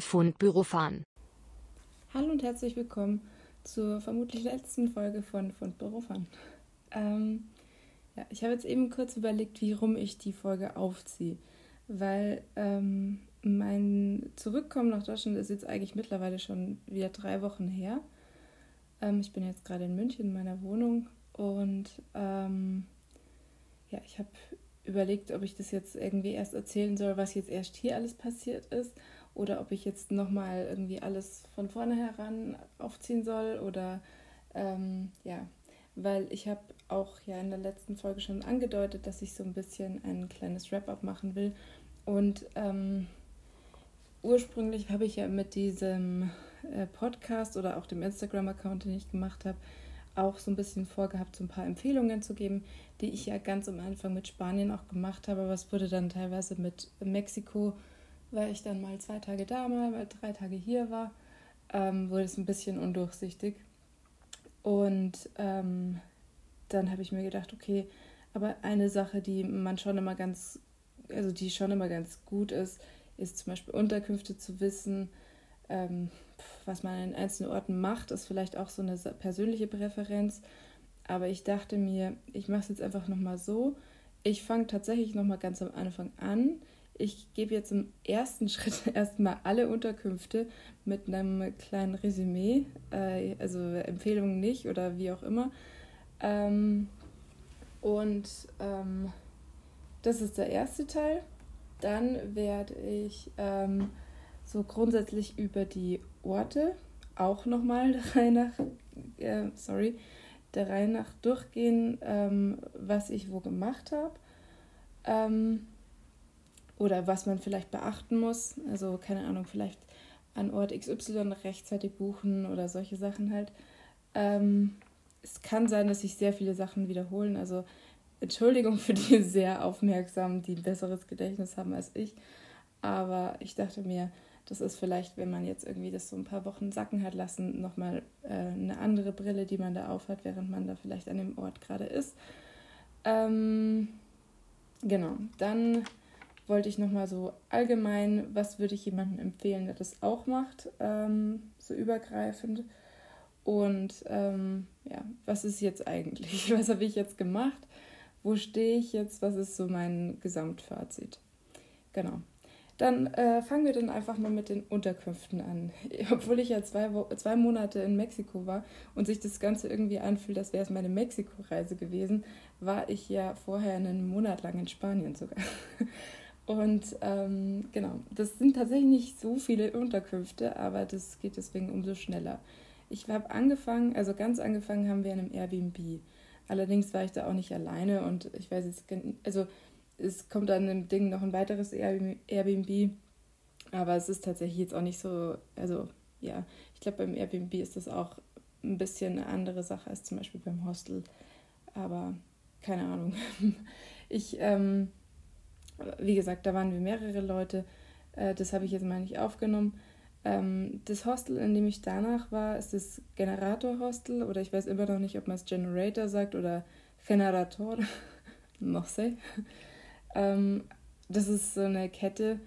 Fundbüro fahren. Hallo und herzlich willkommen zur vermutlich letzten Folge von Fundbüro fahren. Ich habe jetzt eben kurz überlegt, wie rum ich die Folge aufziehe, weil mein Zurückkommen nach Deutschland ist jetzt eigentlich mittlerweile schon wieder 3 Wochen her. Ich bin jetzt gerade in München in meiner Wohnung und ich habe überlegt, ob ich das jetzt irgendwie erst erzählen soll, was jetzt erst hier alles passiert ist, oder ob ich jetzt nochmal irgendwie alles von vorne heran aufziehen soll oder weil ich habe auch in der letzten Folge schon angedeutet, dass ich so ein bisschen ein kleines Wrap-up machen will. Und ursprünglich habe ich ja mit diesem Podcast oder auch dem Instagram-Account, den ich gemacht habe, auch so ein bisschen vorgehabt, so ein paar Empfehlungen zu geben, die ich ja ganz am Anfang mit Spanien auch gemacht habe, aber es wurde dann teilweise mit Mexiko, weil ich dann mal 2 Tage da, mal 3 Tage hier war, wurde es ein bisschen undurchsichtig. Und dann habe ich mir gedacht, okay, aber eine Sache, die schon immer ganz gut ist, ist zum Beispiel Unterkünfte zu wissen. Was man an einzelnen Orten macht, ist vielleicht auch so eine persönliche Präferenz. Aber ich dachte mir, ich mache es jetzt einfach nochmal so. Ich fange tatsächlich nochmal ganz am Anfang an. Ich gebe jetzt im ersten Schritt erstmal alle Unterkünfte mit einem kleinen Resümee, also Empfehlungen nicht oder wie auch immer. Das ist der erste Teil. Dann werde ich so grundsätzlich über die Orte auch nochmal der Reihe nach durchgehen, was ich wo gemacht habe. Oder was man vielleicht beachten muss. Also, keine Ahnung, vielleicht an Ort XY rechtzeitig buchen oder solche Sachen halt. Es kann sein, dass sich sehr viele Sachen wiederholen. Also, Entschuldigung für die sehr Aufmerksamen, die ein besseres Gedächtnis haben als ich. Aber ich dachte mir, das ist vielleicht, wenn man jetzt irgendwie das so ein paar Wochen sacken hat lassen, nochmal eine andere Brille, die man da aufhat, während man da vielleicht an dem Ort gerade ist. Dann wollte ich nochmal so allgemein, was würde ich jemandem empfehlen, der das auch macht, so übergreifend. Und was ist jetzt eigentlich? Was habe ich jetzt gemacht? Wo stehe ich jetzt? Was ist so mein Gesamtfazit? Genau. Dann fangen wir dann einfach mal mit den Unterkünften an. Obwohl ich ja 2 Monate in Mexiko war und sich das Ganze irgendwie anfühlt, als wäre es meine Mexiko-Reise gewesen, war ich ja vorher einen Monat lang in Spanien sogar. Und das sind tatsächlich nicht so viele Unterkünfte, aber das geht deswegen umso schneller. Ich habe ganz angefangen haben wir in einem Airbnb. Allerdings war ich da auch nicht alleine und ich weiß jetzt, es kommt an dem Ding noch ein weiteres Airbnb, aber es ist tatsächlich jetzt auch nicht so, ich glaube, beim Airbnb ist das auch ein bisschen eine andere Sache als zum Beispiel beim Hostel, aber keine Ahnung. Wie gesagt, da waren wir mehrere Leute, das habe ich jetzt mal nicht aufgenommen. Das Hostel, in dem ich danach war, ist das Generator-Hostel, oder ich weiß immer noch nicht, ob man es Generator sagt oder Generator, noch sei. Das ist so eine Kette,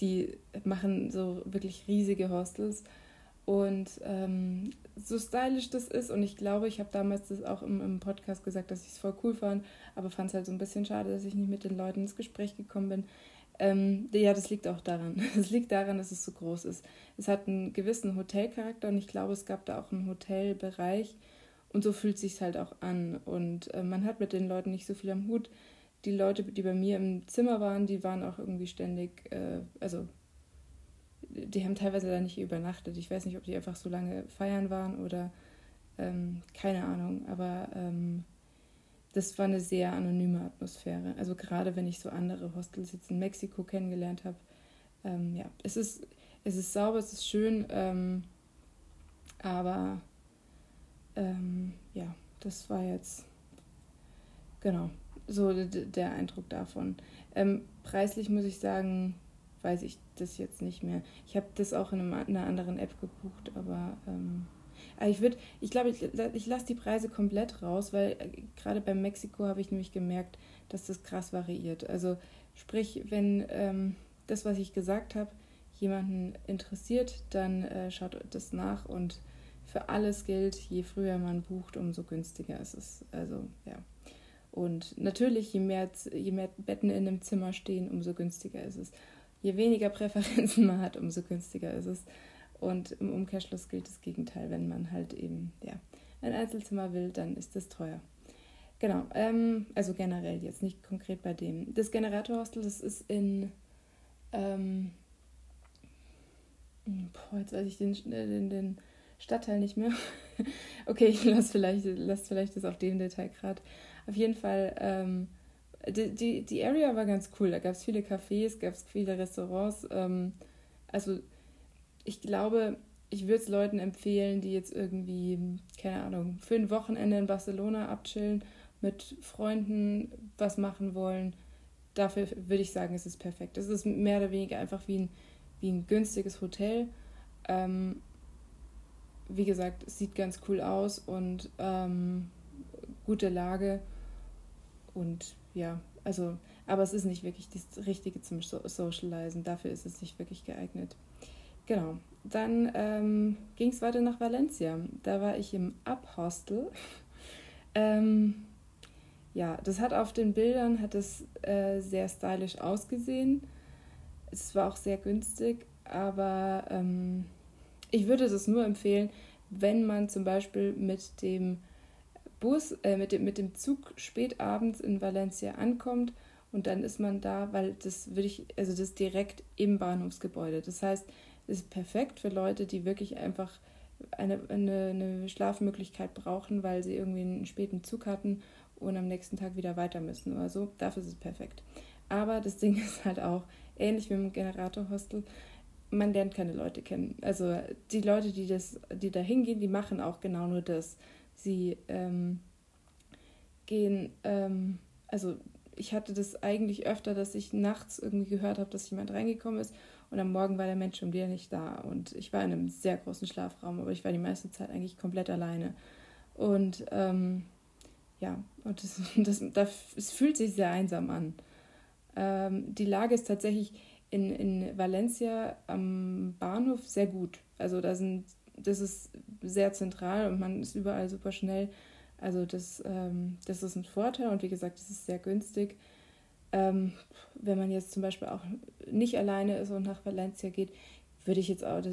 die machen so wirklich riesige Hostels und so stylisch das ist, und ich glaube, ich habe damals das auch im Podcast gesagt, dass ich es voll cool fand, aber fand es halt so ein bisschen schade, dass ich nicht mit den Leuten ins Gespräch gekommen bin. Das liegt auch daran. Das liegt daran, dass es so groß ist. Es hat einen gewissen Hotelcharakter und ich glaube, es gab da auch einen Hotelbereich und so fühlt es sich halt auch an und man hat mit den Leuten nicht so viel am Hut. Die Leute, die bei mir im Zimmer waren, die waren auch irgendwie ständig, die haben teilweise da nicht übernachtet. Ich weiß nicht, ob die einfach so lange feiern waren oder keine Ahnung. Aber das war eine sehr anonyme Atmosphäre. Also gerade wenn ich so andere Hostels jetzt in Mexiko kennengelernt habe. Es ist sauber, es ist schön, das war jetzt genau so der Eindruck davon. Preislich muss ich sagen, weiß ich das jetzt nicht mehr. Ich habe das auch in einer anderen App gebucht, aber ich lasse die Preise komplett raus, weil gerade bei Mexiko habe ich nämlich gemerkt, dass das krass variiert. Also sprich, wenn das, was ich gesagt habe, jemanden interessiert, dann schaut das nach, und für alles gilt, je früher man bucht, umso günstiger ist es. Also ja. Und natürlich, je mehr Betten in einem Zimmer stehen, umso günstiger ist es. Je weniger Präferenzen man hat, umso günstiger ist es. Und im Umkehrschluss gilt das Gegenteil. Wenn man halt eben ein Einzelzimmer will, dann ist das teuer. Genau, also generell jetzt, nicht konkret bei dem. Das Generatorhostel, das ist in... jetzt weiß ich den Stadtteil nicht mehr. Okay, ich lasse vielleicht das auf dem Detail gerade. Auf jeden Fall, die Area war ganz cool. Da gab es viele Cafés, gab es viele Restaurants. Also ich glaube, ich würde es Leuten empfehlen, die jetzt irgendwie, keine Ahnung, für ein Wochenende in Barcelona abchillen, mit Freunden was machen wollen. Dafür würde ich sagen, es ist perfekt. Es ist mehr oder weniger einfach wie ein günstiges Hotel. Wie gesagt, es sieht ganz cool aus und gute Lage. Und ja, also, aber es ist nicht wirklich das Richtige zum Socialisen. Dafür ist es nicht wirklich geeignet. Genau, dann ging es weiter nach Valencia. Da war ich im Up-Hostel. Ja, das hat auf den Bildern sehr stylisch ausgesehen. Es war auch sehr günstig, aber ich würde das nur empfehlen, wenn man zum Beispiel mit dem Bus, mit dem Zug spät abends in Valencia ankommt, und dann ist man da, weil das ist direkt im Bahnhofsgebäude. Das heißt, es ist perfekt für Leute, die wirklich einfach eine Schlafmöglichkeit brauchen, weil sie irgendwie einen späten Zug hatten und am nächsten Tag wieder weiter müssen oder so. Dafür ist es perfekt. Aber das Ding ist halt auch ähnlich wie im Generatorhostel. Man lernt keine Leute kennen. Also die Leute, die da hingehen, die machen auch genau nur das. Sie gehen, also ich hatte das eigentlich öfter, dass ich nachts irgendwie gehört habe, dass jemand reingekommen ist, und am Morgen war der Mensch schon wieder nicht da. Und ich war in einem sehr großen Schlafraum, aber ich war die meiste Zeit eigentlich komplett alleine. Und das fühlt sich sehr einsam an. Die Lage ist tatsächlich in Valencia am Bahnhof sehr gut. Also das ist sehr zentral und man ist überall super schnell. Also das ist ein Vorteil, und wie gesagt, das ist sehr günstig. Wenn man jetzt zum Beispiel auch nicht alleine ist und nach Valencia geht, würde ich jetzt auch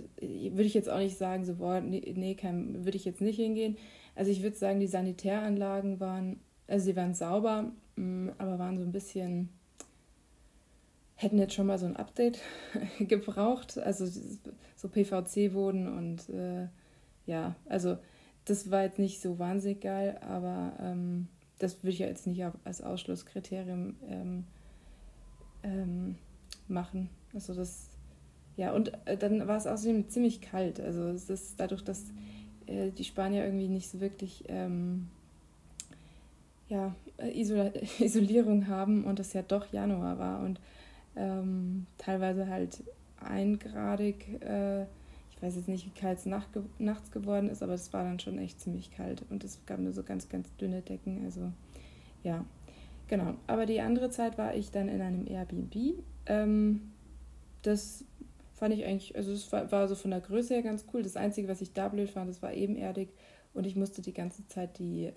nicht sagen, so boah, nee, würde ich jetzt nicht hingehen. Also ich würde sagen, die Sanitäranlagen waren sauber, aber waren so ein bisschen, hätten jetzt schon mal so ein Update gebraucht. Also so PVC-Boden und also das war jetzt nicht so wahnsinnig geil, aber das würde ich ja jetzt nicht als Ausschlusskriterium machen. Also das, ja, und dann war es außerdem ziemlich kalt. Also es ist dadurch, dass die Spanier irgendwie nicht so wirklich Isolierung haben und das ja doch Januar war und teilweise halt 1 gradig, ich weiß jetzt nicht, wie kalt es nachts geworden ist, aber es war dann schon echt ziemlich kalt und es gab nur so ganz, ganz dünne Decken, also ja, genau. Aber die andere Zeit war ich dann in einem Airbnb, das fand ich eigentlich, also es war so von der Größe her ganz cool. Das Einzige, was ich da blöd fand, das war ebenerdig und ich musste die ganze Zeit die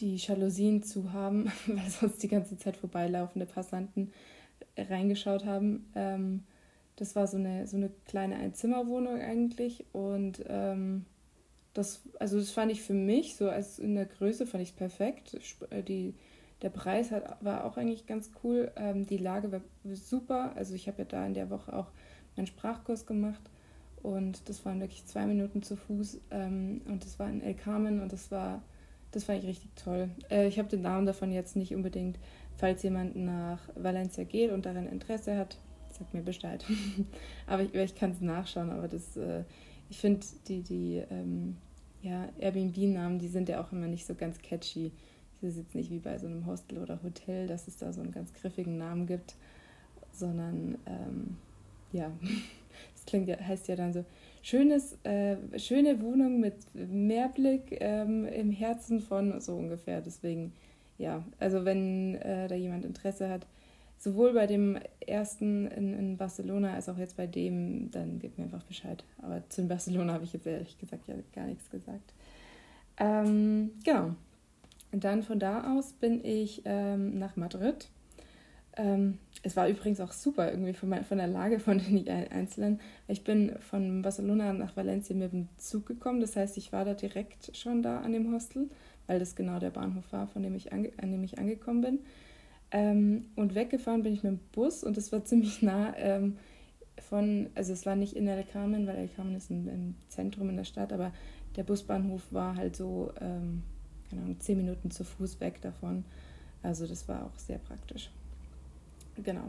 Jalousien zu haben, weil sonst die ganze Zeit vorbeilaufende Passanten reingeschaut haben. Das war so eine kleine Einzimmerwohnung eigentlich, und das fand ich für mich, so als in der Größe fand ich es perfekt. Der Preis war auch eigentlich ganz cool. Die Lage war super. Also ich habe ja da in der Woche auch meinen Sprachkurs gemacht und das waren wirklich 2 Minuten zu Fuß, und das war in El Carmen und das fand ich richtig toll. Ich habe den Namen davon jetzt nicht unbedingt. Falls jemand nach Valencia geht und darin Interesse hat, sagt mir Bescheid. Aber ich kann es nachschauen. Aber ich finde, die Airbnb-Namen, die sind ja auch immer nicht so ganz catchy. Das ist jetzt nicht wie bei so einem Hostel oder Hotel, dass es da so einen ganz griffigen Namen gibt, sondern das heißt ja dann so, schöne Wohnung mit Meerblick im Herzen von, so ungefähr. Deswegen, ja, also wenn da jemand Interesse hat, sowohl bei dem ersten in Barcelona als auch jetzt bei dem, dann gebt mir einfach Bescheid. Aber zu Barcelona habe ich jetzt ehrlich gesagt ja gar nichts gesagt. Genau. Und dann von da aus bin ich nach Madrid. Es war übrigens auch super irgendwie von der Lage von den Einzelnen. Ich bin von Barcelona nach Valencia mit dem Zug gekommen. Das heißt, ich war da direkt schon da an dem Hostel, weil das genau der Bahnhof war, an dem ich angekommen bin. Und weggefahren bin ich mit dem Bus und das war ziemlich nah also es war nicht in El Carmen, weil El Carmen ist im Zentrum in der Stadt, aber der Busbahnhof war halt so, 10 Minuten zu Fuß weg davon. Also das war auch sehr praktisch. Genau.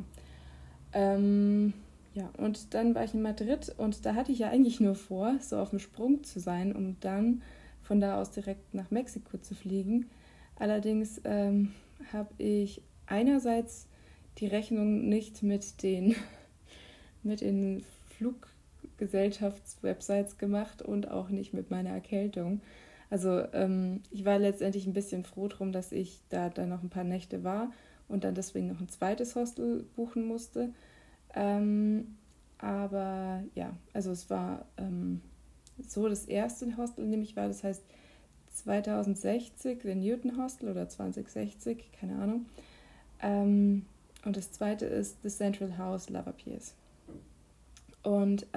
Und dann war ich in Madrid und da hatte ich ja eigentlich nur vor, so auf dem Sprung zu sein, um dann von da aus direkt nach Mexiko zu fliegen. Allerdings habe ich einerseits die Rechnung nicht mit den Fluggesellschafts-Websites gemacht und auch nicht mit meiner Erkältung. Also ich war letztendlich ein bisschen froh drum, dass ich da dann noch ein paar Nächte war und dann deswegen noch ein zweites Hostel buchen musste. Es war so das erste Hostel, in dem ich war, das heißt 2060, den Newton Hostel oder 2060, keine Ahnung. Und das zweite ist The Central House Lavapiés. Und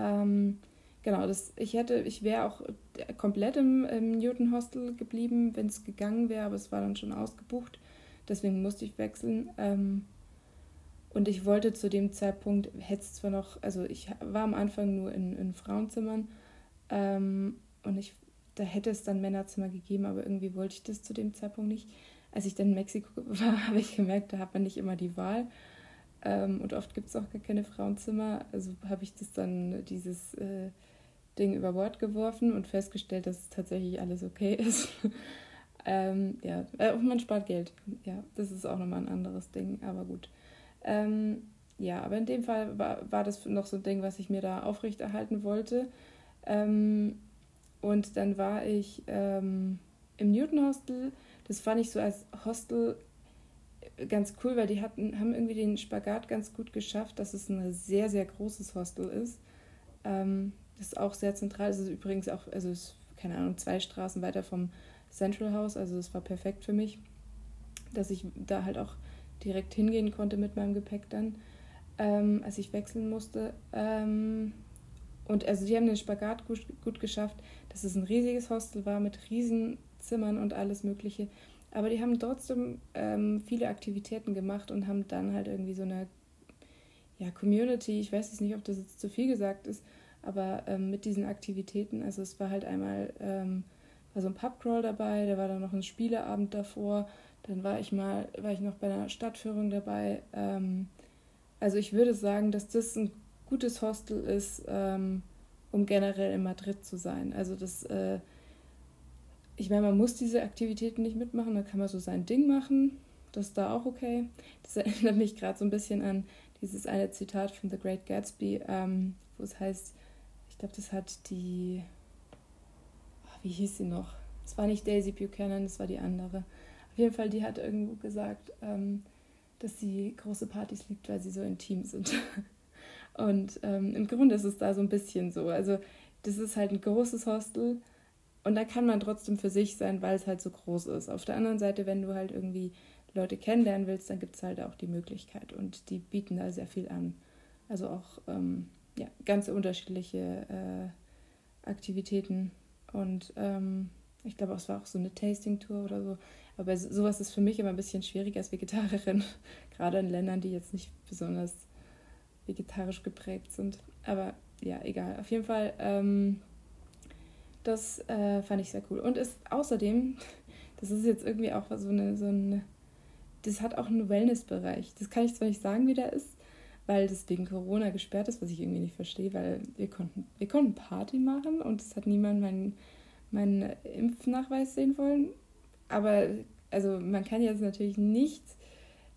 ich wäre auch komplett im Newton Hostel geblieben, wenn es gegangen wäre, aber es war dann schon ausgebucht, deswegen musste ich wechseln. Und ich wollte zu dem Zeitpunkt, ich war am Anfang nur in Frauenzimmern da hätte es dann Männerzimmer gegeben, aber irgendwie wollte ich das zu dem Zeitpunkt nicht. Als ich dann in Mexiko war, habe ich gemerkt, da hat man nicht immer die Wahl. Und oft gibt es auch gar keine Frauenzimmer. Also habe ich das dann, dieses Ding über Bord geworfen und festgestellt, dass es tatsächlich alles okay ist. Und man spart Geld. Ja, das ist auch nochmal ein anderes Ding, aber gut. Aber in dem Fall war das noch so ein Ding, was ich mir da aufrechterhalten wollte. Und dann war ich im Newton Hostel. Das fand ich so als Hostel ganz cool, weil die haben irgendwie den Spagat ganz gut geschafft, dass es ein sehr, sehr großes Hostel ist. Das ist auch sehr zentral. Das ist übrigens auch, 2 Straßen weiter vom Central House. Also das war perfekt für mich, dass ich da halt auch direkt hingehen konnte mit meinem Gepäck dann, als ich wechseln musste. Und also die haben den Spagat gut geschafft, dass es ein riesiges Hostel war mit riesen Zimmern und alles Mögliche. Aber die haben trotzdem viele Aktivitäten gemacht und haben dann halt irgendwie so eine Community, ich weiß jetzt nicht, ob das jetzt zu viel gesagt ist, aber mit diesen Aktivitäten, also es war halt einmal war so ein Pubcrawl dabei, da war dann noch ein Spieleabend davor, dann war ich noch bei einer Stadtführung dabei. Also ich würde sagen, dass das ein gutes Hostel ist, um generell in Madrid zu sein. Also das, ich meine, man muss diese Aktivitäten nicht mitmachen, dann kann man so sein Ding machen, das ist da auch okay. Das erinnert mich gerade so ein bisschen an dieses eine Zitat von The Great Gatsby, wo es heißt, ich glaube, das hat wie hieß sie noch? Es war nicht Daisy Buchanan, das war die andere. Auf jeden Fall, die hat irgendwo gesagt, dass sie große Partys liebt, weil sie so intim sind. Und im Grunde ist es da so ein bisschen so. Also das ist halt ein großes Hostel und da kann man trotzdem für sich sein, weil es halt so groß ist. Auf der anderen Seite, wenn du halt irgendwie Leute kennenlernen willst, dann gibt es halt auch die Möglichkeit und die bieten da sehr viel an. Also auch ganz unterschiedliche Aktivitäten und ich glaube, es war auch so eine Tasting-Tour oder so. Aber sowas ist für mich immer ein bisschen schwieriger als Vegetarierin, gerade in Ländern, die jetzt nicht besonders vegetarisch geprägt sind. Aber ja, egal. Auf jeden Fall, das fand ich sehr cool. Und außerdem, das ist jetzt irgendwie auch das hat auch einen Wellnessbereich. Das kann ich zwar nicht sagen, wie der ist, weil das wegen Corona gesperrt ist, was ich irgendwie nicht verstehe, weil wir konnten Party machen und es hat niemand meinen Impfnachweis sehen wollen. Aber also man kann jetzt natürlich nicht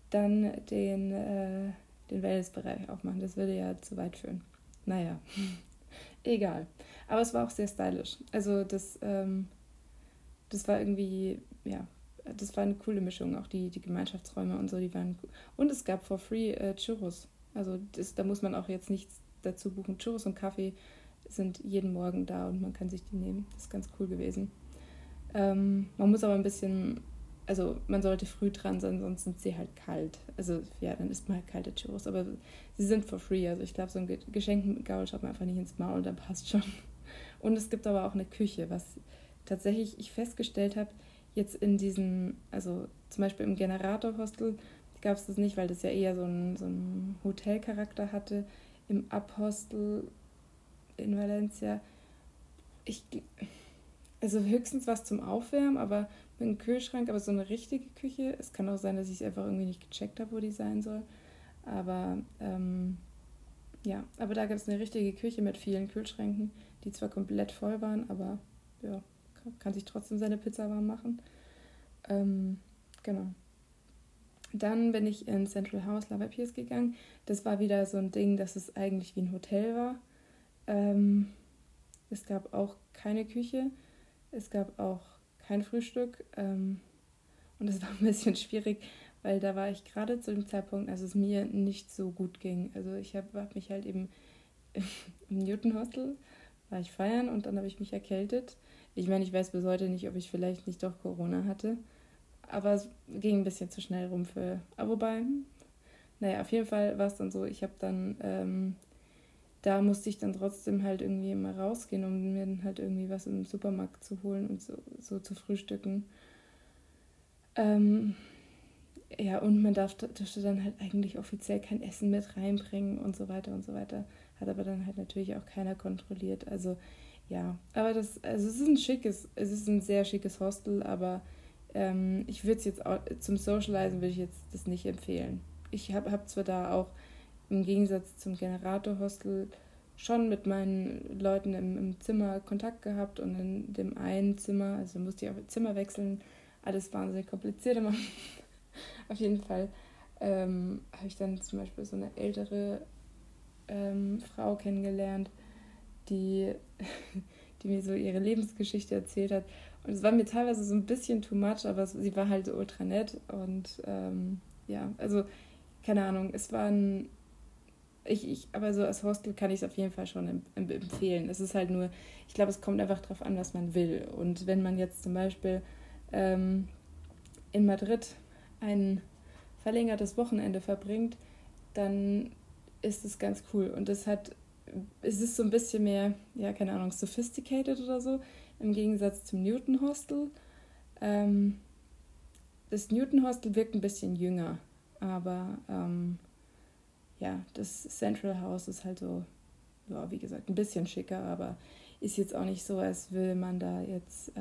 dann den Wellnessbereich aufmachen. Das würde ja zu weit führen. Naja, egal. Aber es war auch sehr stylisch. Also das war irgendwie, das war eine coole Mischung, auch die Gemeinschaftsräume und so, die waren cool. Und es gab for free Churros, also da muss man auch jetzt nichts dazu buchen. Churros und Kaffee sind jeden Morgen da und man kann sich die nehmen, das ist ganz cool gewesen. Man muss aber ein bisschen, also man sollte früh dran sein, sonst sind sie halt kalt. Also ja, dann isst man halt kalte Churros, aber sie sind for free, also ich glaube, so ein Geschenk-Gaul schaut man einfach nicht ins Maul, da passt schon. Und es gibt aber auch eine Küche, was tatsächlich ich festgestellt habe, jetzt in diesen, also zum Beispiel im Generator-Hostel gab es das nicht, weil das ja eher so ein Hotelcharakter hatte. Im Abhostel in Valencia, also höchstens was zum Aufwärmen, aber mit einem Kühlschrank, aber so eine richtige Küche. Es kann auch sein, dass ich es einfach irgendwie nicht gecheckt habe, wo die sein soll. Aber ja, aber da gab es eine richtige Küche mit vielen Kühlschränken, die zwar komplett voll waren, aber ja, kann sich trotzdem seine Pizza warm machen. Genau. Dann bin ich in Central House Lavapiés gegangen. Das war wieder so ein Ding, dass es eigentlich wie ein Hotel war. Es gab auch keine Küche, es gab auch kein Frühstück. Und es war ein bisschen schwierig, weil da war ich gerade zu dem Zeitpunkt, als es mir nicht so gut ging. Also ich habe mich halt eben im Newton-Hostel war ich feiern und dann habe ich mich erkältet. Ich meine, ich weiß bis heute nicht, ob ich vielleicht nicht doch Corona hatte. Aber es ging ein bisschen zu schnell rum für... Aber wobei, naja, auf jeden Fall war es dann so, ich habe dann... da musste ich dann trotzdem halt irgendwie immer rausgehen, um mir dann halt irgendwie was im Supermarkt zu holen und so zu frühstücken. Ja, und man durfte dann halt eigentlich offiziell kein Essen mit reinbringen und so weiter und so weiter. Hat aber dann halt natürlich auch keiner kontrolliert. Also ja, aber es ist ein sehr schickes Hostel, aber ich würde es jetzt auch, zum Socializen würde ich jetzt das nicht empfehlen. Ich habe zwar da auch im Gegensatz zum Generator-Hostel schon mit meinen Leuten im Zimmer Kontakt gehabt und in dem einen Zimmer, also musste ich auch Zimmer wechseln, alles wahnsinnig kompliziert immer. Auf jeden Fall habe ich dann zum Beispiel so eine ältere Frau kennengelernt, die mir so ihre Lebensgeschichte erzählt hat. Und es war mir teilweise so ein bisschen too much, aber sie war halt so ultra nett und ja, also keine Ahnung, es war ein... aber so als Hostel kann ich es auf jeden Fall schon empfehlen. Es ist halt nur, ich glaube, es kommt einfach drauf an, was man will. Und wenn man jetzt zum Beispiel in Madrid ein verlängertes Wochenende verbringt, dann ist es ganz cool. Und es ist so ein bisschen mehr, ja, keine Ahnung, sophisticated oder so, im Gegensatz zum Newton Hostel. Das Newton Hostel wirkt ein bisschen jünger, aber... ja, das Central House ist halt so, ja, wie gesagt, ein bisschen schicker, aber ist jetzt auch nicht so, als will man da jetzt,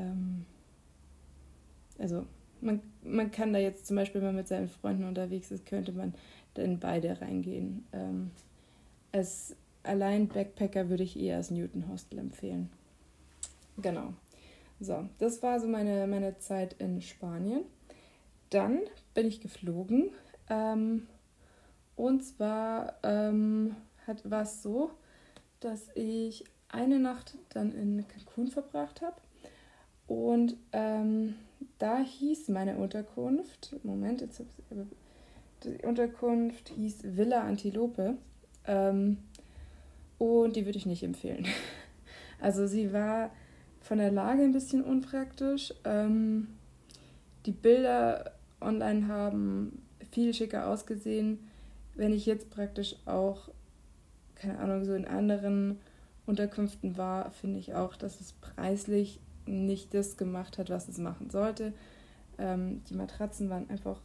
also man kann da jetzt zum Beispiel, wenn man mit seinen Freunden unterwegs ist, könnte man in beide reingehen. Als allein Backpacker würde ich eher das Newton Hostel empfehlen. Genau. So, das war so meine Zeit in Spanien. Dann bin ich geflogen, und zwar war es so, dass ich eine Nacht dann in Cancun verbracht habe. Und da hieß meine Unterkunft, die Unterkunft hieß Villa Antilope. Und die würde ich nicht empfehlen. Also sie war von der Lage ein bisschen unpraktisch. Die Bilder online haben viel schicker ausgesehen. Wenn ich jetzt praktisch auch, keine Ahnung, so in anderen Unterkünften war, finde ich auch, dass es preislich nicht das gemacht hat, was es machen sollte. Die Matratzen waren einfach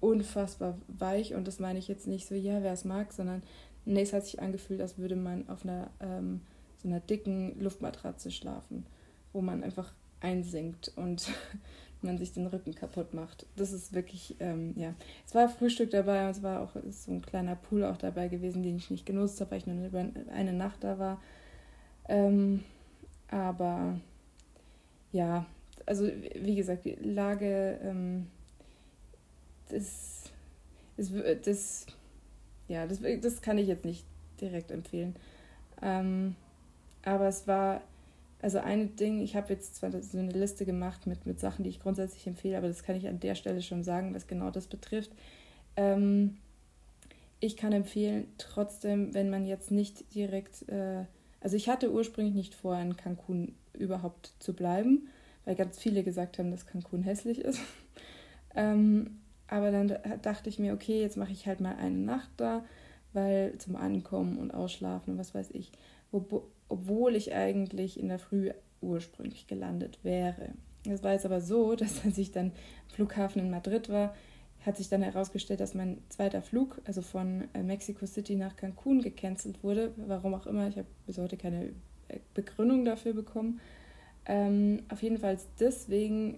unfassbar weich und das meine ich jetzt nicht so, ja, wer es mag, sondern nee, es hat sich angefühlt, als würde man auf einer so einer dicken Luftmatratze schlafen, wo man einfach einsinkt und man sich den Rücken kaputt macht. Das ist wirklich, ja. Es war Frühstück dabei und es war auch so ein kleiner Pool auch dabei gewesen, den ich nicht genutzt habe, weil ich nur eine Nacht da war. Aber ja, also wie gesagt, die Lage, das kann ich jetzt nicht direkt empfehlen. Aber es war Also ein Ding, ich habe jetzt zwar so eine Liste gemacht mit Sachen, die ich grundsätzlich empfehle, aber das kann ich an der Stelle schon sagen, was genau das betrifft. Ich kann empfehlen, trotzdem, wenn man jetzt nicht direkt, also ich hatte ursprünglich nicht vor, in Cancun überhaupt zu bleiben, weil ganz viele gesagt haben, dass Cancun hässlich ist. Aber dann dachte ich mir, okay, jetzt mache ich halt mal eine Nacht da, weil zum Ankommen und Ausschlafen und was weiß ich, obwohl ich eigentlich in der Früh ursprünglich gelandet wäre. Das war jetzt aber so, dass als ich dann am Flughafen in Madrid war, hat sich dann herausgestellt, dass mein zweiter Flug, also von Mexico City nach Cancun, gecancelt wurde. Warum auch immer, ich habe bis heute keine Begründung dafür bekommen. Auf jeden Fall deswegen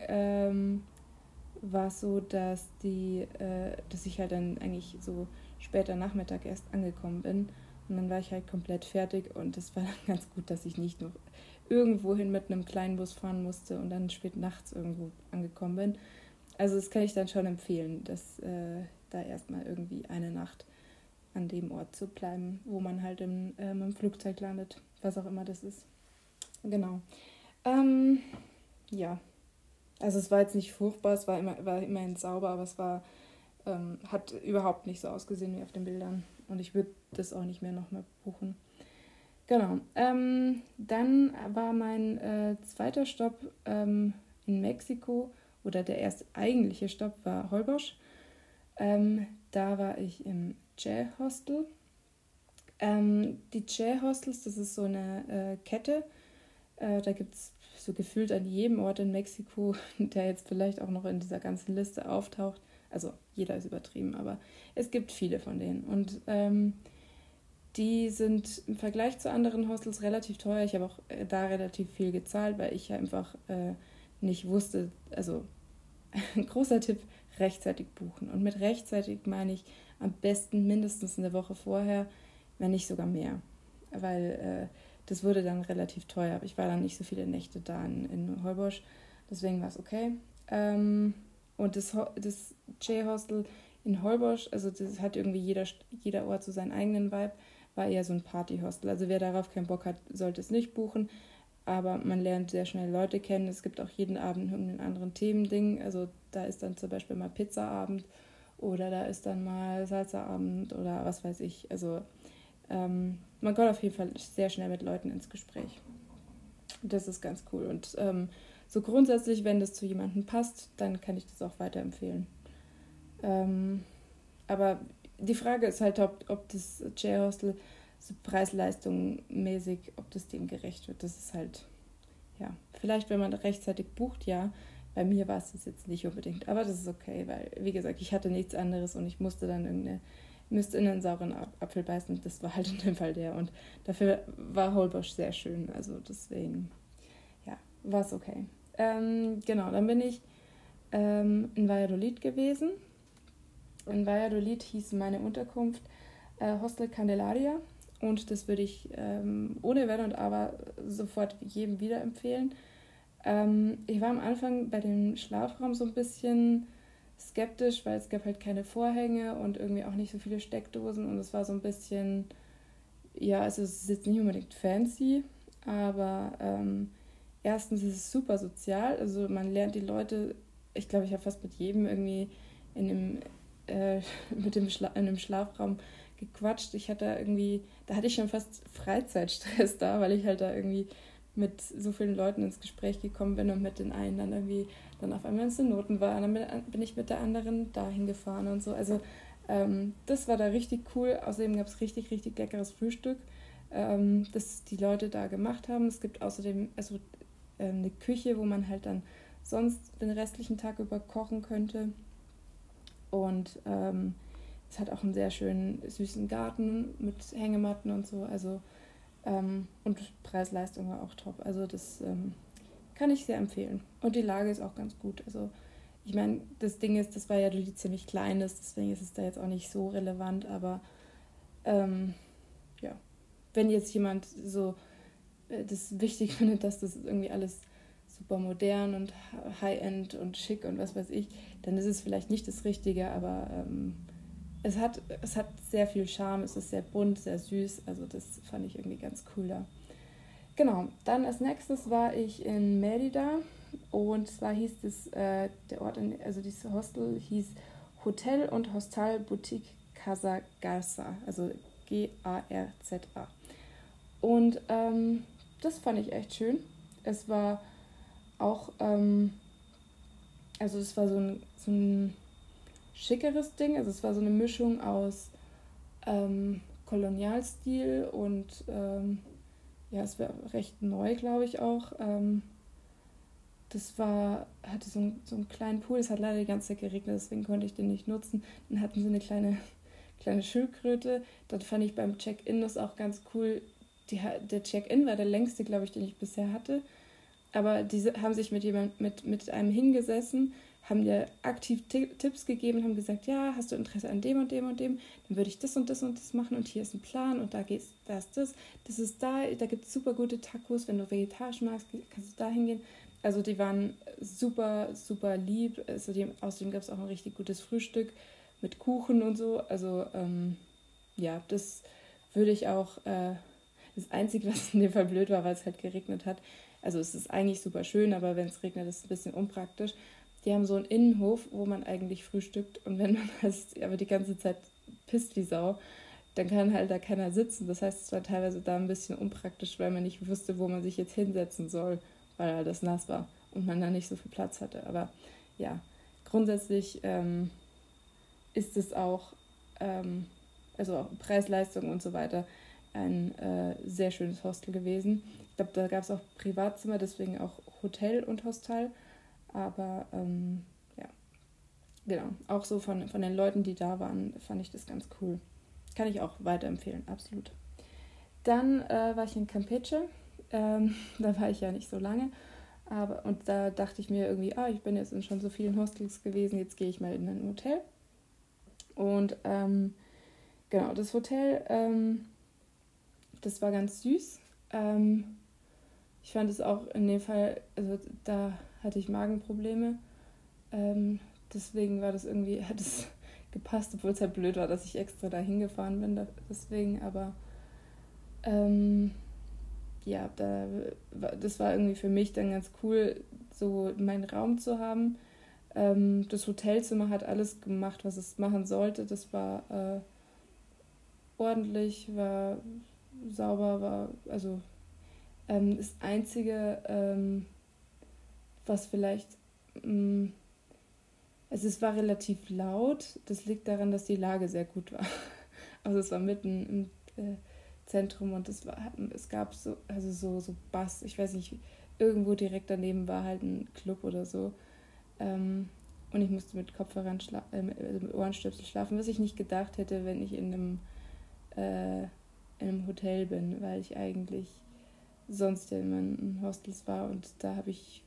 war es so, dass dass ich halt dann eigentlich so später Nachmittag erst angekommen bin. Und dann war ich halt komplett fertig und es war dann ganz gut, dass ich nicht noch irgendwohin mit einem kleinen Bus fahren musste und dann spät nachts irgendwo angekommen bin. Also das kann ich dann schon empfehlen, dass da erstmal irgendwie eine Nacht an dem Ort zu bleiben, wo man halt im Flugzeug landet, was auch immer das ist. Genau. Ja, also es war jetzt nicht furchtbar, es war immerhin sauber, aber es war hat überhaupt nicht so ausgesehen wie auf den Bildern. Und ich würde das auch nicht mehr nochmal buchen. Genau. Dann war mein zweiter Stopp in Mexiko, oder der erste eigentliche Stopp war Holbosch. Da war ich im Che Hostel. Die Che Hostels, das ist so eine Kette. Da gibt es so gefühlt an jedem Ort in Mexiko, der jetzt vielleicht auch noch in dieser ganzen Liste auftaucht. Also jeder ist übertrieben, aber es gibt viele von denen. Und die sind im Vergleich zu anderen Hostels relativ teuer. Ich habe auch da relativ viel gezahlt, weil ich einfach nicht wusste, also ein großer Tipp, rechtzeitig buchen. Und mit rechtzeitig meine ich am besten mindestens eine Woche vorher, wenn nicht sogar mehr. Weil das wurde dann relativ teuer. Aber ich war dann nicht so viele Nächte da in Holbosch. Deswegen war es okay. Und das J-Hostel in Holbosch, also das hat irgendwie jeder Ort so seinen eigenen Vibe, war eher so ein Party-Hostel. Also wer darauf keinen Bock hat, sollte es nicht buchen. Aber man lernt sehr schnell Leute kennen. Es gibt auch jeden Abend irgendeinen anderen Themending. Also da ist dann zum Beispiel mal Pizzaabend oder da ist dann mal Salsaabend oder was weiß ich. Also man kommt auf jeden Fall sehr schnell mit Leuten ins Gespräch. Das ist ganz cool. Und so grundsätzlich, wenn das zu jemandem passt, dann kann ich das auch weiterempfehlen. Aber die Frage ist halt, ob das J-Hostel so preis-leistungsmäßig, ob das dem gerecht wird. Das ist halt, ja, vielleicht, wenn man rechtzeitig bucht, ja. Bei mir war es das jetzt nicht unbedingt. Aber das ist okay, weil, wie gesagt, ich hatte nichts anderes und ich musste dann müsste in einen sauren Apfel beißen. Das war halt in dem Fall der. Und dafür war Holbosch sehr schön. Also deswegen, ja, war es okay. Genau, dann bin ich in Valladolid gewesen. In Valladolid hieß meine Unterkunft Hostel Candelaria und das würde ich ohne Wenn und Aber sofort jedem wieder empfehlen. Ich war am Anfang bei dem Schlafraum so ein bisschen skeptisch, weil es gab halt keine Vorhänge und irgendwie auch nicht so viele Steckdosen und es war so ein bisschen, ja, also es ist jetzt nicht unbedingt fancy, aber erstens ist es super sozial, also man lernt die Leute, ich glaube, ich habe fast mit jedem irgendwie in einem Schlafraum gequatscht. Da hatte ich schon fast Freizeitstress da, weil ich halt da irgendwie mit so vielen Leuten ins Gespräch gekommen bin und mit den einen dann irgendwie dann auf einmal in den Noten war. Und dann bin ich mit der anderen dahin gefahren und so. Also das war da richtig cool. Außerdem gab es richtig, richtig leckeres Frühstück, das die Leute da gemacht haben. Es gibt außerdem eine Küche, wo man halt dann sonst den restlichen Tag über kochen könnte. Und es hat auch einen sehr schönen, süßen Garten mit Hängematten und so. Also und Preis-Leistung war auch top. Also das kann ich sehr empfehlen. Und die Lage ist auch ganz gut. Also ich meine, das Ding ist, das Valladolid ziemlich klein ist, deswegen ist es da jetzt auch nicht so relevant. Aber ja, wenn jetzt jemand so das wichtig findet, dass das irgendwie alles super modern und high-end und schick und was weiß ich, dann ist es vielleicht nicht das Richtige, aber es hat sehr viel Charme, es ist sehr bunt, sehr süß, also das fand ich irgendwie ganz cool da. Genau, dann als nächstes war ich in Mérida und zwar hieß das, der Ort, also dieses Hostel hieß Hotel und Hostal Boutique Casa Garza, also G-A-R-Z-A. Und das fand ich echt schön. Es war auch, also es war so ein schickeres Ding, also es war so eine Mischung aus Kolonialstil und ja, es war recht neu, glaube ich auch. Das war, hatte so einen kleinen Pool, es hat leider die ganze Zeit geregnet, deswegen konnte ich den nicht nutzen. Dann hatten sie eine kleine Schildkröte. Dann fand ich beim Check-in das auch ganz cool. Der Check-in war der längste, glaube ich, den ich bisher hatte. Aber diese haben sich mit einem hingesessen, haben dir aktiv Tipps gegeben, haben gesagt, ja, hast du Interesse an dem und dem und dem, dann würde ich das und das und das machen und hier ist ein Plan und da ist das, das ist da gibt es super gute Tacos, wenn du vegetarisch magst, kannst du da hingehen. Also die waren super, super lieb, also außerdem gab es auch ein richtig gutes Frühstück mit Kuchen und so, also ja, das würde ich auch, das Einzige, was in dem Fall blöd war, weil es halt geregnet hat, also es ist eigentlich super schön, aber wenn es regnet, ist es ein bisschen unpraktisch. Die haben so einen Innenhof, wo man eigentlich frühstückt und wenn man aber die ganze Zeit pisst wie Sau, dann kann halt da keiner sitzen. Das heißt, es war teilweise da ein bisschen unpraktisch, weil man nicht wusste, wo man sich jetzt hinsetzen soll, weil halt das nass war und man da nicht so viel Platz hatte. Aber ja, grundsätzlich ist es auch, also auch Preis-Leistung und so weiter, ein sehr schönes Hostel gewesen. Ich glaube, da gab es auch Privatzimmer, deswegen auch Hotel und Hostel. Aber ja, genau, auch so von den Leuten, die da waren, fand ich das ganz cool. Kann ich auch weiterempfehlen, absolut. Dann war ich in Campeche, da war ich ja nicht so lange. Und da dachte ich mir irgendwie, ich bin jetzt in schon so vielen Hostels gewesen, jetzt gehe ich mal in ein Hotel. Und genau, das Hotel, das war ganz süß. Ich fand es auch in dem Fall, also da hatte ich Magenprobleme, deswegen war das irgendwie, hat es gepasst, obwohl es halt blöd war, dass ich extra da hingefahren bin, deswegen, aber ja, das war irgendwie für mich dann ganz cool, so meinen Raum zu haben. Das Hotelzimmer hat alles gemacht, was es machen sollte, das war ordentlich, war sauber, war, also das Einzige, was vielleicht, also es war relativ laut, das liegt daran, dass die Lage sehr gut war. Also es war mitten im Zentrum und es gab so, also so Bass, ich weiß nicht, irgendwo direkt daneben war halt ein Club oder so. Und ich musste mit Kopfhörern, mit Ohrenstöpsel schlafen, was ich nicht gedacht hätte, wenn ich in einem Hotel bin, weil ich eigentlich sonst ja immer in Hostels war und da habe ich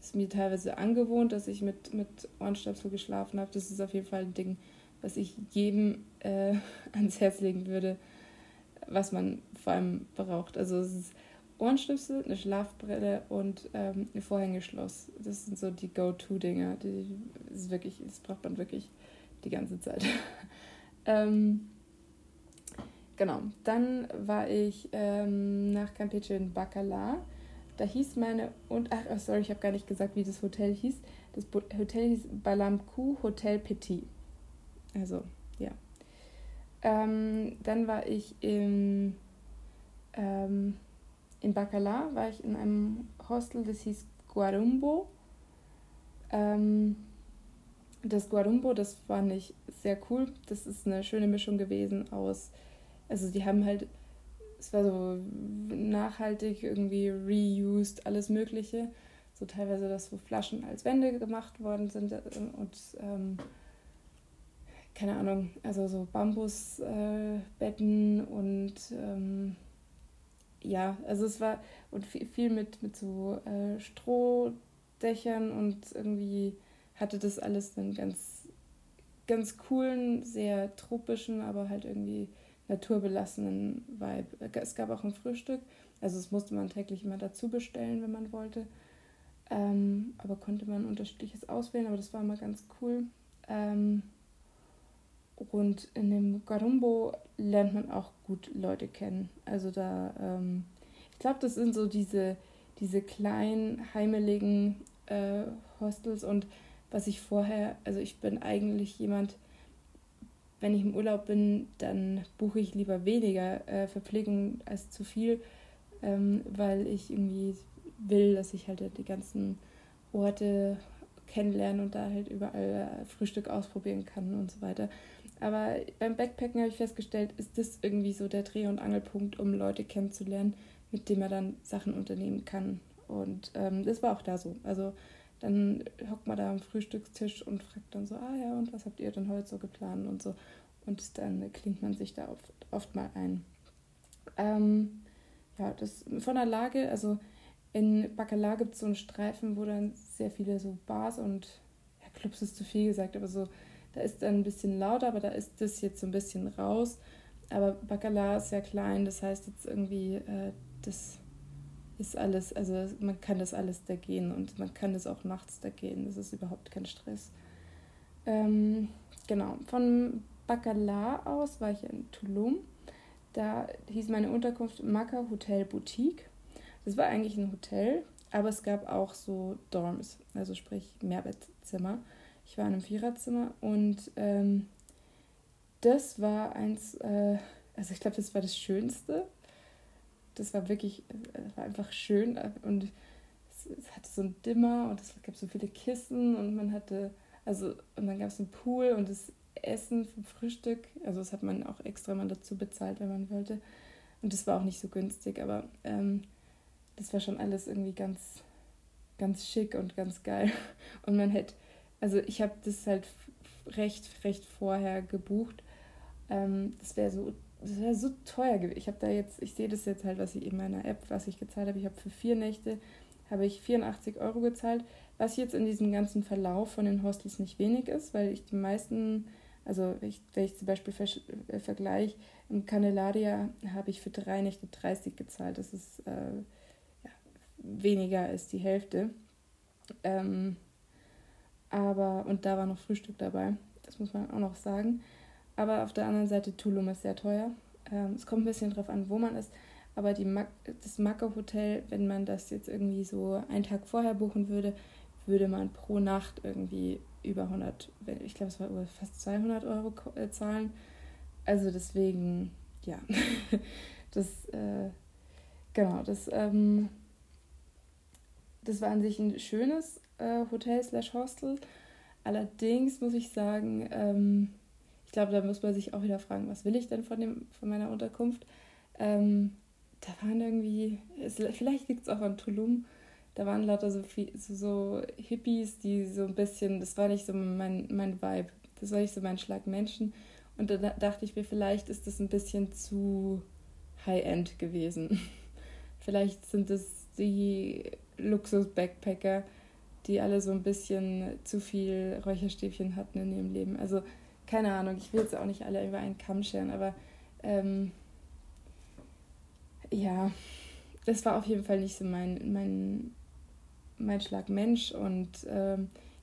es mir teilweise angewohnt, dass ich mit Ohrenstöpsel geschlafen habe. Das ist auf jeden Fall ein Ding, was ich jedem ans Herz legen würde, was man vor allem braucht. Also es ist Ohrenstöpsel, eine Schlafbrille und ein Vorhängeschloss. Das sind so die Go-To-Dinger. Das braucht man wirklich die ganze Zeit. Genau, dann war ich nach Campeche in Bacalar. Da hieß ich habe gar nicht gesagt, wie das Hotel hieß. Das Hotel hieß Balamku Hotel Petit. Also, ja. Dann war ich in Bacalar, war ich in einem Hostel, das hieß Guarumbo. Das Guarumbo, das fand ich sehr cool. Das ist eine schöne Mischung gewesen aus. Also die haben halt, es war so nachhaltig, irgendwie reused, alles Mögliche. So teilweise, dass so Flaschen als Wände gemacht worden sind und keine Ahnung, also so Bambusbetten und ja, also es war, und viel mit so Strohdächern und irgendwie hatte das alles einen ganz, ganz coolen, sehr tropischen, aber halt irgendwie naturbelassenen Vibe. Es gab auch ein Frühstück, also das musste man täglich immer dazu bestellen, wenn man wollte. Aber konnte man unterschiedliches auswählen, aber das war immer ganz cool. Und in dem Guarumbo lernt man auch gut Leute kennen. Also da, Ich glaube, das sind so diese kleinen, heimeligen Hostels. Und was ich vorher, also ich bin eigentlich jemand, wenn ich im Urlaub bin, dann buche ich lieber weniger Verpflegung als zu viel, weil ich irgendwie will, dass ich halt die ganzen Orte kennenlernen und da halt überall Frühstück ausprobieren kann und so weiter. Aber beim Backpacken habe ich festgestellt, ist das irgendwie so der Dreh- und Angelpunkt, um Leute kennenzulernen, mit denen man dann Sachen unternehmen kann. Und das war auch da so. Also dann hockt man da am Frühstückstisch und fragt dann so, und was habt ihr denn heute so geplant und so. Und dann klingt man sich da oft mal ein. Das von der Lage, also in Bacalar gibt es so einen Streifen, wo dann sehr viele so Bars und Clubs ist zu viel gesagt, aber so, da ist dann ein bisschen lauter, aber da ist das jetzt so ein bisschen raus. Aber Bacalar ist ja klein, das heißt jetzt irgendwie, das ist alles, also man kann das alles da gehen und man kann das auch nachts da gehen, das ist überhaupt kein Stress. Von Bacalar aus war ich in Tulum, da hieß meine Unterkunft Maca Hotel Boutique. Das war eigentlich ein Hotel, aber es gab auch so Dorms, also sprich Mehrbettzimmer. Ich war in einem Viererzimmer und das war also ich glaube, das war das Schönste. Das war wirklich, war einfach schön und es hatte so ein Dimmer und es gab so viele Kissen und man hatte, also und dann gab es einen Pool und das Essen vom Frühstück, also das hat man auch extra mal dazu bezahlt, wenn man wollte. Und das war auch nicht so günstig, aber das war schon alles irgendwie ganz, ganz schick und ganz geil. Und man hätte, also ich habe das halt recht vorher gebucht. Das wäre so teuer gewesen. Ich sehe das jetzt halt, was ich in meiner App, was ich gezahlt habe. Ich habe für 4 Nächte, habe ich 84 € gezahlt, was jetzt in diesem ganzen Verlauf von den Hostels nicht wenig ist, weil ich die meisten, also wenn ich zum Beispiel vergleiche, im Candelaria habe ich für 3 Nächte 30 gezahlt. Das ist weniger als die Hälfte. Und da war noch Frühstück dabei. Das muss man auch noch sagen. Aber auf der anderen Seite, Tulum ist sehr teuer. Es kommt ein bisschen drauf an, wo man ist. Aber das Maca Hotel, wenn man das jetzt irgendwie so einen Tag vorher buchen würde, würde man pro Nacht irgendwie über 100, ich glaube, es war über fast 200 € zahlen. Also deswegen, ja. Das war an sich ein schönes Hotel/Hostel. Allerdings muss ich sagen, ich glaube, da muss man sich auch wieder fragen, was will ich denn von meiner Unterkunft? Da waren irgendwie, vielleicht liegt es auch an Tulum, da waren lauter so Hippies, die so ein bisschen, das war nicht so mein Vibe, das war nicht so mein Schlag Menschen. Und da dachte ich mir, vielleicht ist das ein bisschen zu High-End gewesen. Vielleicht sind das die Luxus-Backpacker, die alle so ein bisschen zu viel Räucherstäbchen hatten in ihrem Leben. Also keine Ahnung, ich will jetzt auch nicht alle über einen Kamm scheren, aber das war auf jeden Fall nicht so mein Schlag Mensch und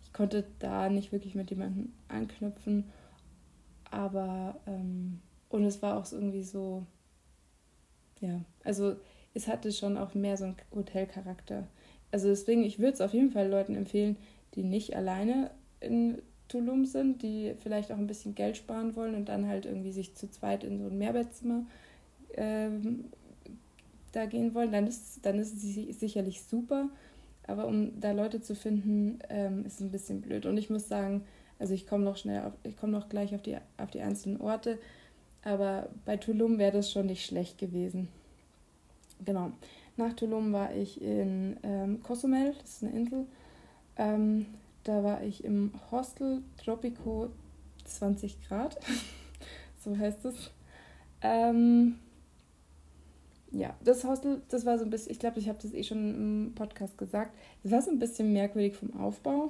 ich konnte da nicht wirklich mit jemandem anknüpfen, aber und es war auch irgendwie so, ja, also es hatte schon auch mehr so einen Hotelcharakter. Also deswegen, ich würde es auf jeden Fall Leuten empfehlen, die nicht alleine in Tulum sind, die vielleicht auch ein bisschen Geld sparen wollen und dann halt irgendwie sich zu zweit in so ein Mehrbettzimmer da gehen wollen, dann ist es sicherlich super, aber um da Leute zu finden, ist es ein bisschen blöd. Und ich muss sagen, also ich komme noch gleich auf die einzelnen Orte, aber bei Tulum wäre das schon nicht schlecht gewesen. Genau. Nach Tulum war ich in Cozumel, das ist eine Insel. Da war ich im Hostel Tropico 20 Grad, so heißt es. Das Hostel, das war so ein bisschen, ich glaube, ich habe das schon im Podcast gesagt, das war so ein bisschen merkwürdig vom Aufbau.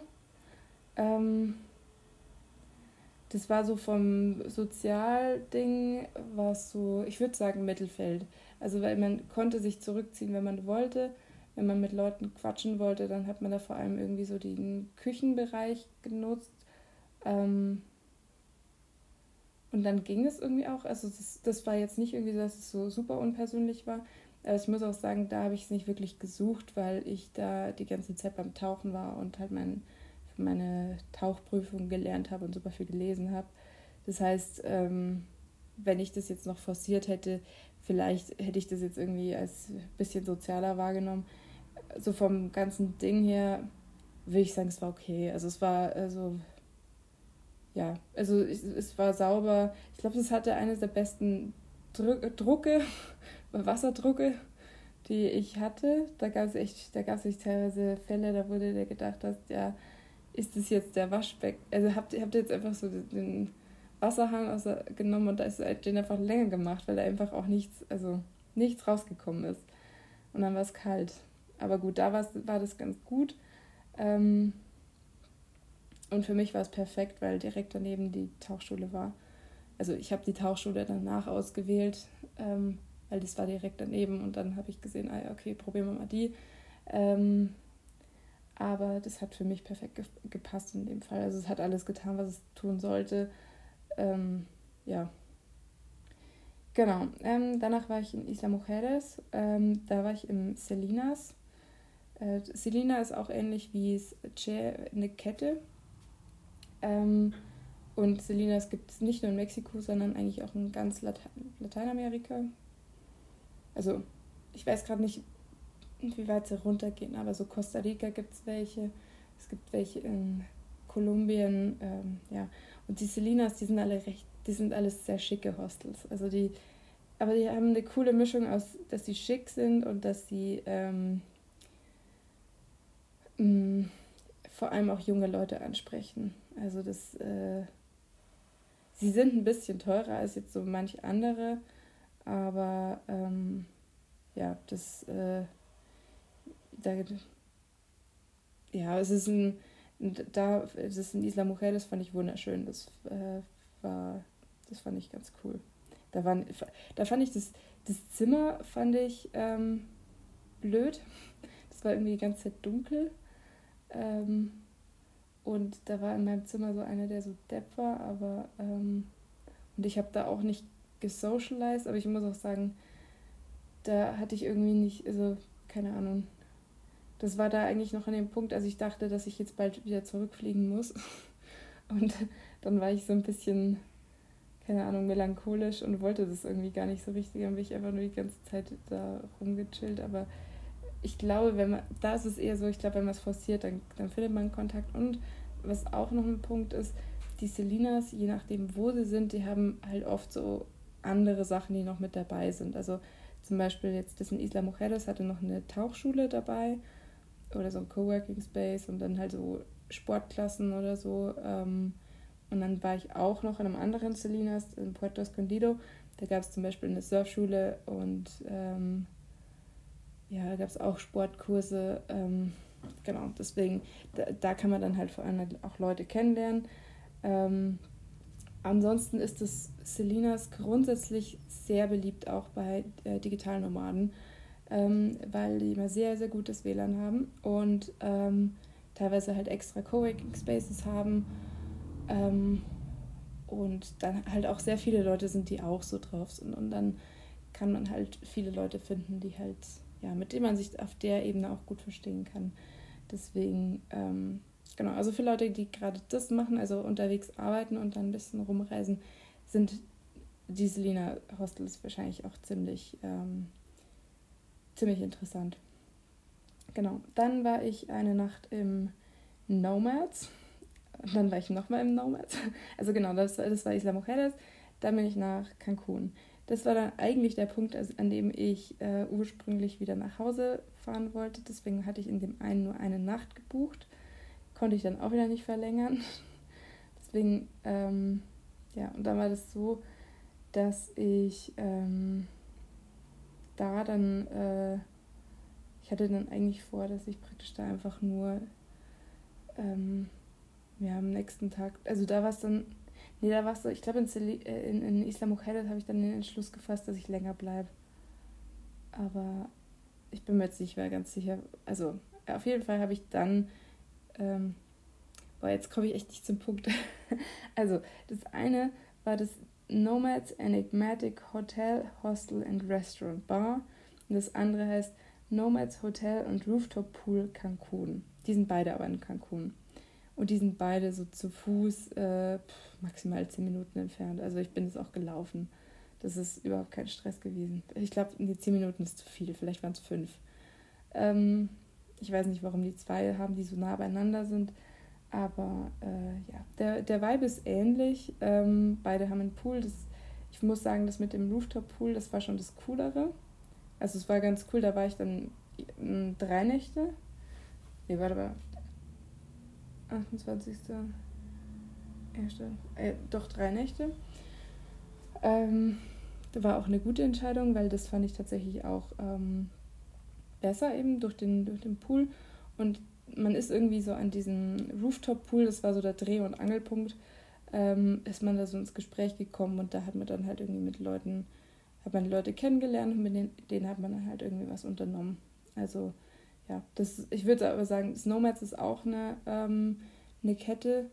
Das war so vom Sozialding, war es so, ich würde sagen, Mittelfeld. Also weil man konnte sich zurückziehen, wenn man wollte. Wenn man mit Leuten quatschen wollte, dann hat man da vor allem irgendwie so den Küchenbereich genutzt. Und dann ging es irgendwie auch. Also das war jetzt nicht irgendwie so, dass es so super unpersönlich war. Aber ich muss auch sagen, da habe ich es nicht wirklich gesucht, weil ich da die ganze Zeit beim Tauchen war und halt meine Tauchprüfung gelernt habe und super viel gelesen habe. Das heißt, wenn ich das jetzt noch forciert hätte, vielleicht hätte ich das jetzt irgendwie als ein bisschen sozialer wahrgenommen. So vom ganzen Ding her würde ich sagen, es war okay. Also es war, es war sauber. Ich glaube, es hatte eines der besten Wasserdrucke, die ich hatte. Da gab es echt teilweise Fälle, da wurde dir gedacht, dass ja, ist das jetzt der Waschbecken? Also habt ihr jetzt einfach so den Wasserhahn genommen und da ist den einfach länger gemacht, weil da einfach auch nichts rausgekommen ist. Und dann war es kalt. Aber gut, da war das ganz gut. Und für mich war es perfekt, weil direkt daneben die Tauchschule war. Also ich habe die Tauchschule danach ausgewählt, weil das war direkt daneben. Und dann habe ich gesehen, okay, probieren wir mal die. Aber das hat für mich perfekt gepasst in dem Fall. Also es hat alles getan, was es tun sollte. Genau. Danach war ich in Isla Mujeres. Da war ich im Selinas. Selina ist auch ähnlich wie Che, eine Kette. Und Selinas gibt es nicht nur in Mexiko, sondern eigentlich auch in ganz Lateinamerika. Also ich weiß gerade nicht, wie weit sie runtergehen, aber so Costa Rica gibt es welche. Es gibt welche in Kolumbien. Und die Selinas, die sind alles sehr schicke Hostels. Also die haben eine coole Mischung aus, dass sie schick sind und dass sie vor allem auch junge Leute ansprechen. Also sie sind ein bisschen teurer als jetzt so manche andere, aber das ist in Isla Mujeres, das fand ich wunderschön. Das fand ich ganz cool. Da fand ich das Zimmer blöd. Das war irgendwie die ganze Zeit dunkel. Und da war in meinem Zimmer so einer, der so depp war, aber und ich habe da auch nicht gesocialized, aber ich muss auch sagen, da hatte ich irgendwie nicht, also keine Ahnung. Das war da eigentlich noch an dem Punkt, als ich dachte, dass ich jetzt bald wieder zurückfliegen muss. Und dann war ich so ein bisschen, keine Ahnung, melancholisch und wollte das irgendwie gar nicht so richtig. Dann bin ich einfach nur die ganze Zeit da rumgechillt, aber ich glaube, wenn man es forciert, dann findet man Kontakt. Und was auch noch ein Punkt ist, die Selinas, je nachdem, wo sie sind, die haben halt oft so andere Sachen, die noch mit dabei sind. Also zum Beispiel jetzt das in Isla Mujeres hatte noch eine Tauchschule dabei oder so ein Coworking Space und dann halt so Sportklassen oder so. Und dann war ich auch noch in einem anderen Selinas in Puerto Escondido. Da gab es zum Beispiel eine Surfschule und da gab es auch Sportkurse, genau, deswegen, da kann man dann halt vor allem auch Leute kennenlernen. Ansonsten ist das Selinas grundsätzlich sehr beliebt, auch bei digitalen Nomaden, weil die immer sehr, sehr gutes WLAN haben und teilweise halt extra Coworking Spaces haben und dann halt auch sehr viele Leute sind, die auch so drauf sind und dann kann man halt viele Leute finden, die halt mit dem man sich auf der Ebene auch gut verstehen kann. Deswegen, genau, also für Leute, die gerade das machen, also unterwegs arbeiten und dann ein bisschen rumreisen, sind die Selina Hostels wahrscheinlich auch ziemlich interessant. Genau, dann war ich eine Nacht im Nomads. Dann war ich nochmal im Nomads. Also genau, das war Isla Mujeres. Dann bin ich nach Cancun. Das war dann eigentlich der Punkt, an dem ich ursprünglich wieder nach Hause fahren wollte. Deswegen hatte ich in dem einen nur eine Nacht gebucht. Konnte ich dann auch wieder nicht verlängern. Deswegen, und dann war das so, dass ich ich hatte dann eigentlich vor, dass ich praktisch da einfach nur, am nächsten Tag, also da war es dann, nee, da war es so, ich glaube in Isla Mujeres habe ich dann den Entschluss gefasst, dass ich länger bleibe. Aber ich bin mir jetzt nicht mehr ganz sicher. Also auf jeden Fall habe ich dann, jetzt komme ich echt nicht zum Punkt. Also das eine war das Nomads Enigmatic Hotel, Hostel and Restaurant Bar. Und das andere heißt Nomads Hotel und Rooftop Pool Cancun. Die sind beide aber in Cancun. Und die sind beide so zu Fuß maximal 10 Minuten entfernt. Also ich bin es auch gelaufen. Das ist überhaupt kein Stress gewesen. Ich glaube, die 10 Minuten ist zu viel. Vielleicht waren es 5. Ich weiß nicht, warum die zwei haben, die so nah beieinander sind. Aber ja, der Vibe ist ähnlich. Beide haben einen Pool. Ich muss sagen, das mit dem Rooftop-Pool, das war schon das Coolere. Also es war ganz cool. Da war ich dann 3 Nächte. Nee, warte mal. 28. Doch, 3 Nächte. Das war auch eine gute Entscheidung, weil das fand ich tatsächlich auch besser eben durch den Pool. Und man ist irgendwie so an diesem Rooftop-Pool, das war so der Dreh- und Angelpunkt, ist man da so ins Gespräch gekommen und da hat man dann halt irgendwie Leute kennengelernt und mit denen hat man dann halt irgendwie was unternommen. Also ja, ich würde aber sagen, das Nomads ist auch eine Kette,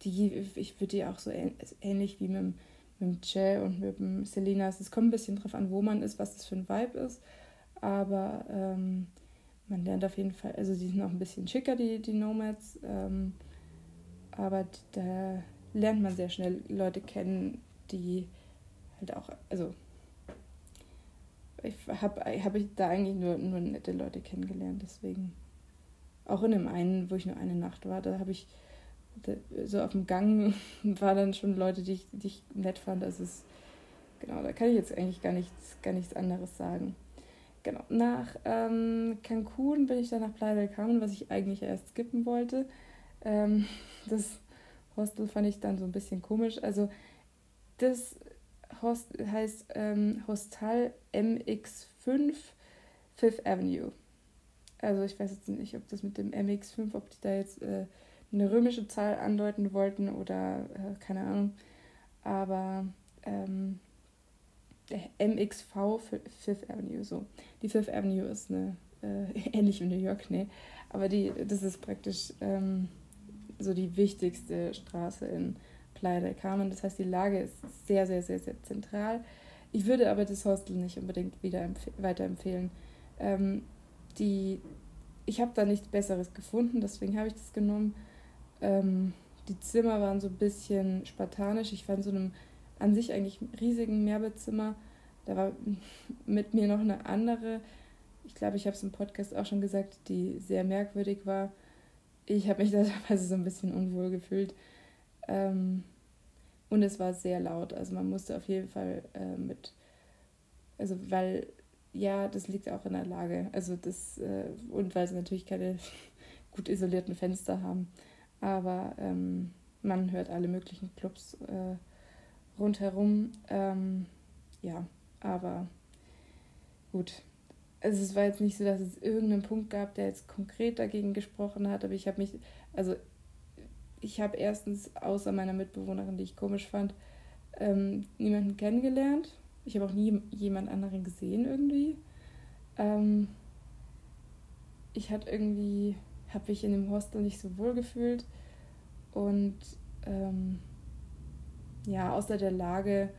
ich würde die auch so ähnlich wie mit dem Che und mit dem Selinas. Es kommt ein bisschen drauf an, wo man ist, was das für ein Vibe ist, aber man lernt auf jeden Fall, also die sind auch ein bisschen schicker, die Nomads, aber da lernt man sehr schnell Leute kennen, die halt auch, also ich habe da eigentlich nur nette Leute kennengelernt, deswegen. Auch in dem einen, wo ich nur eine Nacht war, da habe ich so auf dem Gang waren dann schon Leute, die ich nett fand. Also genau, da kann ich jetzt eigentlich gar nichts anderes sagen. Genau, nach Cancun bin ich dann nach Playa del Carmen, was ich eigentlich erst skippen wollte. Das Hostel fand ich dann so ein bisschen komisch. Also das Hostel heißt Hostal MX5 Fifth Avenue. Also ich weiß jetzt nicht, ob das mit dem MX5, ob die da jetzt eine römische Zahl andeuten wollten oder keine Ahnung. Aber MXV Fifth Avenue, so. Die Fifth Avenue ist eine ähnlich wie New York, ne? Aber das ist praktisch so die wichtigste Straße in Playa del Carmen. Das heißt, die Lage ist sehr, sehr, sehr, sehr zentral. Ich würde aber das Hostel nicht unbedingt weiterempfehlen. Ich habe da nichts Besseres gefunden, deswegen habe ich das genommen. Die Zimmer waren so ein bisschen spartanisch. Ich war in so einem an sich eigentlich riesigen Mehrbettzimmer. Da war mit mir noch eine andere, ich glaube, ich habe es im Podcast auch schon gesagt, die sehr merkwürdig war. Ich habe mich da teilweise so ein bisschen unwohl gefühlt. Und es war sehr laut. Also man musste auf jeden Fall weil, ja, das liegt auch in der Lage. Also und weil sie natürlich keine gut isolierten Fenster haben. Aber man hört alle möglichen Clubs rundherum. Ja, aber gut. Also es war jetzt nicht so, dass es irgendeinen Punkt gab, der jetzt konkret dagegen gesprochen hat, aber ich habe erstens außer meiner Mitbewohnerin, die ich komisch fand, niemanden kennengelernt. Ich habe auch nie jemand anderen gesehen irgendwie. Habe mich in dem Hostel nicht so wohl gefühlt und ja, außer der Lage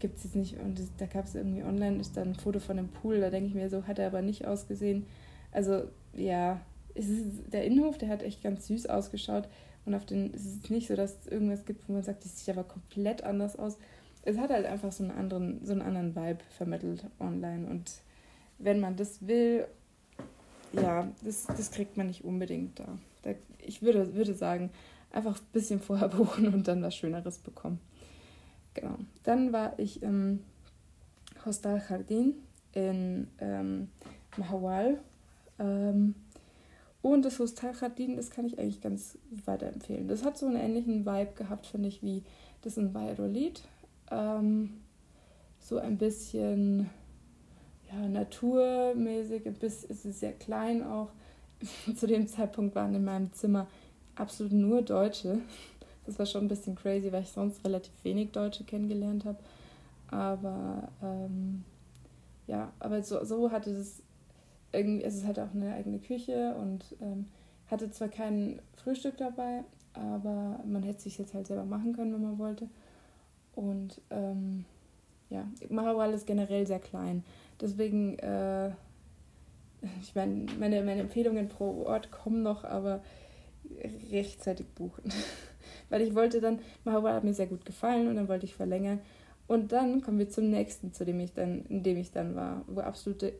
gibt es jetzt nicht, und da gab es irgendwie online, ist dann ein Foto von dem Pool, da denke ich mir, so hat er aber nicht ausgesehen. Also ja, es ist der Innenhof, der hat echt ganz süß ausgeschaut und es ist nicht so, dass es irgendwas gibt, wo man sagt, das sieht aber komplett anders aus. Es hat halt einfach so einen anderen Vibe vermittelt online, und wenn man das will, ja, das kriegt man nicht unbedingt da. Ich würde sagen, einfach ein bisschen vorher buchen und dann was Schöneres bekommen. Genau. Dann war ich im Hostal Jardín in Mahahual. Und das Hostal Jardín, das kann ich eigentlich ganz weiterempfehlen. Das hat so einen ähnlichen Vibe gehabt, finde ich, wie das in Valladolid. So ein bisschen ja, naturmäßig, es ist sehr klein auch. Zu dem Zeitpunkt waren in meinem Zimmer absolut nur Deutsche. Das war schon ein bisschen crazy, weil ich sonst relativ wenig Deutsche kennengelernt habe. Aber ja, aber so hatte es irgendwie, es hatte auch eine eigene Küche und hatte zwar kein Frühstück dabei, aber man hätte sich jetzt halt selber machen können, wenn man wollte. Und ja, Marawal ist generell sehr klein. Deswegen, ich meine, meine Empfehlungen pro Ort kommen noch, aber rechtzeitig buchen. Weil ich wollte dann, Marawal hat mir sehr gut gefallen und dann wollte ich verlängern. Und dann kommen wir zum nächsten, in dem ich dann war, wo absolute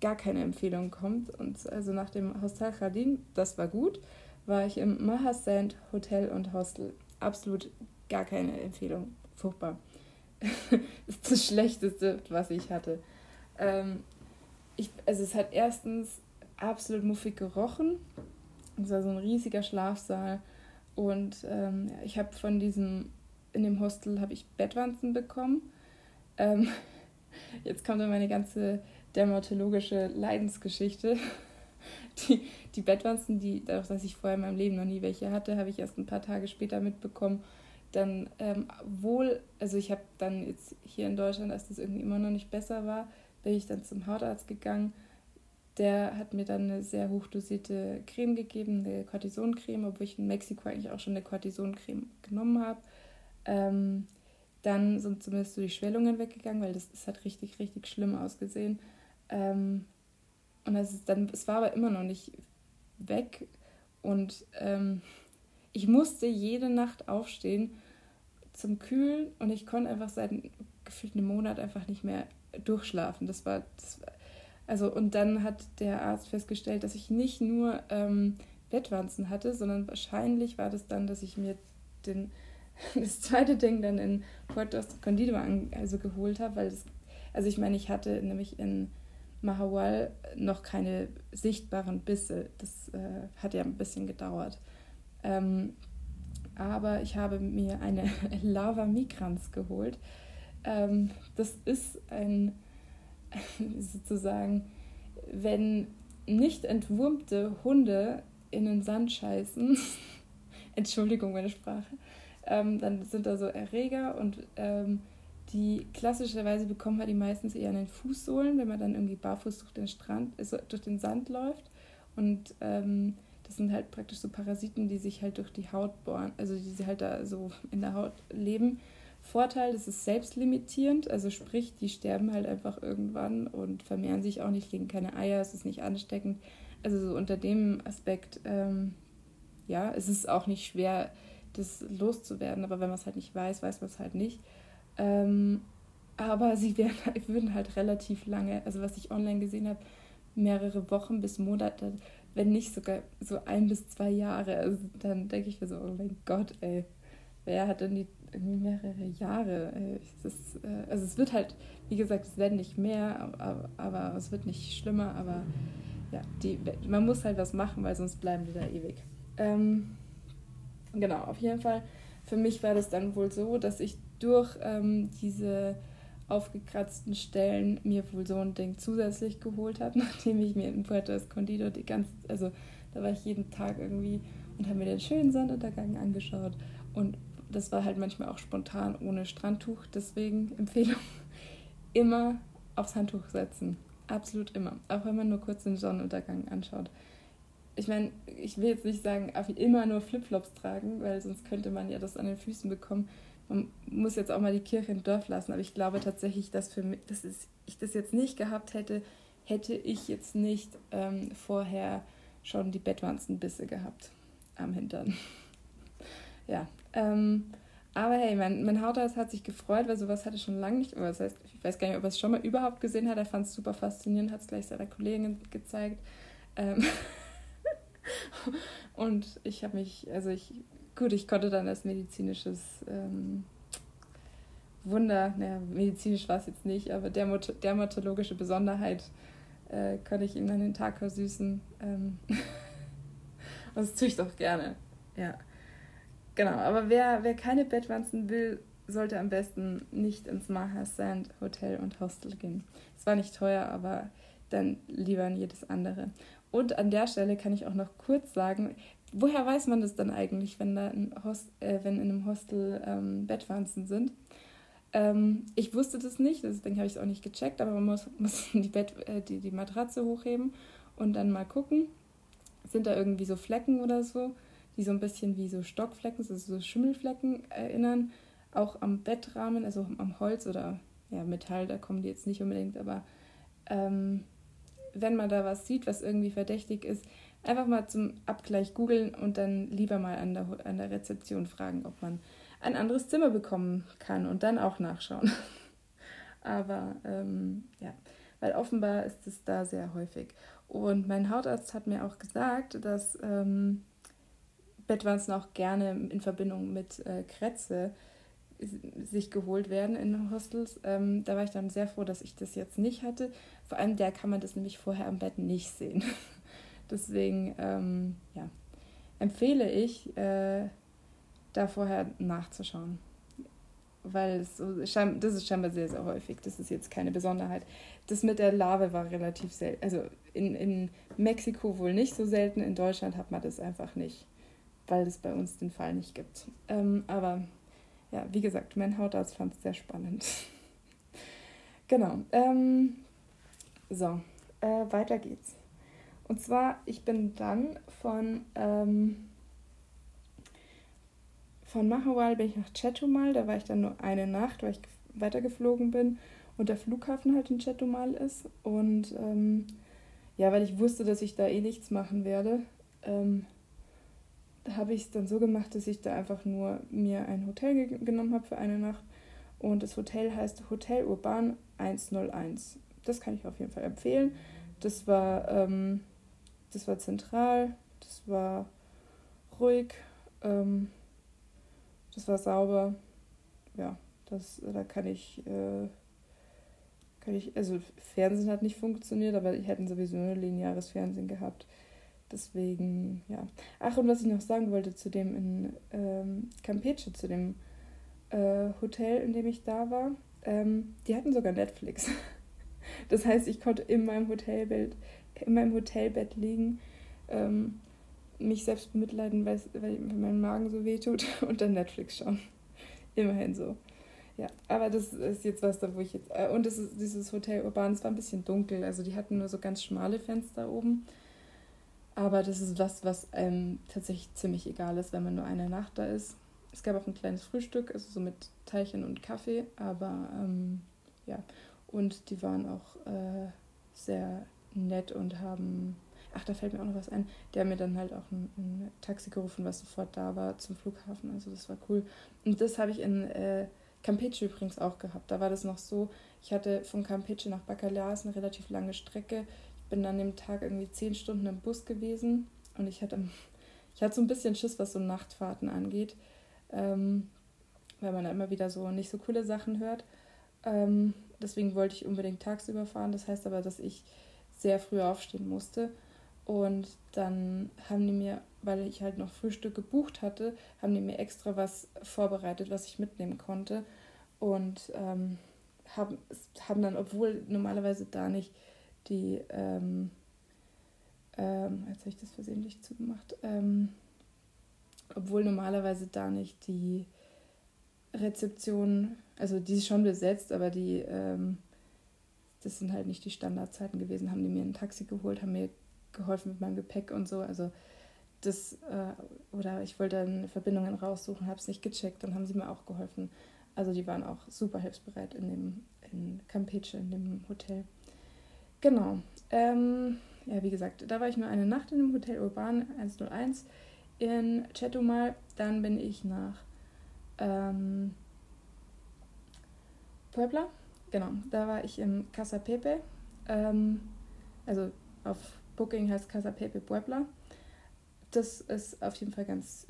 gar keine Empfehlung kommt. Und also nach dem Hostel Khardin, das war gut, war ich im Mahasand Hotel und Hostel. Absolut gar keine Empfehlung. Furchtbar. Das ist das Schlechteste, was ich hatte. Also es hat erstens absolut muffig gerochen. Es war so ein riesiger Schlafsaal. Und ich habe von diesem, in dem Hostel habe ich Bettwanzen bekommen. Jetzt kommt dann meine ganze dermatologische Leidensgeschichte. Die Bettwanzen, dadurch, dass ich vorher in meinem Leben noch nie welche hatte, habe ich erst ein paar Tage später mitbekommen. Dann also ich habe dann jetzt hier in Deutschland, als das irgendwie immer noch nicht besser war, bin ich dann zum Hautarzt gegangen. Der hat mir dann eine sehr hochdosierte Creme gegeben, eine Cortisoncreme, obwohl ich in Mexiko eigentlich auch schon eine Cortisoncreme genommen habe. Dann sind zumindest so die Schwellungen weggegangen, weil das hat richtig, richtig schlimm ausgesehen. Und es war aber immer noch nicht weg. Und ich musste jede Nacht aufstehen zum Kühlen und ich konnte einfach seit gefühlt einem Monat einfach nicht mehr durchschlafen. Und dann hat der Arzt festgestellt, dass ich nicht nur Bettwanzen hatte, sondern wahrscheinlich war das dann, dass ich mir das zweite Ding dann in Puerto Escondido geholt habe, weil ich hatte nämlich in Mahahual noch keine sichtbaren Bisse. Das hat ja ein bisschen gedauert. Aber ich habe mir eine Larva migrans geholt. Das ist sozusagen, wenn nicht entwurmte Hunde in den Sand scheißen, Entschuldigung meine Sprache, dann sind da so Erreger und die klassischerweise bekommt man die meistens eher an den Fußsohlen, wenn man dann irgendwie barfuß durch den Sand läuft. Und das sind halt praktisch so Parasiten, die sich halt durch die Haut bohren, also die sie halt da so in der Haut leben. Vorteil, das ist selbstlimitierend, also sprich, die sterben halt einfach irgendwann und vermehren sich auch nicht, legen keine Eier, es ist nicht ansteckend. Also so unter dem Aspekt, es ist auch nicht schwer, das loszuwerden, aber wenn man es halt nicht weiß, weiß man es halt nicht. Aber sie würden halt relativ lange, also was ich online gesehen habe, mehrere Wochen bis Monate, wenn nicht sogar so 1 bis 2 Jahre. Also dann denke ich mir so, oh mein Gott, ey, wer hat denn die mehrere Jahre? Ey? Es wird halt, wie gesagt, es werden nicht mehr, aber es wird nicht schlimmer, aber ja, man muss halt was machen, weil sonst bleiben die da ewig. Genau, auf jeden Fall, für mich war das dann wohl so, dass ich durch diese aufgekratzten Stellen mir wohl so ein Ding zusätzlich geholt habe, nachdem ich mir in Puerto Escondido da war ich jeden Tag irgendwie und habe mir den schönen Sonnenuntergang angeschaut und das war halt manchmal auch spontan ohne Strandtuch, deswegen Empfehlung, immer aufs Handtuch setzen, absolut immer, auch wenn man nur kurz den Sonnenuntergang anschaut. Ich meine, ich will jetzt nicht sagen, immer nur Flipflops tragen, weil sonst könnte man ja das an den Füßen bekommen. Man muss jetzt auch mal die Kirche im Dorf lassen, aber ich glaube tatsächlich, dass ich das jetzt nicht gehabt hätte, hätte ich jetzt nicht vorher schon die Bettwanzenbisse gehabt am Hintern. Ja, aber hey, mein Hautarzt hat sich gefreut, weil sowas hatte schon lange nicht, das heißt, ich weiß gar nicht, ob er es schon mal überhaupt gesehen hat, er fand es super faszinierend, hat es gleich seiner Kollegin gezeigt. Und ich habe mich, ich konnte dann als medizinisches Wunder, naja, medizinisch war es jetzt nicht, aber dermatologische Besonderheit konnte ich ihm an den Tag versüßen. Und das tue ich doch gerne. Ja, genau. Aber wer keine Bettwanzen will, sollte am besten nicht ins Mahasand Hotel und Hostel gehen. Es war nicht teuer, aber dann lieber in jedes andere. Und an der Stelle kann ich auch noch kurz sagen, woher weiß man das dann eigentlich, wenn wenn in einem Hostel Bettwanzen sind? Ich wusste das nicht, deswegen habe ich es auch nicht gecheckt, aber man muss die Matratze hochheben und dann mal gucken, sind da irgendwie so Flecken oder so, die so ein bisschen wie so Stockflecken, also so Schimmelflecken erinnern, auch am Bettrahmen, also am Holz oder ja, Metall, da kommen die jetzt nicht unbedingt, aber wenn man da was sieht, was irgendwie verdächtig ist, einfach mal zum Abgleich googeln und dann lieber mal an der Rezeption fragen, ob man ein anderes Zimmer bekommen kann und dann auch nachschauen. Aber ja, weil offenbar ist es da sehr häufig. Und mein Hautarzt hat mir auch gesagt, dass Bettwanzen auch gerne in Verbindung mit Krätze sich geholt werden in Hostels. Da war ich dann sehr froh, dass ich das jetzt nicht hatte. Vor allem da kann man das nämlich vorher am Bett nicht sehen. Deswegen ja, empfehle ich, da vorher nachzuschauen. Weil das ist scheinbar sehr, sehr häufig. Das ist jetzt keine Besonderheit. Das mit der Larve war relativ selten. Also in Mexiko wohl nicht so selten. In Deutschland hat man das einfach nicht, weil es bei uns den Fall nicht gibt. Aber ja, wie gesagt, mein Hautarzt fand es sehr spannend. Genau. So, weiter geht's. Und zwar, ich bin dann von Mahahual bin ich nach Chetumal, da war ich dann nur eine Nacht, weil ich weitergeflogen bin und der Flughafen halt in Chetumal ist. Und ja, weil ich wusste, dass ich da eh nichts machen werde, habe ich es dann so gemacht, dass ich da einfach nur mir ein Hotel genommen habe für eine Nacht. Und das Hotel heißt Hotel Urban 101. Das kann ich auf jeden Fall empfehlen. Das war zentral, das war ruhig, das war sauber. Ja, da kann ich, also Fernsehen hat nicht funktioniert, aber die hätten sowieso nur lineares Fernsehen gehabt. Deswegen, ja. Ach, und was ich noch sagen wollte zu dem in Campeche, zu dem Hotel, in dem ich da war, die hatten sogar Netflix. Das heißt, ich konnte in meinem Hotelbett liegen, mich selbst bemitleiden, weil mein Magen so wehtut und dann Netflix schauen. Immerhin so. Ja, aber das ist jetzt was, da wo ich jetzt... und das ist dieses Hotel Urban, es war ein bisschen dunkel, also die hatten nur so ganz schmale Fenster oben. Aber das ist was einem tatsächlich ziemlich egal ist, wenn man nur eine Nacht da ist. Es gab auch ein kleines Frühstück, also so mit Teilchen und Kaffee, aber ja... Und die waren auch sehr nett und haben... Ach, da fällt mir auch noch was ein. Die haben mir dann halt auch ein Taxi gerufen, was sofort da war zum Flughafen. Also das war cool. Und das habe ich in Campeche übrigens auch gehabt. Da war das noch so, ich hatte von Campeche nach Bacalar eine relativ lange Strecke. Ich bin an dem Tag irgendwie 10 Stunden im Bus gewesen. Und ich hatte so ein bisschen Schiss, was so Nachtfahrten angeht. Weil man da immer wieder so nicht so coole Sachen hört. Deswegen wollte ich unbedingt tagsüber fahren. Das heißt aber, dass ich sehr früh aufstehen musste. Und dann haben die mir, weil ich halt noch Frühstück gebucht hatte, haben die mir extra was vorbereitet, was ich mitnehmen konnte. Und haben dann, obwohl normalerweise da nicht die, jetzt habe ich das versehentlich zugemacht, obwohl normalerweise da nicht die Rezeption, also die ist schon besetzt, aber die, das sind halt nicht die Standardzeiten gewesen, haben die mir ein Taxi geholt, haben mir geholfen mit meinem Gepäck und so, also das, oder ich wollte dann Verbindungen raussuchen, habe es nicht gecheckt, dann haben sie mir auch geholfen, also die waren auch super hilfsbereit in Campeche, in dem Hotel. Genau, ja wie gesagt, da war ich nur eine Nacht in dem Hotel Urban 101 in Chetumal, dann bin ich nach Puebla, genau, da war ich im Casa Pepe, also auf Booking heißt Casa Pepe Puebla. Das ist auf jeden Fall ganz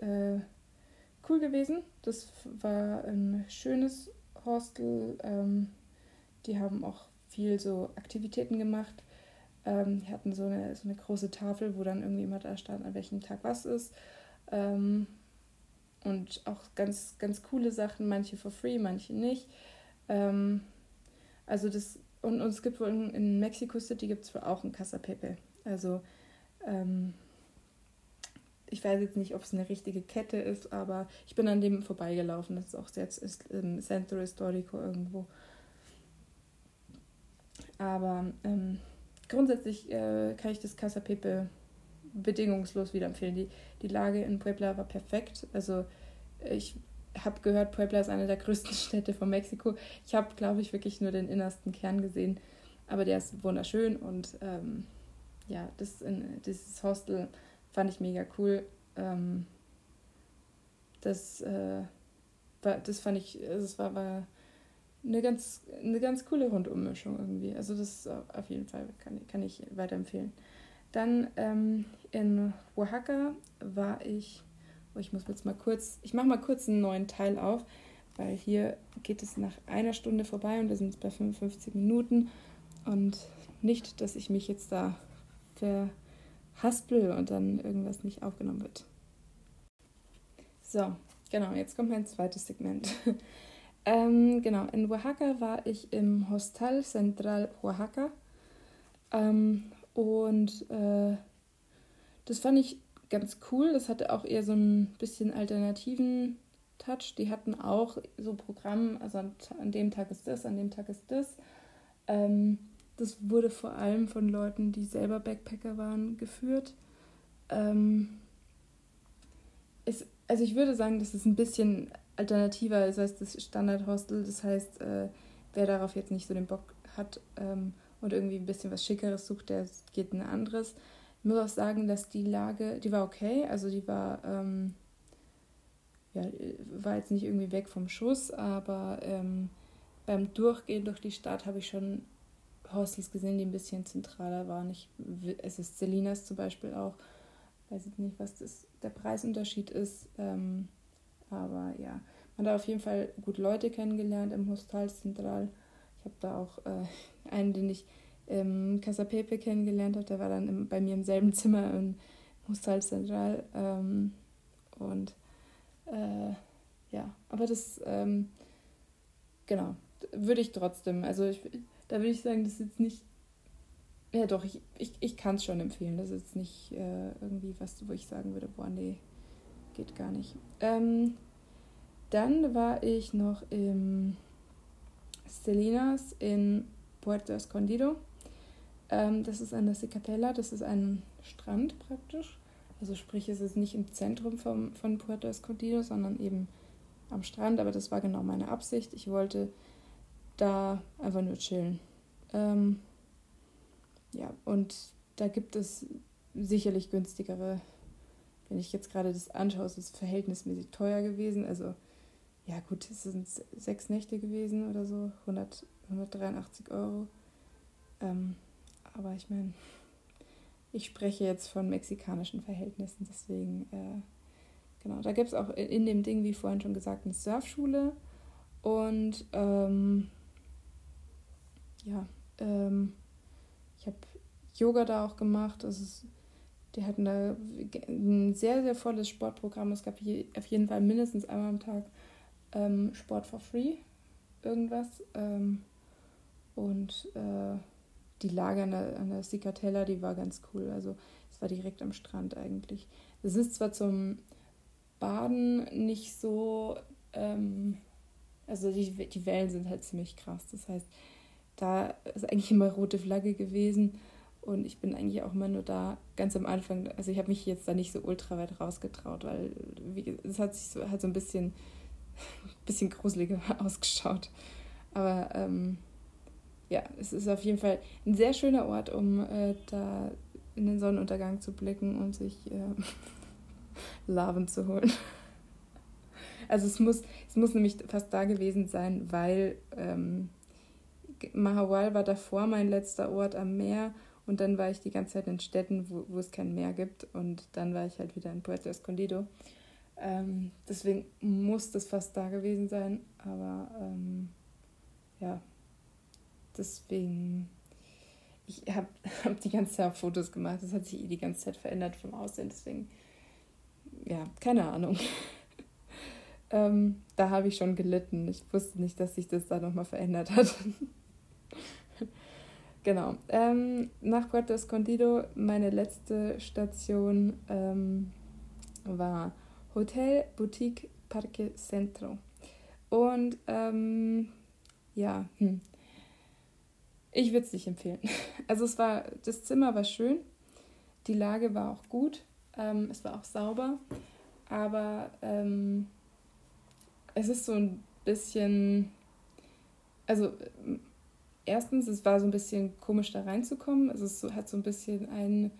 cool gewesen, das war ein schönes Hostel, die haben auch viel so Aktivitäten gemacht, die hatten so eine große Tafel, wo dann irgendwie immer da stand, an welchem Tag was ist, und auch ganz, ganz coole Sachen, manche for free, manche nicht. Also das, und es gibt wohl in Mexico City gibt es wohl auch ein Casa Pepe. Also ich weiß jetzt nicht, ob es eine richtige Kette ist, aber ich bin an dem vorbeigelaufen. Das ist auch jetzt im Centro Histórico irgendwo. Aber grundsätzlich kann ich das Casa Pepe bedingungslos wieder empfehlen. Die Lage in Puebla war perfekt. Also ich habe gehört, Puebla ist eine der größten Städte von Mexiko. Ich habe, glaube ich, wirklich nur den innersten Kern gesehen. Aber der ist wunderschön und ja, dieses Hostel fand ich mega cool. Das war eine ganz coole Rundummischung irgendwie. Also das auf jeden Fall kann ich weiterempfehlen. Dann in Oaxaca war ich, ich mache mal kurz einen neuen Teil auf, weil hier geht es nach einer Stunde vorbei und wir sind jetzt bei 55 Minuten und nicht, dass ich mich jetzt da verhaspel und dann irgendwas nicht aufgenommen wird. So, genau, jetzt kommt mein zweites Segment. Genau, in Oaxaca war ich im Hostal Central Oaxaca und das fand ich ganz cool. Das hatte auch eher so ein bisschen alternativen Touch. Die hatten auch so Programm, also an dem Tag ist das, an dem Tag ist das. Das wurde vor allem von Leuten, die selber Backpacker waren, geführt. Also ich würde sagen, dass es ein bisschen alternativer ist als das Standard-Hostel. Das heißt, wer darauf jetzt nicht so den Bock hat und irgendwie ein bisschen was Schickeres sucht, der geht in ein anderes. Ich muss auch sagen, dass die Lage, die war okay. Also die war, war jetzt nicht irgendwie weg vom Schuss, aber beim Durchgehen durch die Stadt habe ich schon Hostels gesehen, die ein bisschen zentraler waren. Es ist Selinas zum Beispiel auch. Ich weiß jetzt nicht, was der Preisunterschied ist, aber ja, man hat auf jeden Fall gut Leute kennengelernt im Hostal Central. Ich habe da auch einen, den ich im Casapepe kennengelernt habe, der war dann bei mir im selben Zimmer im Hostal Central aber das, genau, würde ich trotzdem, da würde ich sagen, das ist jetzt nicht. Ja doch, ich kann es schon empfehlen. Das ist jetzt nicht irgendwie was, wo ich sagen würde, boah, nee, geht gar nicht. Dann war ich noch im Selinas in Puerto Escondido. Das ist an der Cicatela, das ist ein Strand praktisch. Also sprich, es ist nicht im Zentrum von Puerto Escondido, sondern eben am Strand. Aber das war genau meine Absicht. Ich wollte da einfach nur chillen. Ja, und da gibt es sicherlich günstigere, wenn ich jetzt gerade das anschaue, ist es verhältnismäßig teuer gewesen. Also, ja gut, es sind 6 Nächte gewesen oder so, 183 €. Aber ich meine, ich spreche jetzt von mexikanischen Verhältnissen, deswegen, genau, da gibt es auch in dem Ding, wie vorhin schon gesagt, eine Surfschule und, ich habe Yoga da auch gemacht. Die hatten da ein sehr, sehr volles Sportprogramm. Es gab auf jeden Fall mindestens einmal am Tag Sport for free, irgendwas. Die Lage an der Cicatela, die war ganz cool. Also es war direkt am Strand eigentlich. Es ist zwar zum Baden nicht so, die Wellen sind halt ziemlich krass. Das heißt, da ist eigentlich immer rote Flagge gewesen und ich bin eigentlich auch immer nur da ganz am Anfang, also ich habe mich jetzt da nicht so ultra weit rausgetraut, weil es hat sich so, ein bisschen gruseliger ausgeschaut. Aber es ist auf jeden Fall ein sehr schöner Ort, um da in den Sonnenuntergang zu blicken und sich Larven zu holen. Also es muss nämlich fast da gewesen sein, weil Mahahual war davor mein letzter Ort am Meer und dann war ich die ganze Zeit in Städten, wo es kein Meer gibt und dann war ich halt wieder in Puerto Escondido. Deswegen muss das fast da gewesen sein, aber deswegen, ich hab die ganze Zeit Fotos gemacht, das hat sich die ganze Zeit verändert vom Aussehen, deswegen, ja, keine Ahnung. Da habe ich schon gelitten, ich wusste nicht, dass sich das da nochmal verändert hat. Genau. Nach Puerto Escondido, meine letzte Station war Hotel Boutique Parque Centro. Und ich würde es nicht empfehlen. Also das Zimmer war schön, die Lage war auch gut, es war auch sauber, aber es ist so ein bisschen, also erstens, es war so ein bisschen komisch da reinzukommen. Also es hat so ein bisschen einen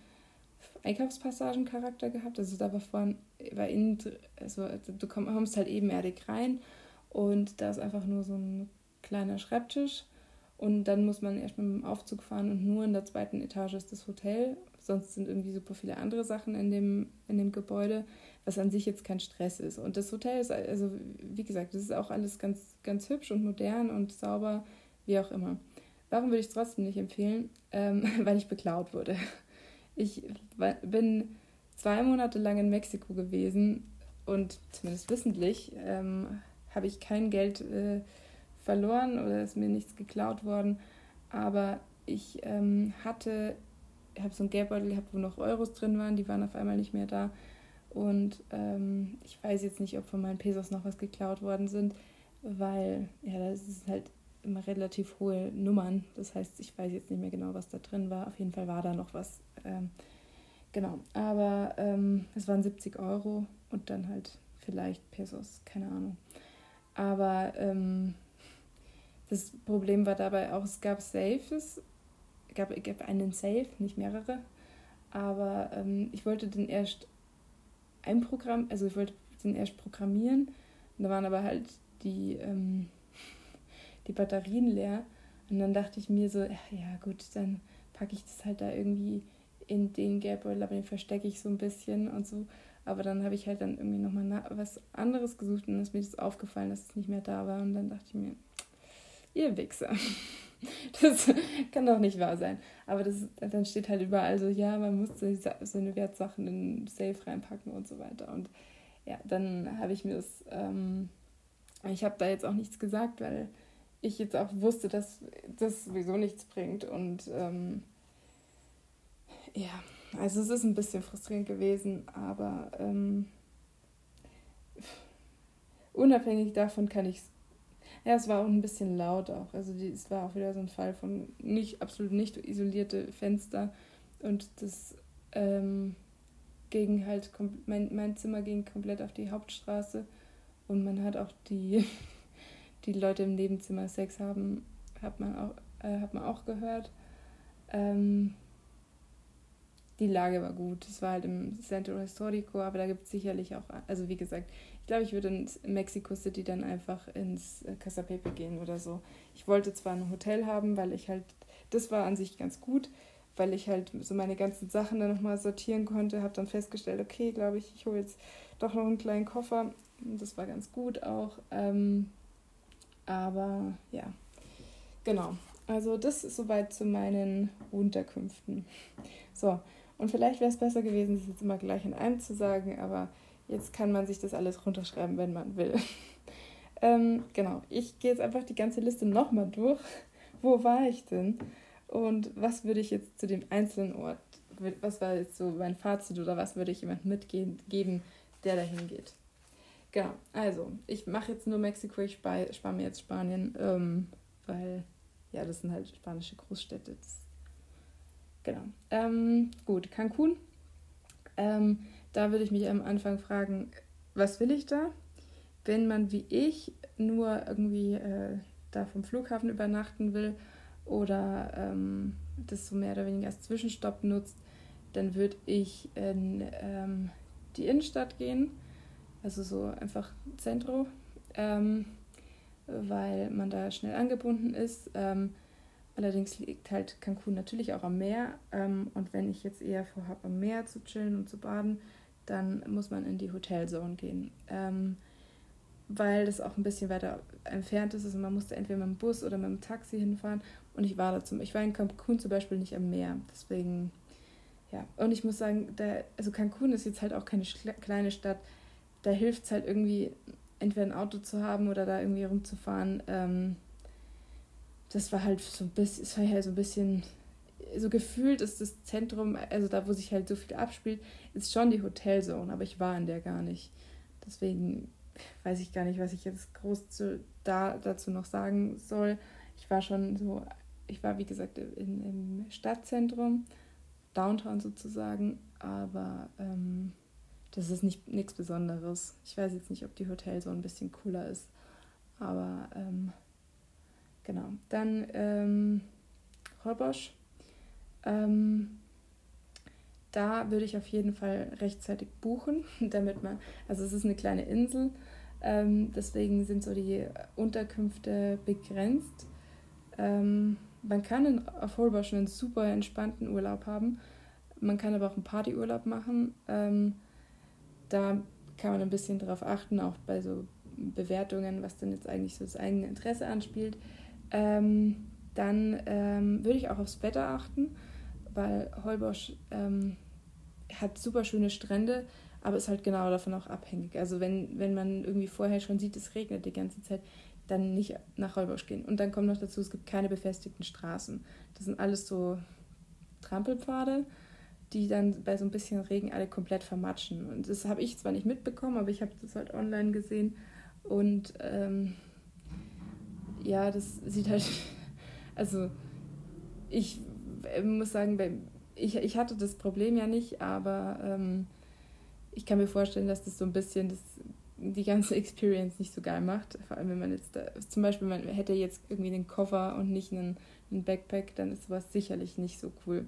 Einkaufspassagencharakter gehabt. Also da war vorne, war innen, also du kommst halt ebenerdig rein und da ist einfach nur so ein kleiner Schreibtisch. Und dann muss man erstmal mit dem Aufzug fahren und nur in der zweiten Etage ist das Hotel. Sonst sind irgendwie super viele andere Sachen in dem Gebäude, was an sich jetzt kein Stress ist. Und das Hotel ist, also wie gesagt, das ist auch alles ganz, ganz hübsch und modern und sauber, wie auch immer. Warum würde ich es trotzdem nicht empfehlen? Weil ich beklaut wurde. Ich bin 2 Monate lang in Mexiko gewesen und zumindest wissentlich habe ich kein Geld verloren oder ist mir nichts geklaut worden, aber ich habe so einen Geldbeutel gehabt, wo noch Euros drin waren, die waren auf einmal nicht mehr da und ich weiß jetzt nicht, ob von meinen Pesos noch was geklaut worden sind, weil ja, das ist halt immer relativ hohe Nummern, das heißt, ich weiß jetzt nicht mehr genau, was da drin war, auf jeden Fall war da noch was, genau, aber es waren 70 Euro und dann halt vielleicht Pesos, keine Ahnung, aber das Problem war dabei auch, es gab Safes, gab einen Safe, nicht mehrere, aber ich wollte den erst programmieren, und da waren aber halt die Batterien leer und dann dachte ich mir so, ja gut, dann packe ich das halt da irgendwie in den Geldbeutel, aber den verstecke ich so ein bisschen und so, aber dann habe ich halt dann irgendwie nochmal was anderes gesucht und dann ist mir das aufgefallen, dass es nicht mehr da war und dann dachte ich mir, ihr Wichser. Das kann doch nicht wahr sein. Aber dann steht halt überall so, ja, man muss seine Wertsachen in den Safe reinpacken und so weiter. Und ja, dann habe ich mir das, ich habe da jetzt auch nichts gesagt, weil ich jetzt auch wusste, dass das sowieso nichts bringt. Und ja, also es ist ein bisschen frustrierend gewesen, aber unabhängig davon kann ich es. Ja, es war auch ein bisschen laut auch. Also es war auch wieder so ein Fall von absolut nicht isolierte Fenster. Und das ging halt, mein Zimmer ging komplett auf die Hauptstraße. Und man hat auch die Leute im Nebenzimmer Sex haben, hat man auch gehört. Die Lage war gut. Es war halt im Centro Histórico, aber da gibt es sicherlich auch, also wie gesagt, ich glaube, ich würde in Mexico City dann einfach ins Casa Pepe gehen oder so. Ich wollte zwar ein Hotel haben, weil ich halt, das war an sich ganz gut, weil ich halt so meine ganzen Sachen dann nochmal sortieren konnte, habe dann festgestellt, okay, glaube ich, ich hole jetzt doch noch einen kleinen Koffer. Das war ganz gut auch. Aber ja, genau. Also das ist soweit zu meinen Unterkünften. So. Und vielleicht wäre es besser gewesen, das jetzt immer gleich in einem zu sagen, aber jetzt kann man sich das alles runterschreiben, wenn man will. Genau, ich gehe jetzt einfach die ganze Liste nochmal durch. Wo war ich denn? Und was würde ich jetzt zu dem einzelnen Ort, was war jetzt so mein Fazit oder was würde ich jemandem mitgeben, der dahin geht? Genau, also ich mache jetzt nur Mexiko, ich spare mir jetzt Spanien, weil ja, das sind halt spanische Großstädte, genau. Gut, Cancun. Da würde ich mich am Anfang fragen, was will ich da? Wenn man wie ich nur irgendwie da vom Flughafen übernachten will oder das so mehr oder weniger als Zwischenstopp nutzt, dann würde ich in die Innenstadt gehen, also so einfach Zentro, weil man da schnell angebunden ist. Allerdings liegt halt Cancun natürlich auch am Meer und wenn ich jetzt eher vorhabe, am Meer zu chillen und zu baden, dann muss man in die Hotelzone gehen, weil das auch ein bisschen weiter entfernt ist. Also man musste entweder mit dem Bus oder mit dem Taxi hinfahren und ich war in Cancun zum Beispiel nicht am Meer, deswegen, ja. Und ich muss sagen, also Cancun ist jetzt halt auch keine kleine Stadt, da hilft es halt irgendwie, entweder ein Auto zu haben oder da irgendwie rumzufahren, das war halt so ein bisschen, so gefühlt ist das Zentrum, also da, wo sich halt so viel abspielt, ist schon die Hotelzone, aber ich war in der gar nicht. Deswegen weiß ich gar nicht, was ich jetzt groß dazu noch sagen soll. Ich war wie gesagt im Stadtzentrum, Downtown sozusagen, aber das ist nichts Besonderes. Ich weiß jetzt nicht, ob die Hotel so ein bisschen cooler ist, aber genau. Dann Holbosch. Da würde ich auf jeden Fall rechtzeitig buchen, damit man, also es ist eine kleine Insel, deswegen sind so die Unterkünfte begrenzt. Man kann auf Holbosch einen super entspannten Urlaub haben, man kann aber auch einen Partyurlaub machen. Da kann man ein bisschen drauf achten, auch bei so Bewertungen, was denn jetzt eigentlich so das eigene Interesse anspielt. Dann würde ich auch aufs Wetter achten, weil Holbosch hat super schöne Strände, aber ist halt genau davon auch abhängig. Also wenn man irgendwie vorher schon sieht, es regnet die ganze Zeit, dann nicht nach Holbosch gehen. Und dann kommt noch dazu, es gibt keine befestigten Straßen. Das sind alles so Trampelpfade, die dann bei so ein bisschen Regen alle komplett vermatschen. Und das habe ich zwar nicht mitbekommen, aber ich habe das halt online gesehen. Und ja, das sieht halt... Also ich muss sagen, ich hatte das Problem ja nicht, aber ich kann mir vorstellen, dass das so ein bisschen die ganze Experience nicht so geil macht. Vor allem, wenn man jetzt da, zum Beispiel, man hätte jetzt irgendwie einen Koffer und nicht einen Backpack, dann ist sowas sicherlich nicht so cool.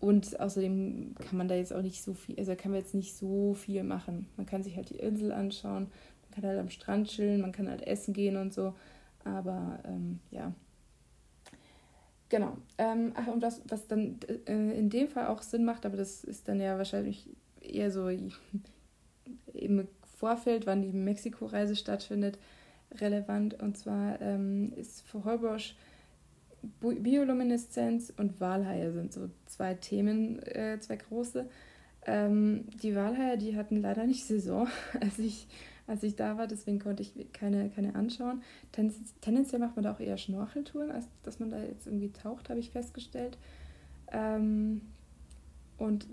Und außerdem kann man da jetzt auch nicht so viel, also kann man jetzt nicht so viel machen. Man kann sich halt die Insel anschauen, man kann halt am Strand chillen, man kann halt essen gehen und so. Aber ja, genau. Ach, und was dann in dem Fall auch Sinn macht, aber das ist dann ja wahrscheinlich eher so im Vorfeld, wann die Mexiko-Reise stattfindet, relevant. Und zwar ist für Holbosch Biolumineszenz und Walhaie sind so zwei Themen, zwei große. Die Walhaie, die hatten leider nicht Saison, als ich da war, deswegen konnte ich keine anschauen. Tendenziell macht man da auch eher Schnorcheltouren, als dass man da jetzt irgendwie taucht, habe ich festgestellt. Und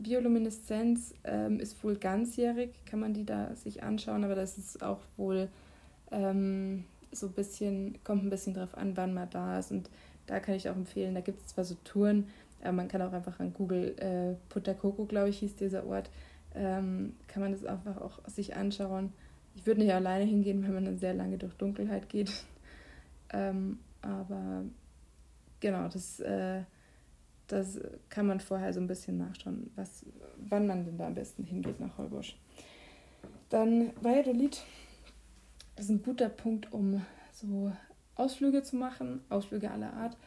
Biolumineszenz ist wohl ganzjährig, kann man die da sich anschauen, aber das ist auch wohl so ein bisschen, kommt ein bisschen drauf an, wann man da ist. Und da kann ich auch empfehlen, da gibt es zwar so Touren, aber man kann auch einfach an Google, Punta Coco, glaube ich, hieß dieser Ort, kann man das einfach auch sich anschauen. Ich würde nicht alleine hingehen, wenn man dann sehr lange durch Dunkelheit geht. Aber genau, das kann man vorher so ein bisschen nachschauen, wann man denn da am besten hingeht nach Holbosch. Dann Valladolid. Das ist ein guter Punkt, um so Ausflüge zu machen, Ausflüge aller Art.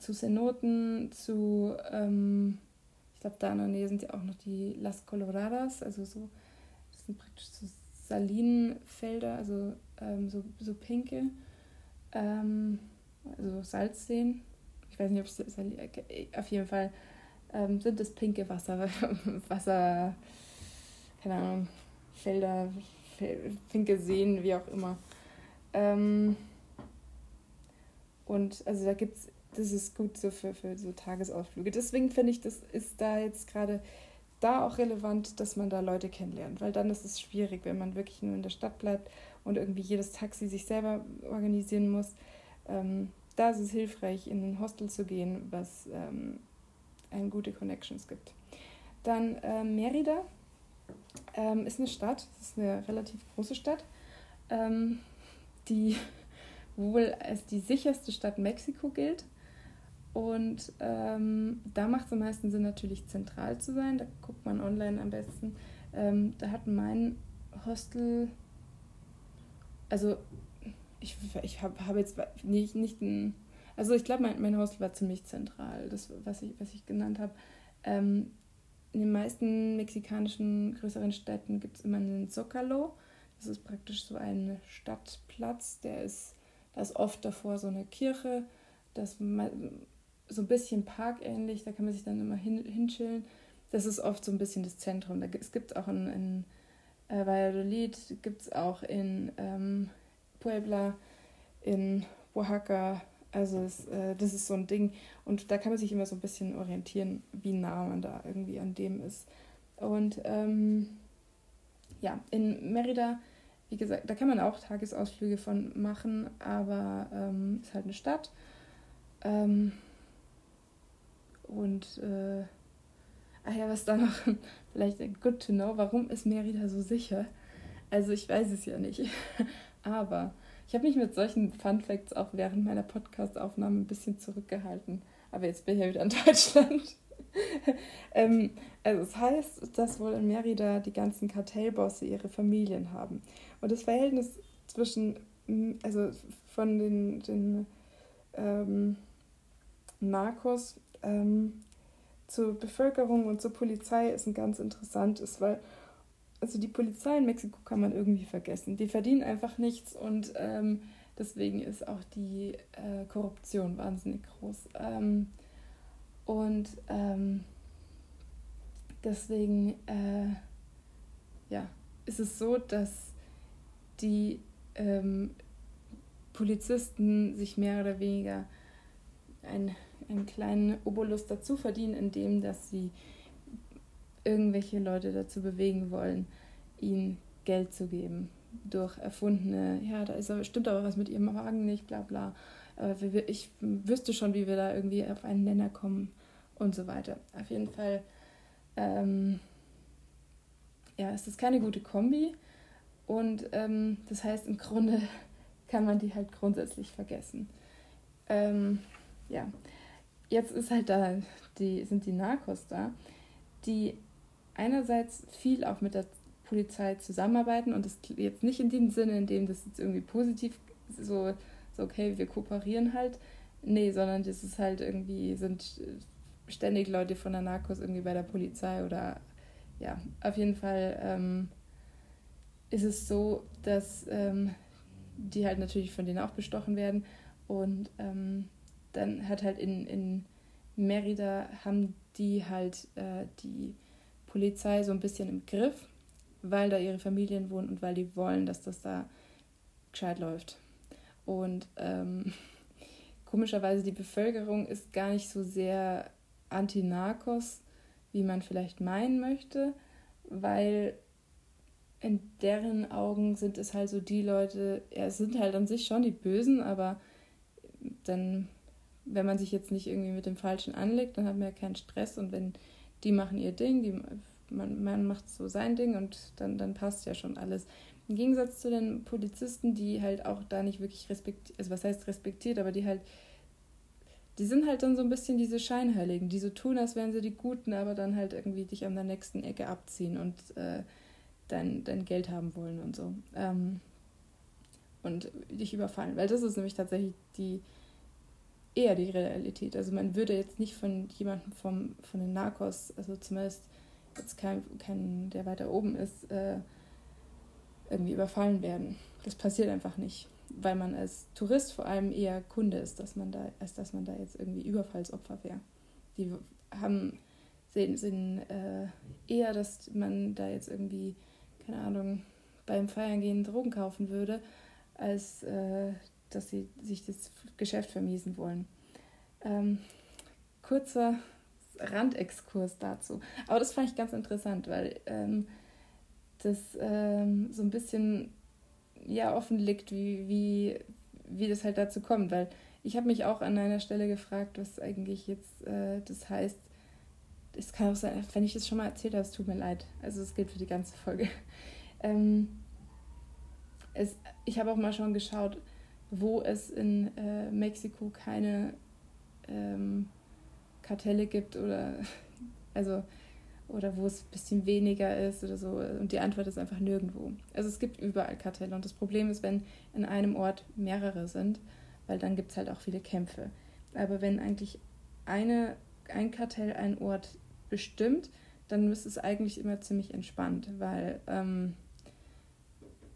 Zu Cenoten, zu, ich glaube, da in der Nähe sind ja auch noch die Las Coloradas, also so, das sind praktisch so Salinenfelder, also so pinke, also Salzseen. Ich weiß nicht, ob es auf jeden Fall sind das pinke Wasser, keine Ahnung, Felder, pinke Seen, wie auch immer. Und also da gibt's, das ist gut so für so Tagesausflüge. Deswegen finde ich, das ist da jetzt gerade da auch relevant, dass man da Leute kennenlernt, weil dann ist es schwierig, wenn man wirklich nur in der Stadt bleibt und irgendwie jedes Taxi sich selber organisieren muss. Da ist es hilfreich, in ein Hostel zu gehen, was einem gute Connections gibt. Dann Mérida ist eine Stadt, das ist eine relativ große Stadt, die wohl als die sicherste Stadt Mexiko gilt. Und da macht es am meisten Sinn, natürlich zentral zu sein. Da guckt man online am besten. Da hat mein Hostel, also ich hab jetzt nicht ein, also ich glaube, mein Hostel war ziemlich zentral, das, was ich genannt habe. In den meisten mexikanischen größeren Städten gibt es immer einen Zócalo. Das ist praktisch so ein Stadtplatz, da ist oft davor so eine Kirche, das so ein bisschen parkähnlich, da kann man sich dann immer hinschillen. Das ist oft so ein bisschen das Zentrum. Es gibt auch in Valladolid, gibt es auch in Puebla, in Oaxaca. Also das ist so ein Ding. Und da kann man sich immer so ein bisschen orientieren, wie nah man da irgendwie an dem ist. Und ja, in Mérida, wie gesagt, da kann man auch Tagesausflüge von machen, aber ist halt eine Stadt. ja, was da noch vielleicht good to know, warum ist Mary da so sicher? Also ich weiß es ja nicht, aber ich habe mich mit solchen Fun Facts auch während meiner Podcast-Aufnahme ein bisschen zurückgehalten. Aber jetzt bin ich ja wieder in Deutschland. Also es heißt, dass wohl in Merida die ganzen Kartellbosse ihre Familien haben. Und das Verhältnis zwischen, also von den Narcos zur Bevölkerung und zur Polizei ist ein ganz interessantes, weil also die Polizei in Mexiko kann man irgendwie vergessen. Die verdienen einfach nichts und deswegen ist auch die Korruption wahnsinnig groß. Deswegen ist es so, dass die Polizisten sich mehr oder weniger einen kleinen Obolus dazu verdienen, indem dass sie irgendwelche Leute dazu bewegen wollen, ihnen Geld zu geben durch erfundene, ja, da ist aber, stimmt aber was mit ihrem Magen nicht, bla bla. Ich wüsste schon, wie wir da irgendwie auf einen Nenner kommen und so weiter. Auf jeden Fall ist das keine gute Kombi und das heißt, im Grunde kann man die halt grundsätzlich vergessen. Jetzt ist halt da, sind die Narcos da, die einerseits viel auch mit der Polizei zusammenarbeiten und das jetzt nicht in dem Sinne, in dem das jetzt irgendwie positiv so okay, wir kooperieren halt. Nee, sondern das ist halt irgendwie, sind ständig Leute von der Narcos irgendwie bei der Polizei oder ja, auf jeden Fall ist es so, dass die halt natürlich von denen auch bestochen werden und dann hat halt in Merida haben die halt die Polizei so ein bisschen im Griff, weil da ihre Familien wohnen und weil die wollen, dass das da gescheit läuft. Und komischerweise die Bevölkerung ist gar nicht so sehr anti-Narcos, wie man vielleicht meinen möchte, weil in deren Augen sind es halt so die Leute, ja, es sind halt an sich schon die Bösen, aber dann, wenn man sich jetzt nicht irgendwie mit dem Falschen anlegt, dann hat man ja keinen Stress und wenn die machen ihr Ding, man macht so sein Ding und dann passt ja schon alles. Im Gegensatz zu den Polizisten, die halt auch da nicht wirklich respektiert, also was heißt respektiert, aber die sind halt dann so ein bisschen diese Scheinheiligen, die so tun, als wären sie die Guten, aber dann halt irgendwie dich an der nächsten Ecke abziehen und dein Geld haben wollen und so. Und dich überfallen, weil das ist nämlich tatsächlich eher die Realität. Also man würde jetzt nicht von jemandem von den Narcos, also zumindest jetzt kein der weiter oben ist, irgendwie überfallen werden. Das passiert einfach nicht, weil man als Tourist vor allem eher Kunde ist, als dass man da jetzt irgendwie Überfallsopfer wäre. Die sehen eher, dass man da jetzt irgendwie, keine Ahnung, beim Feiern gehen Drogen kaufen würde, als dass sie sich das Geschäft vermiesen wollen. Kurzer Randexkurs dazu. Aber das fand ich ganz interessant, weil das so ein bisschen ja, offen liegt, wie das halt dazu kommt. Weil ich habe mich auch an einer Stelle gefragt, was eigentlich jetzt das heißt. Es kann auch sein, wenn ich das schon mal erzählt habe, es tut mir leid. Also das gilt für die ganze Folge. Ich habe auch mal schon geschaut, wo es in Mexiko keine Kartelle gibt oder wo es ein bisschen weniger ist oder so. Und die Antwort ist einfach nirgendwo. Also es gibt überall Kartelle. Und das Problem ist, wenn in einem Ort mehrere sind, weil dann gibt es halt auch viele Kämpfe. Aber wenn eigentlich ein Kartell einen Ort bestimmt, dann ist es eigentlich immer ziemlich entspannt, weil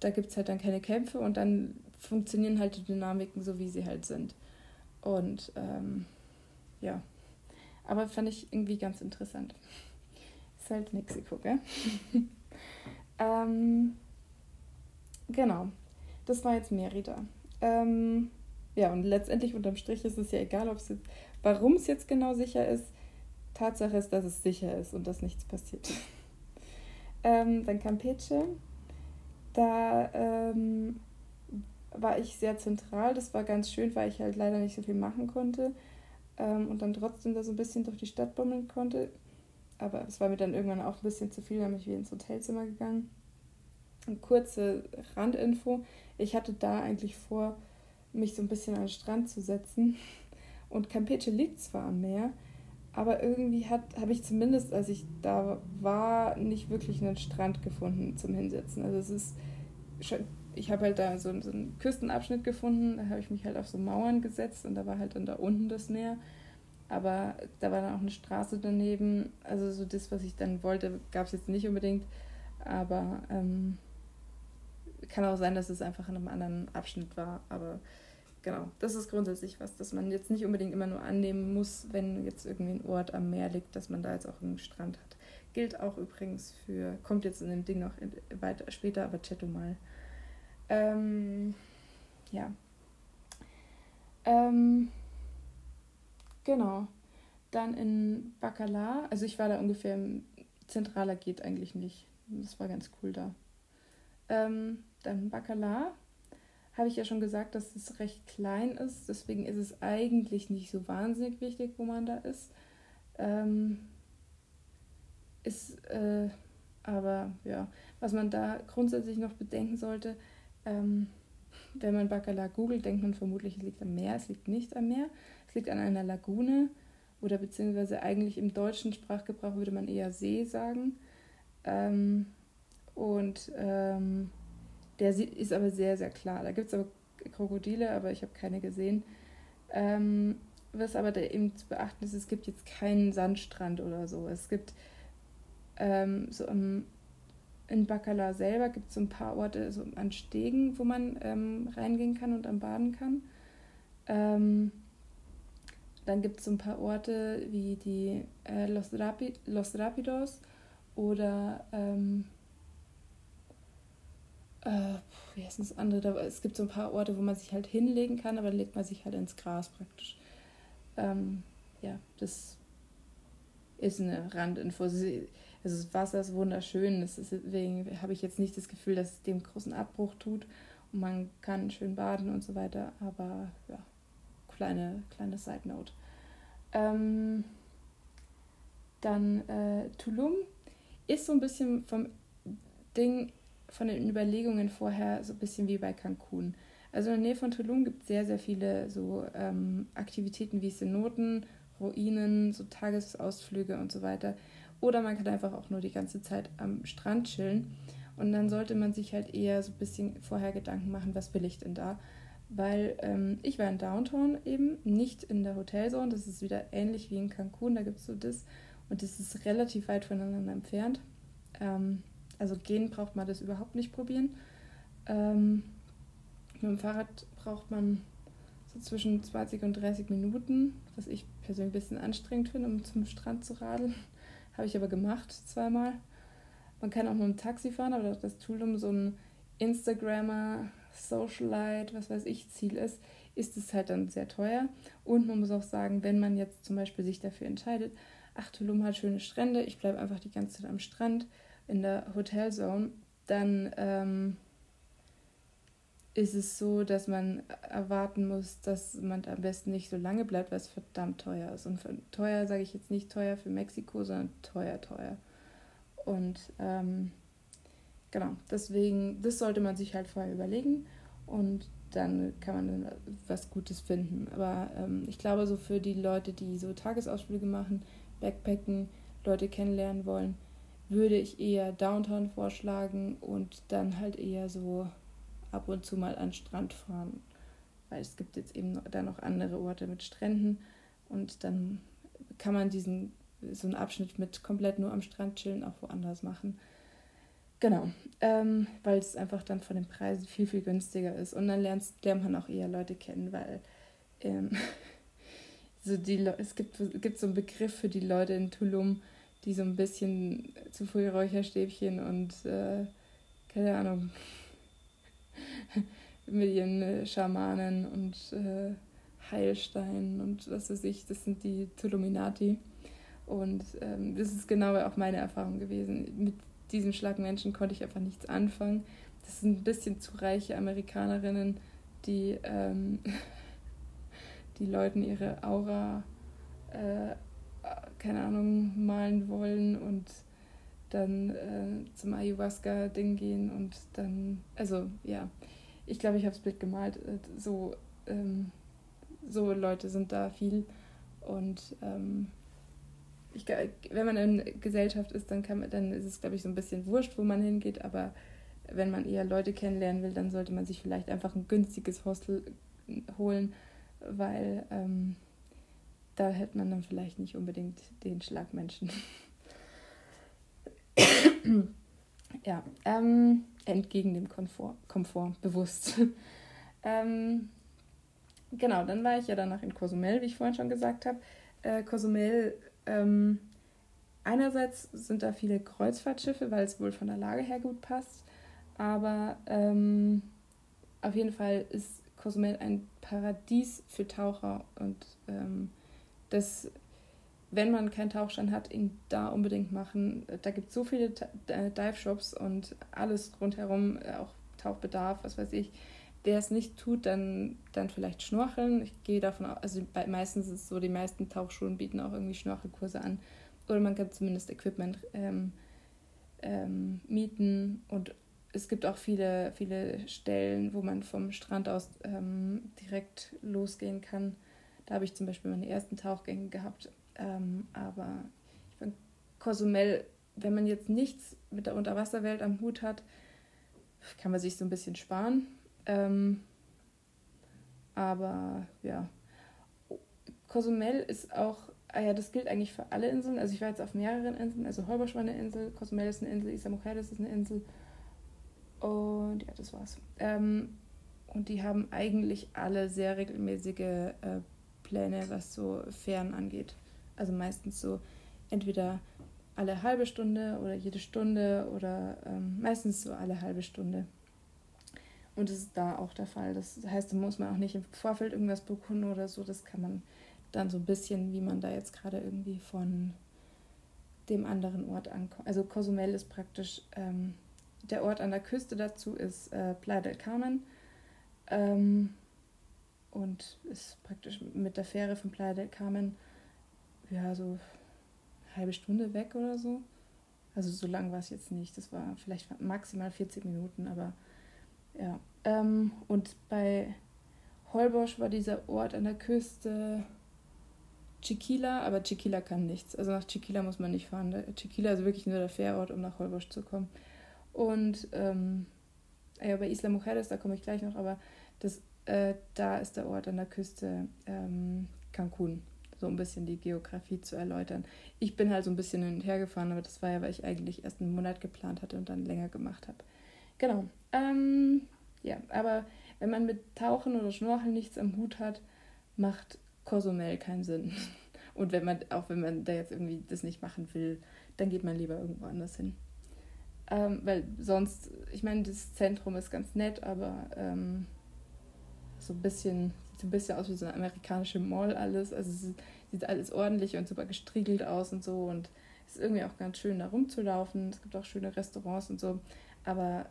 da gibt es halt dann keine Kämpfe und dann funktionieren halt die Dynamiken so, wie sie halt sind. Und aber fand ich irgendwie ganz interessant. Ist halt Mexiko, gell? Genau. Das war jetzt Merida. Und letztendlich unterm Strich ist es ja egal, warum es jetzt genau sicher ist. Tatsache ist, dass es sicher ist und dass nichts passiert. Dann Campeche. Da war ich sehr zentral. Das war ganz schön, weil ich halt leider nicht so viel machen konnte und dann trotzdem da so ein bisschen durch die Stadt bummeln konnte. aber es war mir dann irgendwann auch ein bisschen zu viel, dann bin ich wieder ins Hotelzimmer gegangen. Eine kurze Randinfo, ich hatte da eigentlich vor, mich so ein bisschen an den Strand zu setzen, und Campeche liegt zwar am Meer, aber irgendwie habe ich zumindest, als ich da war, nicht wirklich einen Strand gefunden zum Hinsetzen. Also es ist, ich habe halt da so einen Küstenabschnitt gefunden, da habe ich mich halt auf so Mauern gesetzt und da war halt dann da unten das Meer. Aber da war dann auch eine Straße daneben, also so das, was ich dann wollte, gab es jetzt nicht unbedingt. Aber kann auch sein, dass es einfach in einem anderen Abschnitt war, aber genau, das ist grundsätzlich was, dass man jetzt nicht unbedingt immer nur annehmen muss, wenn jetzt irgendwie ein Ort am Meer liegt, dass man da jetzt auch einen Strand hat. Gilt auch übrigens für, kommt jetzt in dem Ding noch weiter später, aber Chetumal. Ja. Genau. Dann in Bacalar, also ich war da ungefähr, zentraler geht eigentlich nicht. Das war ganz cool da. Dann in Bacalar habe ich ja schon gesagt, dass es recht klein ist. Deswegen ist es eigentlich nicht so wahnsinnig wichtig, wo man da ist. Aber ja, was man da grundsätzlich noch bedenken sollte, wenn man Bacalar googelt, denkt man vermutlich, es liegt am Meer. Es liegt nicht am Meer. Es liegt an einer Lagune oder beziehungsweise eigentlich im deutschen Sprachgebrauch würde man eher See sagen. Der ist aber sehr, sehr klar. Da gibt es aber Krokodile, aber ich habe keine gesehen. Was aber da eben zu beachten ist, es gibt jetzt keinen Sandstrand oder so. Es gibt in Bacalar selber gibt es so ein paar Orte so an Stegen, wo man reingehen kann und am Baden kann. Dann gibt es so ein paar Orte wie die Los Rápidos oder wie heißt das andere? Es gibt so ein paar Orte, wo man sich halt hinlegen kann, aber dann legt man sich halt ins Gras praktisch. Ja, das ist eine Randinfo. Also das Wasser ist wunderschön, deswegen habe ich jetzt nicht das Gefühl, dass es dem großen Abbruch tut und man kann schön baden und so weiter, aber ja, kleine Side-Note. Dann Tulum ist so ein bisschen von den Überlegungen vorher so ein bisschen wie bei Cancun. Also in der Nähe von Tulum gibt es sehr, sehr viele so Aktivitäten wie Cenoten, Ruinen, so Tagesausflüge und so weiter. Oder man kann einfach auch nur die ganze Zeit am Strand chillen. Und dann sollte man sich halt eher so ein bisschen vorher Gedanken machen, was will ich denn da? Weil ich war in Downtown eben, nicht in der Hotelzone. Das ist wieder ähnlich wie in Cancun, da gibt es so das. Und das ist relativ weit voneinander entfernt. Also gehen braucht man das überhaupt nicht probieren. Mit dem Fahrrad braucht man so zwischen 20 und 30 Minuten, was ich persönlich ein bisschen anstrengend finde, um zum Strand zu radeln. Habe ich aber gemacht, zweimal. Man kann auch mit dem Taxi fahren, aber das Tulum so ein Instagrammer, Socialite, was weiß ich, Ziel ist es halt dann sehr teuer. Und man muss auch sagen, wenn man jetzt zum Beispiel sich dafür entscheidet, ach, Tulum hat schöne Strände, ich bleibe einfach die ganze Zeit am Strand, in der Hotelzone, dann ist es so, dass man erwarten muss, dass man am besten nicht so lange bleibt, weil es verdammt teuer ist. Und teuer sage ich jetzt nicht teuer für Mexiko, sondern teuer. Und genau, deswegen, das sollte man sich halt vorher überlegen und dann kann man was Gutes finden. Aber ich glaube, so für die Leute, die so Tagesausflüge machen, Backpacken, Leute kennenlernen wollen, würde ich eher Downtown vorschlagen und dann halt eher so ab und zu mal an den Strand fahren. Weil es gibt jetzt eben da noch andere Orte mit Stränden und dann kann man so einen Abschnitt mit komplett nur am Strand chillen auch woanders machen. Genau, weil es einfach dann von den Preisen viel, viel günstiger ist. Und dann lernt man auch eher Leute kennen, weil es gibt so einen Begriff für die Leute in Tulum, die so ein bisschen zu früh Räucherstäbchen und keine Ahnung mit ihren Schamanen und Heilsteinen und was weiß ich, das sind die Tuluminati und das ist genau auch meine Erfahrung gewesen. Mit diesem Schlag Menschen konnte ich einfach nichts anfangen. Das sind ein bisschen zu reiche Amerikanerinnen, die die Leuten ihre Aura keine Ahnung, malen wollen und dann zum Ayahuasca-Ding gehen und dann, also ja, ich glaube, ich habe es blöd gemalt. So Leute sind da viel und wenn man in Gesellschaft ist, dann ist es, glaube ich, so ein bisschen wurscht, wo man hingeht, aber wenn man eher Leute kennenlernen will, dann sollte man sich vielleicht einfach ein günstiges Hostel holen, weil da hält man dann vielleicht nicht unbedingt den Schlagmenschen. Ja, entgegen dem Komfort bewusst. Genau, dann war ich ja danach in Cozumel, wie ich vorhin schon gesagt habe. Cozumel, einerseits sind da viele Kreuzfahrtschiffe, weil es wohl von der Lage her gut passt, aber auf jeden Fall ist Cozumel ein Paradies für Taucher und das, wenn man keinen Tauchschein hat, ihn da unbedingt machen. Da gibt es so viele Dive-Shops und alles rundherum, auch Tauchbedarf, was weiß ich. Wer es nicht tut, dann vielleicht schnorcheln. Ich gehe davon aus, also meistens ist es so, die meisten Tauchschulen bieten auch irgendwie Schnorchelkurse an. Oder man kann zumindest Equipment mieten. Und es gibt auch viele, viele Stellen, wo man vom Strand aus direkt losgehen kann. Da habe ich zum Beispiel meine ersten Tauchgänge gehabt. Aber ich meine, Cozumel, wenn man jetzt nichts mit der Unterwasserwelt am Hut hat, kann man sich so ein bisschen sparen. Aber ja, Cozumel ist auch, das gilt eigentlich für alle Inseln. Also ich war jetzt auf mehreren Inseln, also Holbox war eine Insel, Cozumel ist eine Insel, Isla Mujeres ist eine Insel. Und ja, das war's. Und die haben eigentlich alle sehr regelmäßige Pläne, was so Fähren angeht. Also meistens so entweder alle halbe Stunde oder jede Stunde oder meistens so alle halbe Stunde. Und das ist da auch der Fall. Das heißt, da muss man auch nicht im Vorfeld irgendwas bekunden oder so. Das kann man dann so ein bisschen, wie man da jetzt gerade irgendwie von dem anderen Ort ankommt. Also Cozumel ist praktisch, der Ort an der Küste dazu ist Playa del Carmen. Und ist praktisch mit der Fähre von Playa del Carmen ja so eine halbe Stunde weg oder so. Also so lang war es jetzt nicht. Das war vielleicht maximal 40 Minuten, aber ja. Und bei Holbox war dieser Ort an der Küste Chiquila, aber Chiquila kann nichts. Also nach Chiquila muss man nicht fahren. Chiquila ist wirklich nur der Fährort, um nach Holbox zu kommen. Und ja, bei Isla Mujeres, da komme ich gleich noch, aber das, da ist der Ort an der Küste Cancun. So ein bisschen die Geografie zu erläutern. Ich bin halt so ein bisschen hin und her gefahren, aber das war ja, weil ich eigentlich erst einen Monat geplant hatte und dann länger gemacht habe. Genau. Ja, aber wenn man mit Tauchen oder Schnorcheln nichts am Hut hat, macht Cozumel keinen Sinn. Und wenn man da jetzt irgendwie das nicht machen will, dann geht man lieber irgendwo anders hin. Weil sonst, ich meine, das Zentrum ist ganz nett, aber sieht so ein bisschen aus wie so eine amerikanische Mall alles. Also es sieht alles ordentlich und super gestriegelt aus und so. Und es ist irgendwie auch ganz schön, da rumzulaufen. Es gibt auch schöne Restaurants und so. Aber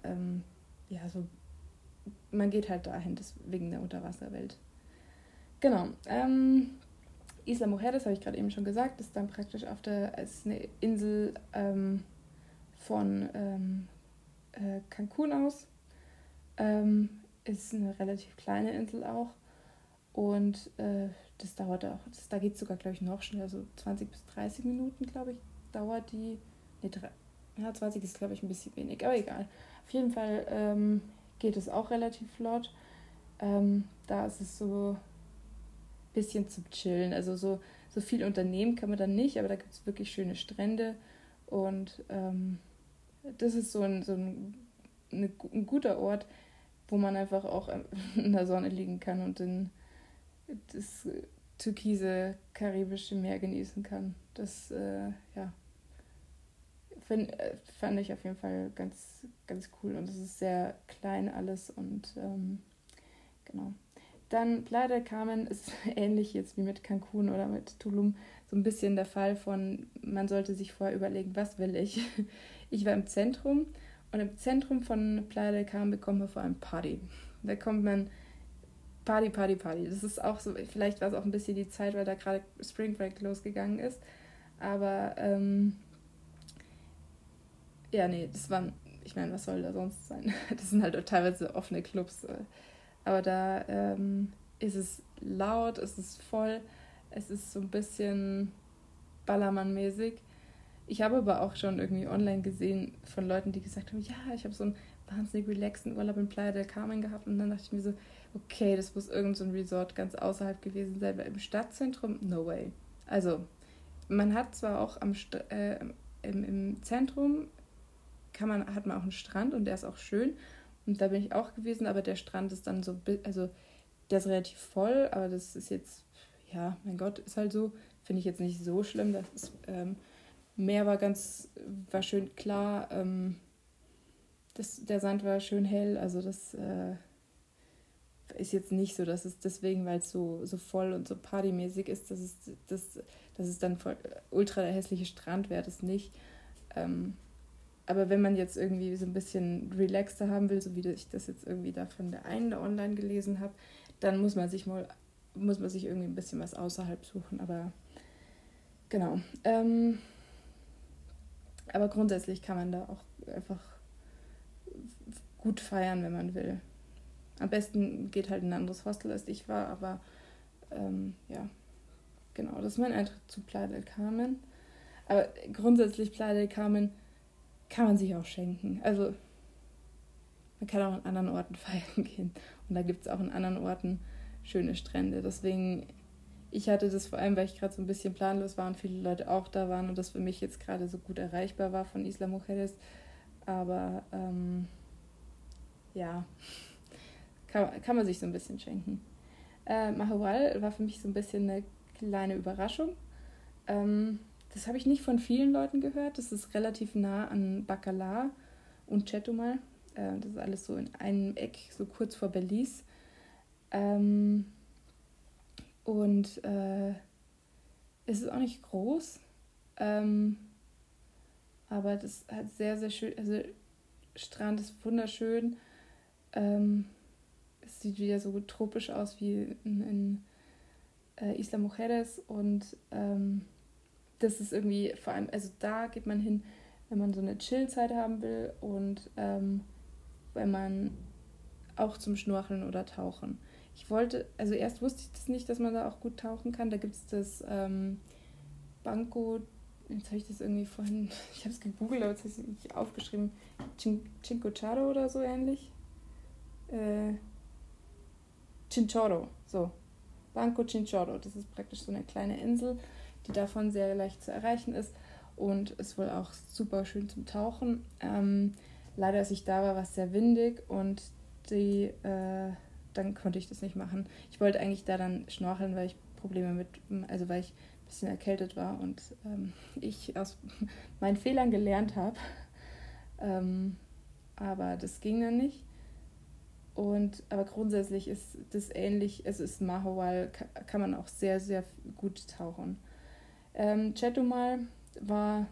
ja, so man geht halt dahin, wegen der Unterwasserwelt. Genau. Isla Mujeres, habe ich gerade eben schon gesagt, ist dann praktisch ist eine Insel von Cancun aus. Ist eine relativ kleine Insel auch. Und das dauert auch, da geht es sogar, glaube ich, noch schneller, so 20 bis 30 Minuten, glaube ich, dauert die. 20 ist, glaube ich, ein bisschen wenig, aber egal. Auf jeden Fall geht es auch relativ flott. Da ist es so ein bisschen zum Chillen. Also so viel unternehmen kann man dann nicht, aber da gibt es wirklich schöne Strände. Und das ist so ein guter Ort, wo man einfach auch in der Sonne liegen kann und das türkise karibische Meer genießen kann. Das, ja, fand ich auf jeden Fall ganz, ganz cool und es ist sehr klein alles und genau. Dann Playa del Carmen ist ähnlich jetzt wie mit Cancun oder mit Tulum so ein bisschen der Fall von, man sollte sich vorher überlegen, was will ich? Ich war im Zentrum und im Zentrum von Playa del Carmen bekommt man vor allem Party. Da kommt man Party. Das ist auch so, vielleicht war es auch ein bisschen die Zeit, weil da gerade Spring Break losgegangen ist. Aber ja, nee, das waren, ich meine, was soll da sonst sein? Das sind halt auch teilweise offene Clubs. Aber da ist es laut, es ist voll, es ist so ein bisschen Ballermann-mäßig. Ich habe aber auch schon irgendwie online gesehen von Leuten, die gesagt haben, ja, ich habe so einen wahnsinnig relaxten Urlaub in Playa del Carmen gehabt. Und dann dachte ich mir so, okay, das muss irgendein so ein Resort ganz außerhalb gewesen sein, weil im Stadtzentrum, no way. Also, man hat zwar auch im Zentrum hat man auch einen Strand und der ist auch schön. Und da bin ich auch gewesen, aber der Strand ist dann so, also der ist relativ voll, aber das ist jetzt, ja, mein Gott, ist halt so, finde ich jetzt nicht so schlimm. Das ist, Meer war schön klar, der Sand war schön hell, also das ist jetzt nicht so, dass es deswegen, weil es so voll und so partymäßig ist, dass es dann voll, ultra der hässliche Strand wäre, das nicht. Aber wenn man jetzt irgendwie so ein bisschen relaxter haben will, so wie ich das jetzt irgendwie da von der einen da online gelesen habe, dann muss man sich irgendwie ein bisschen was außerhalb suchen, aber genau. Aber grundsätzlich kann man da auch einfach gut feiern, wenn man will. Am besten geht halt in ein anderes Hostel, als ich war, aber ja, genau, das ist mein Eintritt zu Playa del Carmen. Aber grundsätzlich Playa del Carmen kann man sich auch schenken. Also man kann auch an anderen Orten feiern gehen und da gibt es auch an anderen Orten schöne Strände. Deswegen, ich hatte das vor allem, weil ich gerade so ein bisschen planlos war und viele Leute auch da waren und das für mich jetzt gerade so gut erreichbar war von Isla Mujeres. Aber ja, kann man sich so ein bisschen schenken. Mahahual war für mich so ein bisschen eine kleine Überraschung. Das habe ich nicht von vielen Leuten gehört. Das ist relativ nah an Bacalar und Chetumal. Das ist alles so in einem Eck, so kurz vor Belize. Und es ist auch nicht groß. Aber das hat sehr, sehr schön. Also, Strand ist wunderschön. Es sieht wieder so tropisch aus wie in Isla Mujeres. Und das ist irgendwie vor allem, also da geht man hin, wenn man so eine Chill-Zeit haben will und wenn man auch zum Schnorcheln oder Tauchen. Ich wollte, also erst wusste ich das nicht, dass man da auch gut tauchen kann. Da gibt es das Banco, jetzt habe ich das irgendwie vorhin, ich habe es gegoogelt, aber jetzt habe ich es nicht aufgeschrieben, Chinchorro oder so ähnlich. Chinchorro, so. Banco Chinchorro, das ist praktisch so eine kleine Insel, die davon sehr leicht zu erreichen ist und ist wohl auch super schön zum Tauchen. Leider, als ich da war, war es sehr windig und dann konnte ich das nicht machen. Ich wollte eigentlich da dann schnorcheln, weil ich weil ich ein bisschen erkältet war und ich aus meinen Fehlern gelernt habe. Aber das ging dann nicht. Aber grundsätzlich ist das ähnlich, es ist Mahahual, kann man auch sehr, sehr gut tauchen. Chetumal war,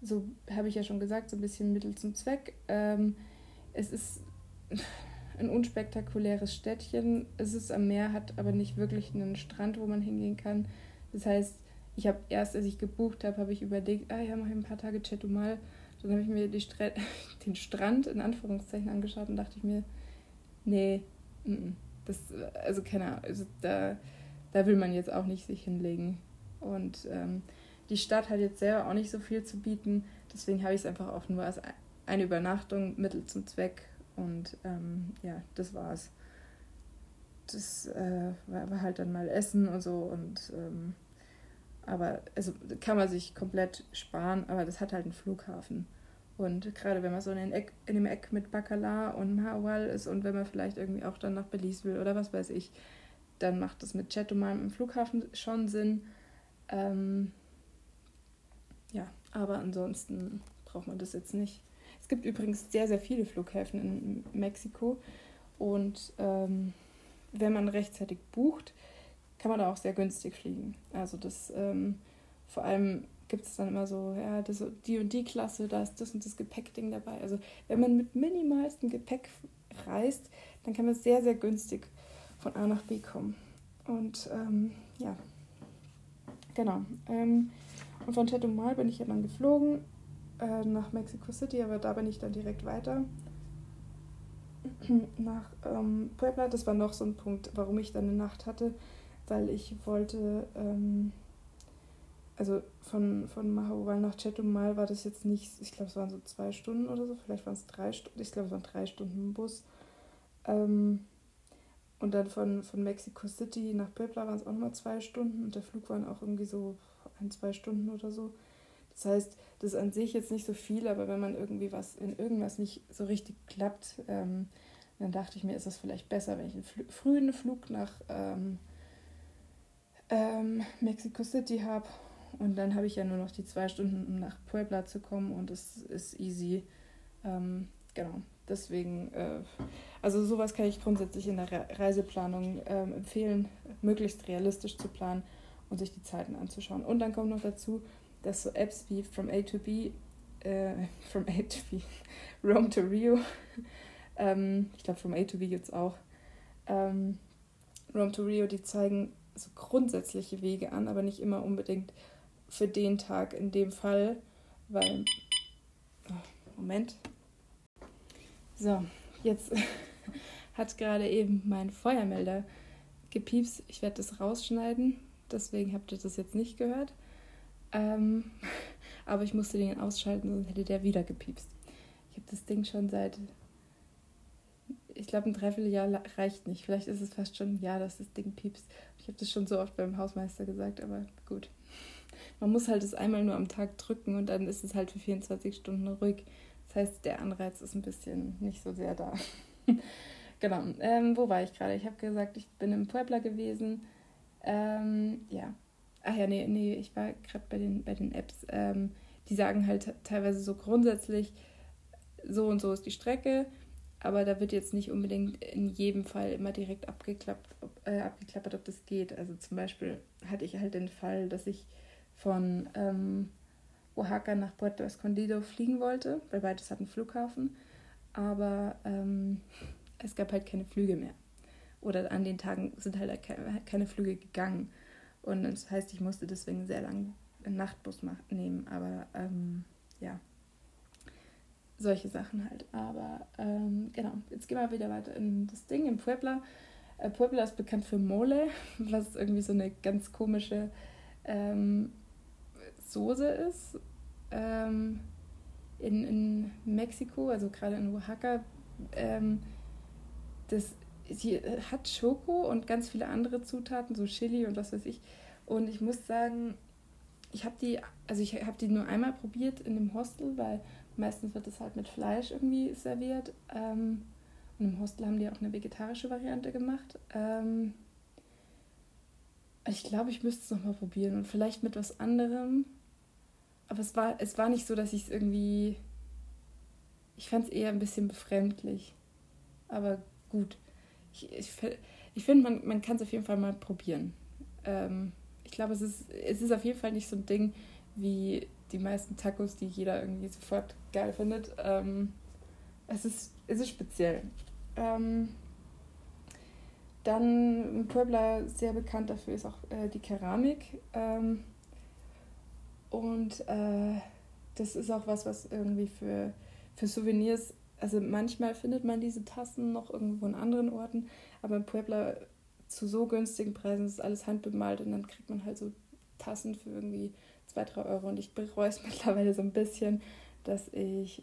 so habe ich ja schon gesagt, so ein bisschen Mittel zum Zweck. Es ist ein unspektakuläres Städtchen. Es ist am Meer, hat aber nicht wirklich einen Strand, wo man hingehen kann. Das heißt, ich habe erst, als ich gebucht habe, habe ich überlegt, mache ich ein paar Tage Chetumal. Dann habe ich mir den Strand in Anführungszeichen angeschaut und dachte ich mir, nee, das, also keine Ahnung, also da will man jetzt auch nicht sich hinlegen. Und die Stadt hat jetzt selber auch nicht so viel zu bieten, deswegen habe ich es einfach auch nur als eine Übernachtung, Mittel zum Zweck und ja, das war's. Das war halt dann mal Essen und so und aber, also kann man sich komplett sparen, aber das hat halt einen Flughafen. Und gerade wenn man so in dem Eck mit Bacalar und Mahahual ist und wenn man vielleicht irgendwie auch dann nach Belize will oder was weiß ich, dann macht das mit Chetumal im Flughafen schon Sinn. Ja, aber ansonsten braucht man das jetzt nicht. Es gibt übrigens sehr, sehr viele Flughäfen in Mexiko und wenn man rechtzeitig bucht, kann man da auch sehr günstig fliegen. Also das, vor allem gibt es dann immer so, ja, das, die und die Klasse, da ist das und das Gepäckding dabei. Also wenn man mit minimalstem Gepäck reist, dann kann man sehr, sehr günstig von A nach B kommen. Und ja, genau. Und von Chetumal bin ich ja dann geflogen nach Mexico City, aber da bin ich dann direkt weiter nach Puebla. Das war noch so ein Punkt, warum ich dann eine Nacht hatte, weil ich wollte, also von Mahahual nach Chetumal war das jetzt nicht, ich glaube es waren so 2 Stunden oder so, vielleicht waren es 3 Stunden, ich glaube es waren 3 Stunden Bus. Und dann von Mexico City nach Puebla waren es auch nochmal 2 Stunden und der Flug waren auch irgendwie so 1-2 Stunden oder so. Das heißt, das ist an sich jetzt nicht so viel, aber wenn man irgendwie was in irgendwas nicht so richtig klappt, dann dachte ich mir, ist das vielleicht besser, wenn ich einen frühen Flug nach Mexico City habe. Und dann habe ich ja nur noch die 2 Stunden, um nach Puebla zu kommen und es ist easy. Genau, deswegen, also sowas kann ich grundsätzlich in der Reiseplanung empfehlen, möglichst realistisch zu planen und sich die Zeiten anzuschauen. Und dann kommt noch dazu, dass so Apps wie From A to B, Rome to Rio, ich glaube From A to B gibt es auch, Rome to Rio, die zeigen so grundsätzliche Wege an, aber nicht immer unbedingt für den Tag in dem Fall, weil, Moment, so, jetzt hat gerade eben mein Feuermelder gepiepst, ich werde das rausschneiden, deswegen habt ihr das jetzt nicht gehört. Aber ich musste den ausschalten, sonst hätte der wieder gepiepst. Ich habe das Ding schon seit, ich glaube, ein Dreivierteljahr reicht nicht. Vielleicht ist es fast schon ein Jahr, dass das Ding piepst. Ich habe das schon so oft beim Hausmeister gesagt, aber gut. Man muss halt es einmal nur am Tag drücken und dann ist es halt für 24 Stunden ruhig. Das heißt, der Anreiz ist ein bisschen nicht so sehr da. Genau, wo war ich gerade? Ich habe gesagt, ich bin in Puebla gewesen. Ja. Ach ja, nee, ich war gerade bei den Apps. Die sagen halt teilweise so grundsätzlich, so und so ist die Strecke, aber da wird jetzt nicht unbedingt in jedem Fall immer direkt abgeklappert, ob das geht. Also zum Beispiel hatte ich halt den Fall, dass ich von Oaxaca nach Puerto Escondido fliegen wollte, weil beides hat einen Flughafen, aber es gab halt keine Flüge mehr. Oder an den Tagen sind halt keine Flüge gegangen. Und das heißt, ich musste deswegen sehr lange einen Nachtbus nehmen, aber ja, solche Sachen halt. Aber genau, jetzt gehen wir wieder weiter in das Ding, in Puebla. Puebla ist bekannt für Mole, was irgendwie so eine ganz komische Soße ist. In Mexiko, also gerade in Oaxaca, sie hat Schoko und ganz viele andere Zutaten, so Chili und was weiß ich. Und ich muss sagen, ich habe die nur einmal probiert in dem Hostel, weil meistens wird das halt mit Fleisch irgendwie serviert. Und im Hostel haben die auch eine vegetarische Variante gemacht. Ich glaube, ich müsste es nochmal probieren und vielleicht mit was anderem. Aber es war nicht so, dass ich es irgendwie... Ich fand es eher ein bisschen befremdlich. Aber gut. Ich finde, man kann es auf jeden Fall mal probieren. Ich glaube, es ist auf jeden Fall nicht so ein Ding wie die meisten Tacos, die jeder irgendwie sofort geil findet. Es ist speziell. Dann Puebla, sehr bekannt dafür, ist auch die Keramik. Das ist auch was irgendwie für Souvenirs. Also manchmal findet man diese Tassen noch irgendwo in anderen Orten, aber in Puebla zu so günstigen Preisen ist alles handbemalt und dann kriegt man halt so Tassen für irgendwie 2-3 Euro und ich bereue es mittlerweile so ein bisschen, dass ich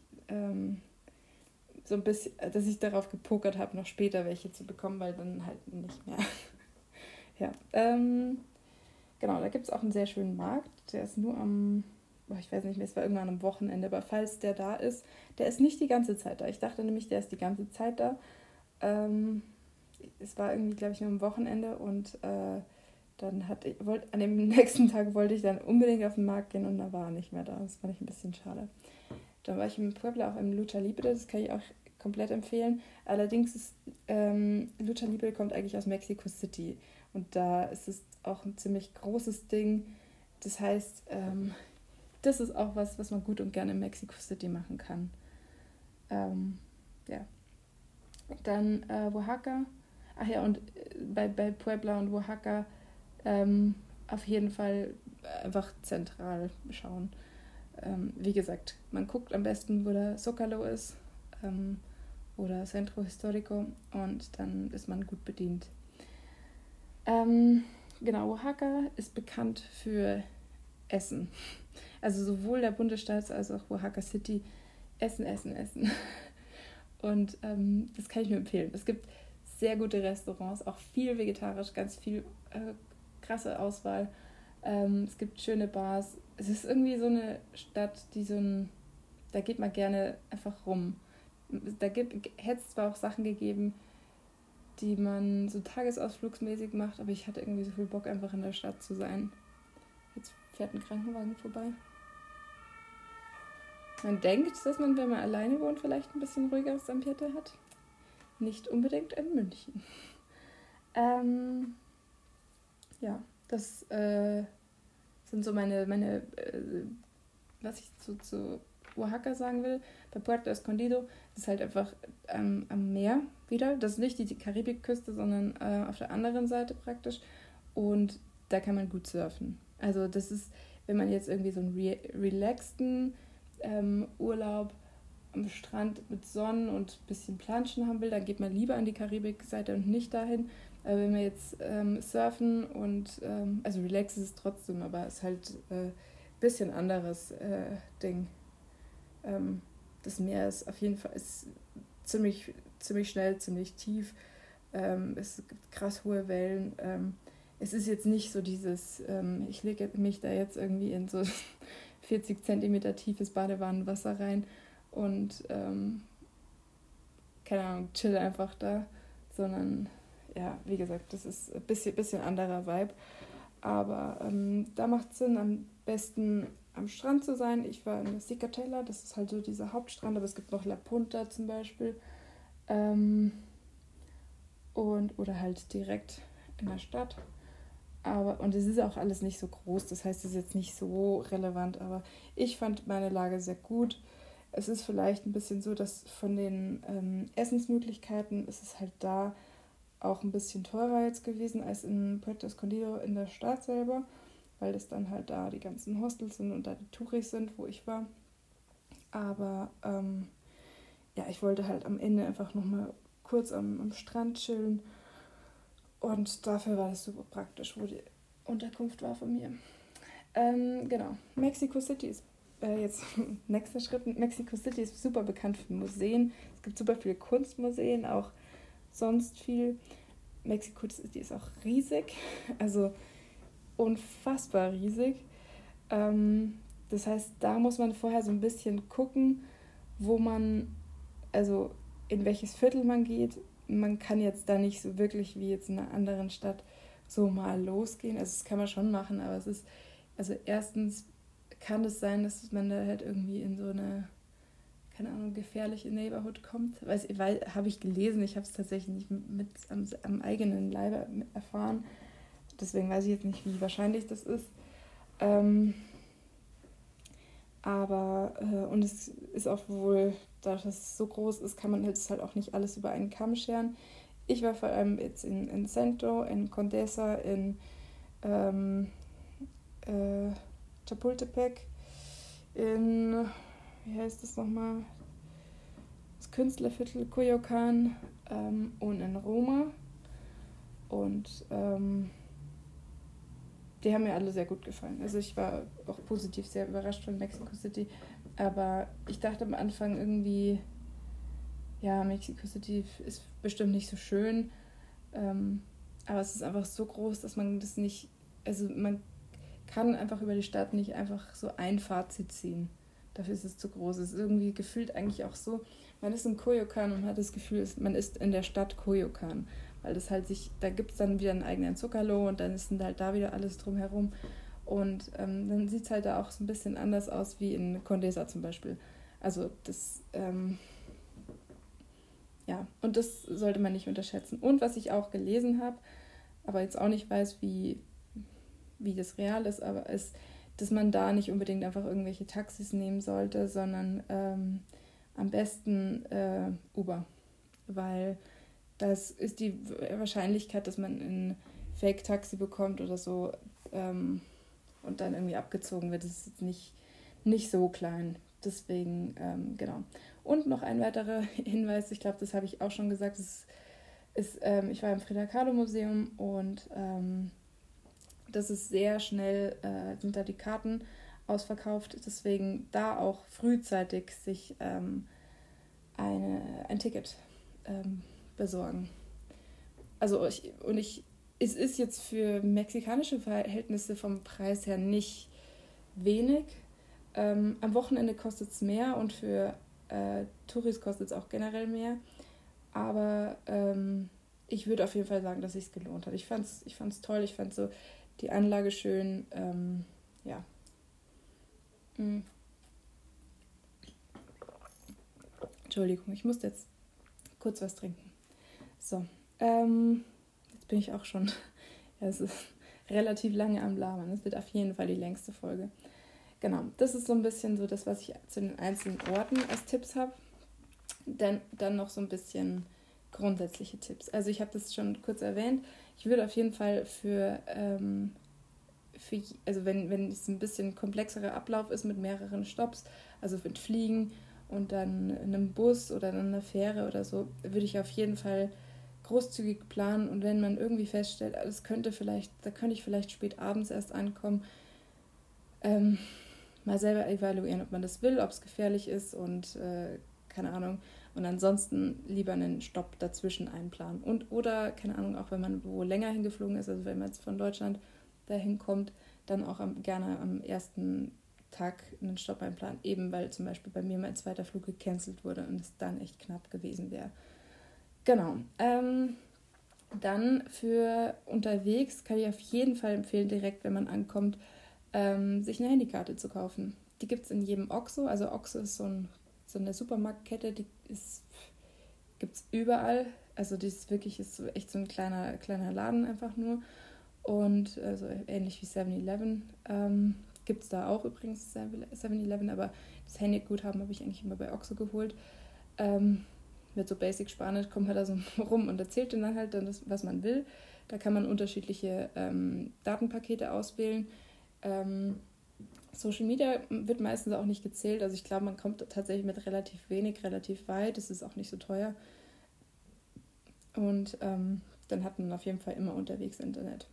darauf gepokert habe, noch später welche zu bekommen, weil dann halt nicht mehr. Ja, genau, da gibt es auch einen sehr schönen Markt, der ist nur ich weiß nicht mehr, es war irgendwann am Wochenende, aber falls der da ist, der ist nicht die ganze Zeit da. Ich dachte nämlich, der ist die ganze Zeit da. Es war irgendwie, glaube ich, nur am Wochenende und dann an dem nächsten Tag wollte ich dann unbedingt auf den Markt gehen und da war er nicht mehr da. Das fand ich ein bisschen schade. Dann war ich in Puebla auch im Lucha Libre, das kann ich auch komplett empfehlen. Allerdings ist Lucha Libre kommt eigentlich aus Mexico City und da ist es auch ein ziemlich großes Ding. Das heißt, das ist auch was man gut und gerne in Mexico City machen kann. Ja. Dann Oaxaca. Ach ja, und bei Puebla und Oaxaca auf jeden Fall einfach zentral schauen. Wie gesagt, man guckt am besten, wo der Zócalo ist oder Centro Histórico, und dann ist man gut bedient. Genau, Oaxaca ist bekannt für Essen. Also sowohl der Bundesstaat als auch Oaxaca City. Essen, Essen, Essen. Und das kann ich nur empfehlen. Es gibt sehr gute Restaurants, auch viel vegetarisch, ganz viel krasse Auswahl. Es gibt schöne Bars. Es ist irgendwie so eine Stadt, da geht man gerne einfach rum. Da hätte es zwar auch Sachen gegeben, die man so tagesausflugsmäßig macht, aber ich hatte irgendwie so viel Bock, einfach in der Stadt zu sein. Jetzt fährt ein Krankenwagen vorbei. Man denkt, dass man, wenn man alleine wohnt, vielleicht ein bisschen ruhigeres Ambiente hat. Nicht unbedingt in München. Ja, das sind so meine was ich zu Oaxaca sagen will. Bei Puerto Escondido ist halt einfach am Meer wieder. Das ist nicht die Karibikküste, sondern auf der anderen Seite praktisch. Und da kann man gut surfen. Also das ist, wenn man jetzt irgendwie so einen relaxten Urlaub am Strand mit Sonnen und ein bisschen Planschen haben will, dann geht man lieber an die Karibikseite und nicht dahin. Aber wenn wir jetzt surfen und, also relax ist es trotzdem, aber es ist halt ein bisschen anderes Ding. Das Meer ist auf jeden Fall ist ziemlich, ziemlich schnell, ziemlich tief. Es gibt krass hohe Wellen. Es ist jetzt nicht so dieses, ich lege mich da jetzt irgendwie in so 40 Zentimeter tiefes Badewannenwasser rein und keine Ahnung, chill einfach da, sondern ja, wie gesagt, das ist ein bisschen anderer Vibe, aber da macht es Sinn, am besten am Strand zu sein. Ich war in Cicatela, das ist halt so dieser Hauptstrand, aber es gibt noch La Punta zum Beispiel oder halt direkt in der Stadt. Und es ist auch alles nicht so groß, das heißt, es ist jetzt nicht so relevant, aber ich fand meine Lage sehr gut. Es ist vielleicht ein bisschen so, dass von den Essensmöglichkeiten ist es halt da auch ein bisschen teurer jetzt gewesen als in Puerto Escondido in der Stadt selber, weil das dann halt da die ganzen Hostels sind und da die Touris sind, wo ich war. Aber ja, ich wollte halt am Ende einfach nochmal kurz am Strand chillen. Und dafür war das super praktisch, wo die Unterkunft war von mir. Genau, Mexico City ist jetzt nächster Schritt. Mexico City ist super bekannt für Museen. Es gibt super viele Kunstmuseen, auch sonst viel. Mexico City ist auch riesig, also unfassbar riesig. Das heißt, da muss man vorher so ein bisschen gucken, also in welches Viertel man geht. Man kann jetzt da nicht so wirklich wie jetzt in einer anderen Stadt so mal losgehen. Also das kann man schon machen, aber es ist, also erstens kann es sein, dass man da halt irgendwie in so eine, keine Ahnung, gefährliche Neighborhood kommt. Weil habe ich gelesen, ich habe es tatsächlich nicht mit am eigenen Leibe erfahren. Deswegen weiß ich jetzt nicht, wie wahrscheinlich das ist. Und es ist auch wohl, dadurch, dass es so groß ist, kann man jetzt halt auch nicht alles über einen Kamm scheren. Ich war vor allem jetzt in Centro, in Condesa, in Chapultepec, in, wie heißt das nochmal, das Künstlerviertel Coyoacán und in Roma. Und die haben mir alle sehr gut gefallen. Also ich war auch positiv sehr überrascht von Mexico City. Aber ich dachte am Anfang irgendwie, ja, Mexico City ist bestimmt nicht so schön. Aber es ist einfach so groß, dass man das nicht, also man kann einfach über die Stadt nicht einfach so ein Fazit ziehen. Dafür ist es zu groß. Es ist irgendwie gefühlt eigentlich auch so, man ist in Coyoacán und hat das Gefühl, man ist in der Stadt Coyoacán. Weil das halt da gibt es dann wieder einen eigenen Zócalo und dann ist dann halt da wieder alles drumherum. Und dann sieht es halt da auch so ein bisschen anders aus wie in Condesa zum Beispiel. Also das, ja, und das sollte man nicht unterschätzen. Und was ich auch gelesen habe, aber jetzt auch nicht weiß, wie das real ist, aber ist, dass man da nicht unbedingt einfach irgendwelche Taxis nehmen sollte, sondern am besten Uber, weil das ist die Wahrscheinlichkeit, dass man ein Fake-Taxi bekommt oder so, und dann irgendwie abgezogen wird. Das ist jetzt nicht so klein. Deswegen, genau. Und noch ein weiterer Hinweis, ich glaube, das habe ich auch schon gesagt, ich war im Frida-Kahlo-Museum und das ist sehr schnell, sind da die Karten ausverkauft. Deswegen da auch frühzeitig sich ein Ticket besorgen. Also es ist jetzt für mexikanische Verhältnisse vom Preis her nicht wenig. Am Wochenende kostet es mehr und für Touris kostet es auch generell mehr. Aber ich würde auf jeden Fall sagen, dass es sich gelohnt hat. Ich fand's toll, ich fand so die Anlage schön. Ja. Mm. Entschuldigung, ich musste jetzt kurz was trinken. So, jetzt bin ich auch schon. Ja, es ist relativ lange am Labern. Es wird auf jeden Fall die längste Folge. Genau, das ist so ein bisschen so das, was ich zu den einzelnen Orten als Tipps habe. Dann noch so ein bisschen grundsätzliche Tipps. Also ich habe das schon kurz erwähnt. Ich würde auf jeden Fall für wenn es ein bisschen komplexerer Ablauf ist mit mehreren Stops, also mit Fliegen und dann einem Bus oder einer Fähre oder so, würde ich auf jeden Fall großzügig planen. Und wenn man irgendwie feststellt, da könnte ich vielleicht spät abends erst ankommen, mal selber evaluieren, ob man das will, ob es gefährlich ist und keine Ahnung. Und ansonsten lieber einen Stopp dazwischen einplanen. Oder, keine Ahnung, auch wenn man wo länger hingeflogen ist, also wenn man jetzt von Deutschland dahin kommt, dann auch gerne am ersten Tag einen Stopp einplanen, eben weil zum Beispiel bei mir mein zweiter Flug gecancelt wurde und es dann echt knapp gewesen wäre. Genau. Dann für unterwegs kann ich auf jeden Fall empfehlen, direkt, wenn man ankommt, sich eine Handykarte zu kaufen. Die gibt es in jedem OXXO. Also OXXO ist so eine Supermarktkette, die gibt es überall. Also die ist echt so ein kleiner Laden einfach nur. Und also ähnlich wie 7-Eleven. Gibt es da auch übrigens 7-Eleven, aber das Handyguthaben habe ich eigentlich immer bei OXXO geholt. Mit so Basic Spanisch kommt man da so rum und erzählt dann halt, was man will. Da kann man unterschiedliche Datenpakete auswählen. Social Media wird meistens auch nicht gezählt. Also ich glaube, man kommt tatsächlich mit relativ wenig, relativ weit. Es ist auch nicht so teuer. Und dann hat man auf jeden Fall immer unterwegs Internet.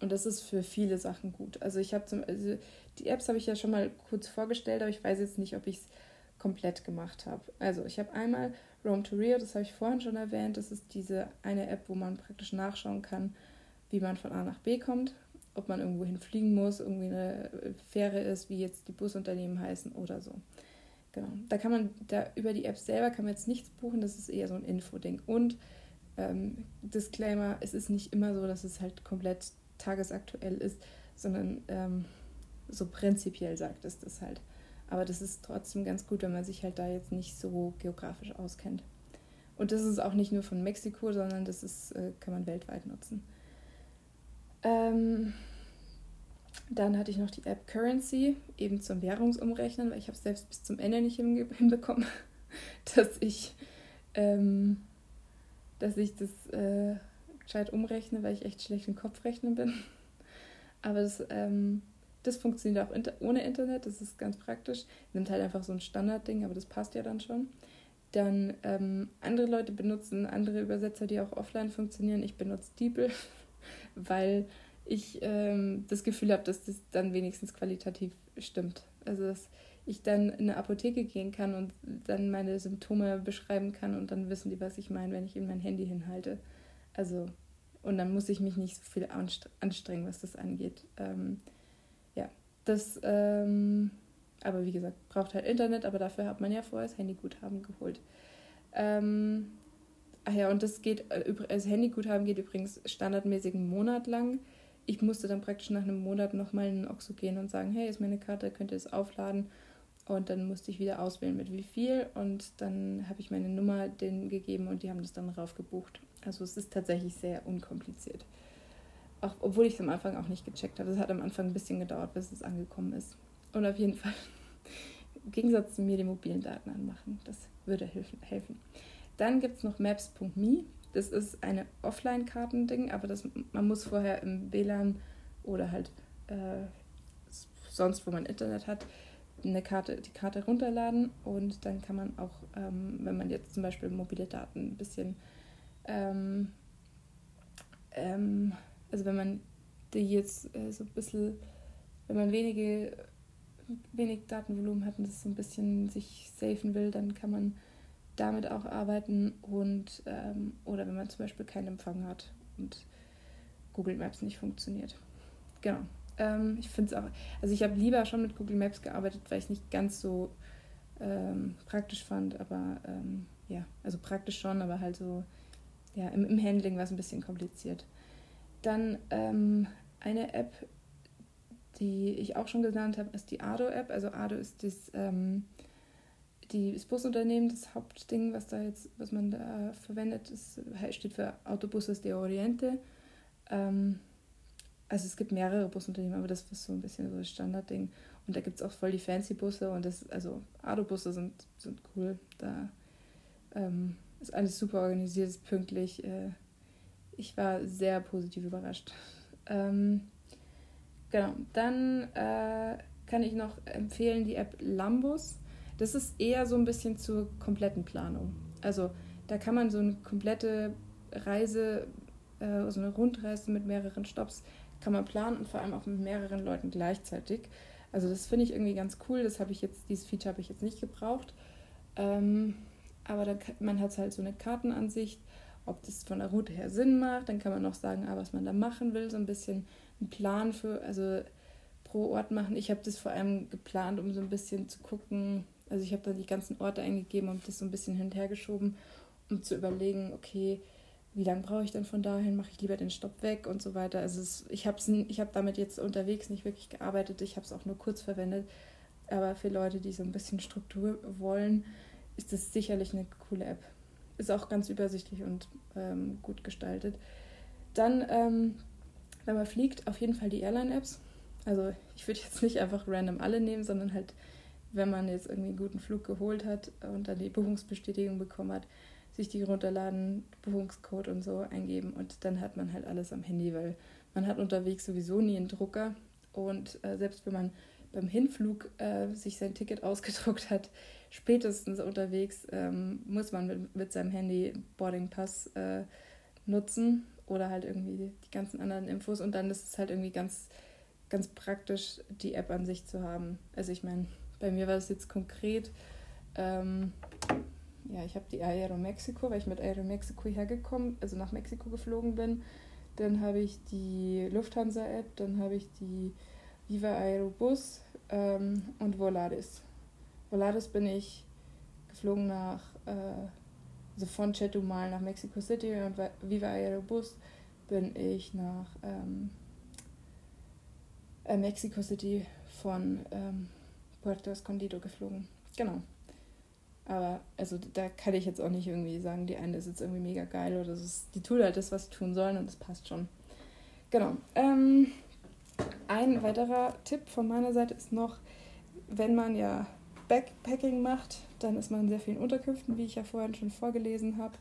Und das ist für viele Sachen gut. Also die Apps habe ich ja schon mal kurz vorgestellt, aber ich weiß jetzt nicht, ob ich es komplett gemacht habe. Also ich habe einmal Rome to Rio, das habe ich vorhin schon erwähnt. Das ist diese eine App, wo man praktisch nachschauen kann, wie man von A nach B kommt. Ob man irgendwo hinfliegen muss, irgendwie eine Fähre ist, wie jetzt die Busunternehmen heißen oder so. Genau. Da über die App selber kann man jetzt nichts buchen, das ist eher so ein Infoding. Und Disclaimer, es ist nicht immer so, dass es halt komplett tagesaktuell ist, sondern so prinzipiell sagt es das halt. Aber das ist trotzdem ganz gut, wenn man sich halt da jetzt nicht so geografisch auskennt. Und das ist auch nicht nur von Mexiko, sondern das ist, kann man weltweit nutzen. Dann hatte ich noch die App Currency, eben zum Währungsumrechnen, weil ich habe es selbst bis zum Ende nicht hinbekommen, dass ich das gescheit umrechne, weil ich echt schlecht im Kopfrechnen bin. Aber das funktioniert auch ohne Internet, das ist ganz praktisch. Nimmt halt einfach so ein Standardding, aber das passt ja dann schon. Dann andere Leute benutzen andere Übersetzer, die auch offline funktionieren. Ich benutze DeepL, weil ich das Gefühl habe, dass das dann wenigstens qualitativ stimmt. Also, dass ich dann in eine Apotheke gehen kann und dann meine Symptome beschreiben kann und dann wissen die, was ich meine, wenn ich ihnen mein Handy hinhalte. Also, und dann muss ich mich nicht so viel anstrengen, was das angeht. Aber wie gesagt, braucht halt Internet, aber dafür hat man ja vorher das Handyguthaben geholt. Ach ja, und das Handyguthaben geht übrigens standardmäßig einen Monat lang. Ich musste dann praktisch nach einem Monat nochmal in den OXXO gehen und sagen, hey, ist meine Karte, könnt ihr das aufladen? Und dann musste ich wieder auswählen, mit wie viel. Und dann habe ich meine Nummer denen gegeben und die haben das dann raufgebucht. Also es ist tatsächlich sehr unkompliziert. Auch, obwohl ich es am Anfang auch nicht gecheckt habe. Es hat am Anfang ein bisschen gedauert, bis es angekommen ist. Und auf jeden Fall, im Gegensatz zu mir, die mobilen Daten anmachen. Das würde helfen. Dann gibt es noch Maps.me, das ist eine Offline-Kartending, aber man muss vorher im WLAN oder halt sonst wo man Internet hat, die Karte runterladen, und dann kann man auch, wenn man jetzt zum Beispiel mobile Daten ein bisschen, also wenn man die jetzt so ein bisschen, wenn man wenig Datenvolumen hat und das so ein bisschen sich safen will, dann kann man damit auch arbeiten, und oder wenn man zum Beispiel keinen Empfang hat und Google Maps nicht funktioniert. Genau. Ich finde es auch, also ich habe lieber schon mit Google Maps gearbeitet, weil ich es nicht ganz so praktisch fand, aber ja, also praktisch schon, aber halt so, ja, im Handling war es ein bisschen kompliziert. Dann eine App, die ich auch schon genannt habe, ist die Ardo-App. Also Ardo ist das Busunternehmen, das Hauptding, was man da verwendet, das steht für Autobuses de Oriente. Also es gibt mehrere Busunternehmen, aber das ist so ein bisschen so das Standardding. Und da gibt es auch voll die Fancy-Busse, und also Ardo-Busse sind cool. Da ist alles super organisiert, ist pünktlich. Ich war sehr positiv überrascht. Genau, dann kann ich noch empfehlen die App Lambus. Das ist eher so ein bisschen zur kompletten Planung. Also da kann man so eine komplette Reise, also eine Rundreise mit mehreren Stops, kann man planen, und vor allem auch mit mehreren Leuten gleichzeitig. Also das finde ich irgendwie ganz cool. Dieses Feature habe ich jetzt nicht gebraucht. Aber man hat halt so eine Kartenansicht, ob das von der Route her Sinn macht. Dann kann man noch sagen, was man da machen will, so ein bisschen einen Plan pro Ort machen. Ich habe das vor allem geplant, um so ein bisschen zu gucken. Also ich habe da die ganzen Orte eingegeben und das so ein bisschen hin und her geschoben, um zu überlegen, okay, wie lange brauche ich denn von dahin? Mache ich lieber den Stopp weg und so weiter. Also ich habe damit jetzt unterwegs nicht wirklich gearbeitet. Ich habe es auch nur kurz verwendet. Aber für Leute, die so ein bisschen Struktur wollen, ist das sicherlich eine coole App. Ist auch ganz übersichtlich und gut gestaltet. Dann, wenn man fliegt, auf jeden Fall die Airline-Apps. Also ich würde jetzt nicht einfach random alle nehmen, sondern halt, wenn man jetzt irgendwie einen guten Flug geholt hat und dann die Buchungsbestätigung bekommen hat, sich die runterladen, Buchungscode und so eingeben, und dann hat man halt alles am Handy, weil man hat unterwegs sowieso nie einen Drucker, und selbst wenn man beim Hinflug sich sein Ticket ausgedruckt hat, spätestens unterwegs muss man mit seinem Handy Boardingpass nutzen oder halt irgendwie die ganzen anderen Infos, und dann ist es halt irgendwie ganz, ganz praktisch, die App an sich zu haben. Also ich meine, bei mir war es jetzt konkret, ja, ich habe die Aeromexico, weil ich mit Aeromexico also nach Mexiko geflogen bin. Dann habe ich die Lufthansa-App, dann habe ich die Viva Aerobus und Volaris. Volaris bin ich geflogen also von Chetumal nach Mexico City, und Viva Aerobus bin ich nach Mexico City von Puerto Escondido geflogen. Genau. Aber also da kann ich jetzt auch nicht irgendwie sagen, die eine ist jetzt irgendwie mega geil oder so. Die tut halt das, was sie tun sollen, und das passt schon. Genau. Ein weiterer Tipp von meiner Seite ist noch, wenn man ja Backpacking macht, dann ist man in sehr vielen Unterkünften, wie ich ja vorhin schon vorgelesen habe.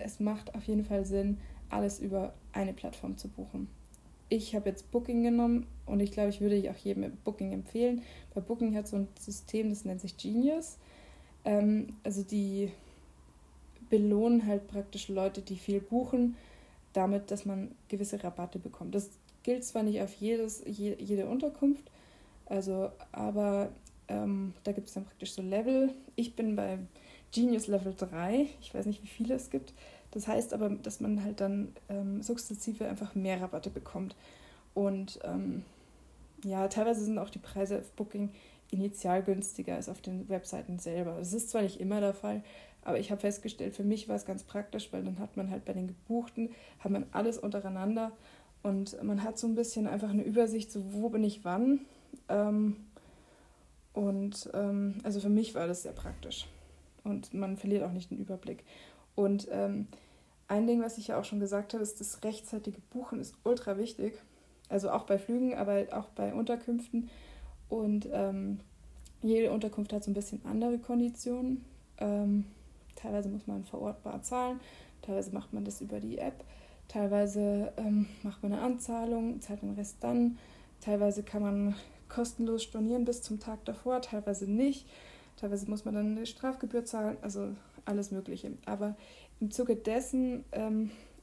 Es macht auf jeden Fall Sinn, alles über eine Plattform zu buchen. Ich habe jetzt Booking genommen, und ich glaube, ich würde auch jedem Booking empfehlen. Bei Booking hat so ein System, das nennt sich Genius. Also die belohnen halt praktisch Leute, die viel buchen, damit, dass man gewisse Rabatte bekommt. Das gilt zwar nicht auf jede Unterkunft, also, aber da gibt es dann praktisch so Level. Ich bin bei Genius Level 3, ich weiß nicht, wie viele es gibt. Das heißt aber, dass man halt dann sukzessive einfach mehr Rabatte bekommt. Und ja, teilweise sind auch die Preise auf Booking initial günstiger als auf den Webseiten selber. Das ist zwar nicht immer der Fall, aber ich habe festgestellt, für mich war es ganz praktisch, weil dann hat man halt bei den Gebuchten, hat man alles untereinander, und man hat so ein bisschen einfach eine Übersicht, so wo bin ich wann. Also für mich war das sehr praktisch. Und man verliert auch nicht den Überblick. Und ein Ding, was ich ja auch schon gesagt habe, ist, das rechtzeitige Buchen ist ultra wichtig. Also auch bei Flügen, aber auch bei Unterkünften. Und jede Unterkunft hat so ein bisschen andere Konditionen. Teilweise muss man vor Ort bar zahlen, teilweise macht man das über die App, teilweise macht man eine Anzahlung, zahlt den Rest dann. Teilweise kann man kostenlos stornieren bis zum Tag davor, teilweise nicht. Teilweise muss man dann eine Strafgebühr zahlen, also alles Mögliche. Aber im Zuge dessen,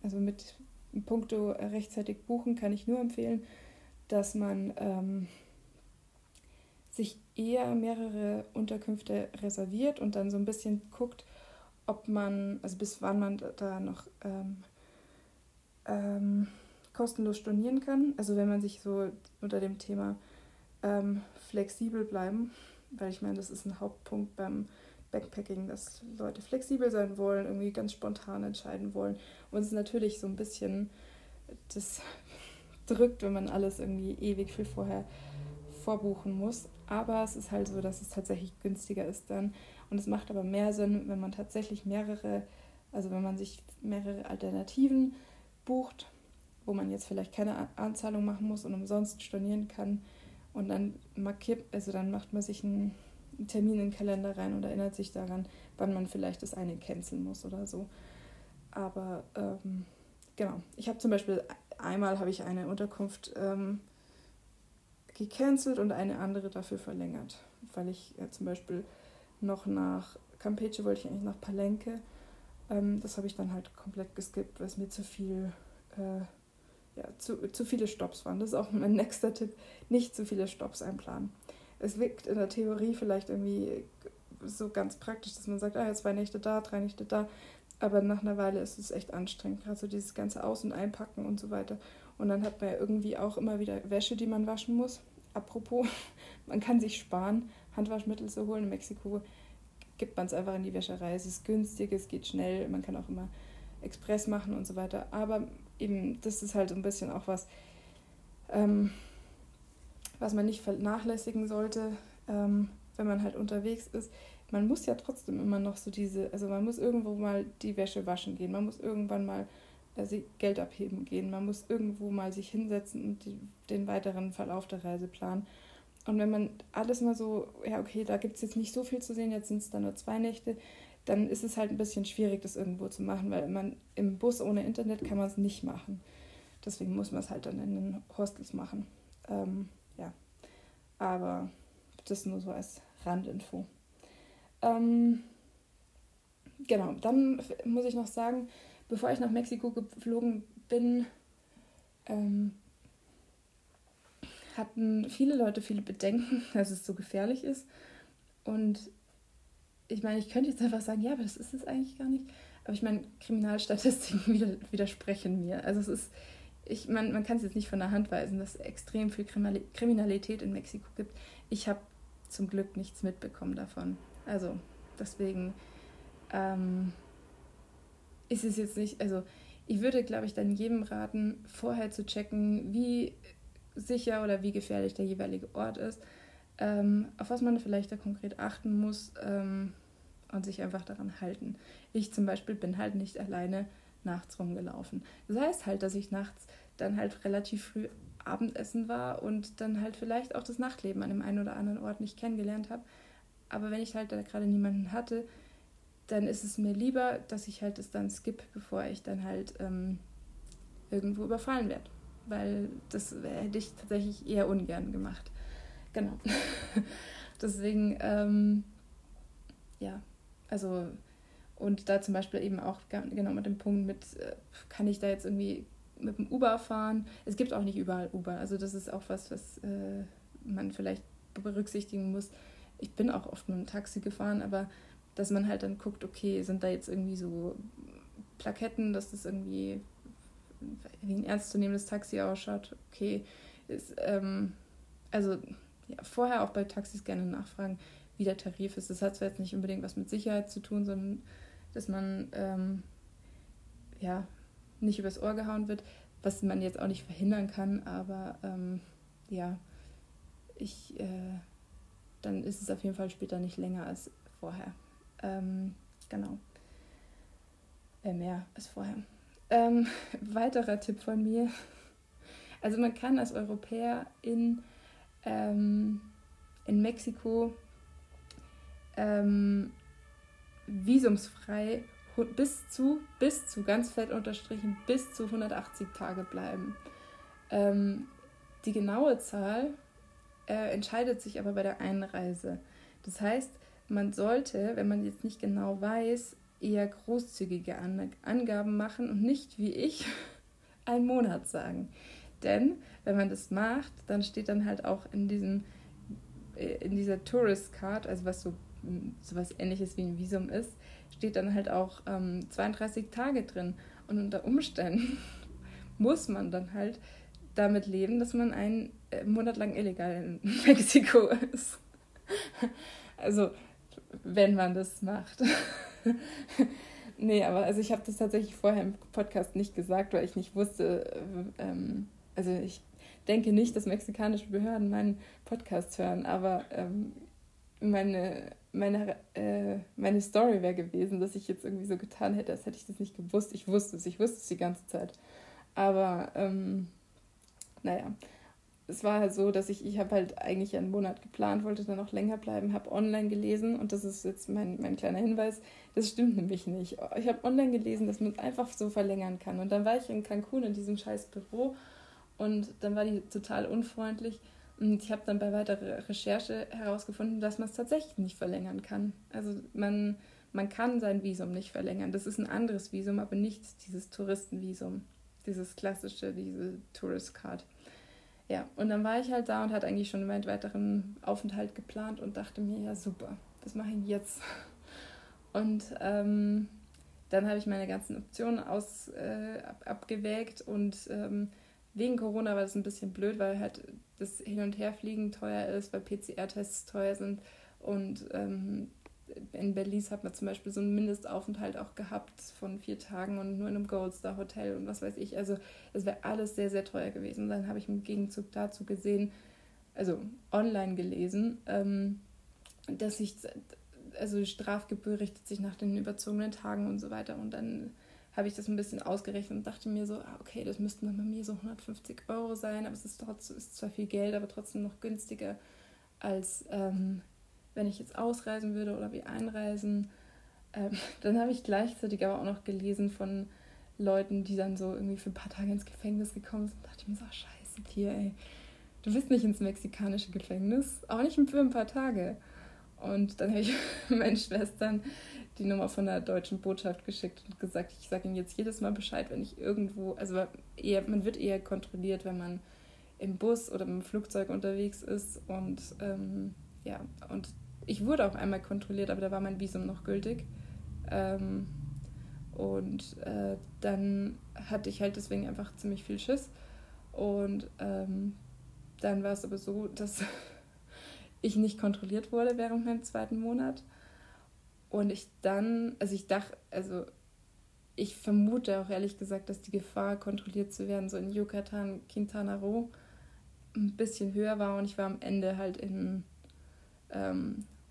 also mit puncto rechtzeitig buchen, kann ich nur empfehlen, dass man sich eher mehrere Unterkünfte reserviert und dann so ein bisschen guckt, ob man, also bis wann man da noch kostenlos stornieren kann. Also wenn man sich so unter dem Thema flexibel bleiben, weil ich meine, das ist ein Hauptpunkt beim Backpacking, dass Leute flexibel sein wollen, irgendwie ganz spontan entscheiden wollen. Und es ist natürlich so ein bisschen, das drückt, wenn man alles irgendwie ewig viel vorher vorbuchen muss. Aber es ist halt so, dass es tatsächlich günstiger ist dann. Und es macht aber mehr Sinn, wenn man tatsächlich mehrere Alternativen bucht, wo man jetzt vielleicht keine Anzahlung machen muss und umsonst stornieren kann. Und dann dann macht man sich einen Termin in den Kalender rein und erinnert sich daran, wann man vielleicht das eine canceln muss oder so. Aber genau, ich habe zum Beispiel einmal eine Unterkunft gecancelt und eine andere dafür verlängert, weil ich zum Beispiel noch nach Campeche wollte, ich eigentlich nach Palenque. Das habe ich dann halt komplett geskippt, weil es mir zu viele Stops waren. Das ist auch mein nächster Tipp, nicht zu viele Stops einplanen. Es wirkt in der Theorie vielleicht irgendwie so ganz praktisch, dass man sagt, jetzt 2 Nächte da, 3 Nächte da, aber nach einer Weile ist es echt anstrengend, gerade so dieses ganze Aus- und Einpacken und so weiter. Und dann hat man ja irgendwie auch immer wieder Wäsche, die man waschen muss. Apropos, man kann sich sparen, Handwaschmittel zu holen. In Mexiko gibt man es einfach in die Wäscherei, es ist günstig, es geht schnell, man kann auch immer Express machen und so weiter, aber eben, das ist halt so ein bisschen auch was, was man nicht vernachlässigen sollte, wenn man halt unterwegs ist. Man muss ja trotzdem immer noch so man muss irgendwo mal die Wäsche waschen gehen, man muss irgendwann mal Geld abheben gehen, man muss irgendwo mal sich hinsetzen und den weiteren Verlauf der Reise planen. Und wenn man alles mal so, da gibt es jetzt nicht so viel zu sehen, jetzt sind es dann nur 2 Nächte, dann ist es halt ein bisschen schwierig, das irgendwo zu machen, weil man im Bus ohne Internet kann man es nicht machen. Deswegen muss man es halt dann in den Hostels machen. Aber das nur so als Randinfo. Genau, dann muss ich noch sagen, bevor ich nach Mexiko geflogen bin, hatten viele Leute viele Bedenken, dass es so gefährlich ist. Und ich meine, ich könnte jetzt einfach sagen, ja, aber das ist es eigentlich gar nicht. Aber ich meine, Kriminalstatistiken widersprechen mir. Also es ist, man kann es jetzt nicht von der Hand weisen, dass es extrem viel Kriminalität in Mexiko gibt. Ich habe zum Glück nichts mitbekommen davon. Also deswegen ist es jetzt nicht, also ich würde, glaube ich, dann jedem raten, vorher zu checken, wie sicher oder wie gefährlich der jeweilige Ort ist. Auf was man vielleicht da konkret achten muss und sich einfach daran halten. Ich zum Beispiel bin halt nicht alleine nachts rumgelaufen. Das heißt halt, dass ich nachts dann halt relativ früh Abendessen war und dann halt vielleicht auch das Nachtleben an dem einen oder anderen Ort nicht kennengelernt habe. Aber wenn ich halt da gerade niemanden hatte, dann ist es mir lieber, dass ich halt es dann skippe, bevor ich dann halt irgendwo überfallen werde. Weil das hätte ich tatsächlich eher ungern gemacht. Genau. Deswegen, und da zum Beispiel eben auch genau mit dem Punkt kann ich da jetzt irgendwie mit dem Uber fahren? Es gibt auch nicht überall Uber, also das ist auch was man vielleicht berücksichtigen muss. Ich bin auch oft mit dem Taxi gefahren, aber dass man halt dann guckt, okay, sind da jetzt irgendwie so Plaketten, dass das irgendwie wie ein ernstzunehmendes Taxi ausschaut, okay, ist, vorher auch bei Taxis gerne nachfragen, wie der Tarif ist. Das hat zwar jetzt nicht unbedingt was mit Sicherheit zu tun, sondern dass man nicht übers Ohr gehauen wird, was man jetzt auch nicht verhindern kann, aber dann ist es auf jeden Fall später nicht länger als vorher. Mehr als vorher. Weiterer Tipp von mir. Also man kann als Europäer in Mexiko visumsfrei bis zu 180 Tage bleiben. Die genaue Zahl entscheidet sich aber bei der Einreise. Das heißt, man sollte, wenn man jetzt nicht genau weiß, eher großzügige Angaben machen und nicht, wie ich, einen Monat sagen. Denn wenn man das macht, dann steht dann halt auch in dieser Tourist Card, also was sowas ähnliches wie ein Visum ist, steht dann halt auch 32 Tage drin. Und unter Umständen muss man dann halt damit leben, dass man einen Monat lang illegal in Mexiko ist. Also, wenn man das macht. Nee, aber also ich habe das tatsächlich vorher im Podcast nicht gesagt, weil ich nicht wusste, also ich denke nicht, dass mexikanische Behörden meinen Podcast hören, aber meine Story wäre gewesen, dass ich jetzt irgendwie so getan hätte, als hätte ich das nicht gewusst. Ich wusste es die ganze Zeit. Aber naja, es war halt so, dass ich habe halt eigentlich einen Monat geplant, wollte dann noch länger bleiben, habe online gelesen und das ist jetzt mein kleiner Hinweis, das stimmt nämlich nicht. Ich habe online gelesen, dass man es einfach so verlängern kann und dann war ich in Cancun in diesem scheiß Büro und dann war die total unfreundlich und ich habe dann bei weiterer Recherche herausgefunden, dass man es tatsächlich nicht verlängern kann. Also man kann sein Visum nicht verlängern, das ist ein anderes Visum, aber nicht dieses Touristenvisum, dieses klassische, diese Tourist Card. Ja, und dann war ich halt da und hatte eigentlich schon meinen weiteren Aufenthalt geplant und dachte mir, ja super, was mache ich jetzt? Und dann habe ich meine ganzen Optionen abgewägt und wegen Corona war das ein bisschen blöd, weil halt das Hin- und Herfliegen teuer ist, weil PCR-Tests teuer sind und in Belize hat man zum Beispiel so einen Mindestaufenthalt auch gehabt von 4 Tagen und nur in einem Goldstar Hotel und was weiß ich. Also es wäre alles sehr, sehr teuer gewesen. Und dann habe ich im Gegenzug dazu gesehen, also online gelesen, dass ich, also Strafgebühr richtet sich nach den überzogenen Tagen und so weiter. Und dann habe ich das ein bisschen ausgerechnet und dachte mir so, okay, das müssten dann bei mir so 150 € sein, aber es ist zwar viel Geld, aber trotzdem noch günstiger als wenn ich jetzt ausreisen würde oder wie einreisen. Dann habe ich gleichzeitig aber auch noch gelesen von Leuten, die dann so irgendwie für ein paar Tage ins Gefängnis gekommen sind. Da dachte ich mir so, scheiße, Tier, ey. Du bist nicht ins mexikanische Gefängnis, auch nicht für ein paar Tage. Und dann habe ich meinen Schwestern die Nummer von der deutschen Botschaft geschickt und gesagt, ich sage ihnen jetzt jedes Mal Bescheid, wenn ich irgendwo, also man wird eher kontrolliert, wenn man im Bus oder im Flugzeug unterwegs ist und ja, und ich wurde auch einmal kontrolliert, aber da war mein Visum noch gültig. Dann hatte ich halt deswegen einfach ziemlich viel Schiss. Und dann war es aber so, dass ich nicht kontrolliert wurde während meinem 2. Monat. Und ich dann, ich vermute auch ehrlich gesagt, dass die Gefahr, kontrolliert zu werden, so in Yucatan, Quintana Roo, ein bisschen höher war. Und ich war am Ende halt in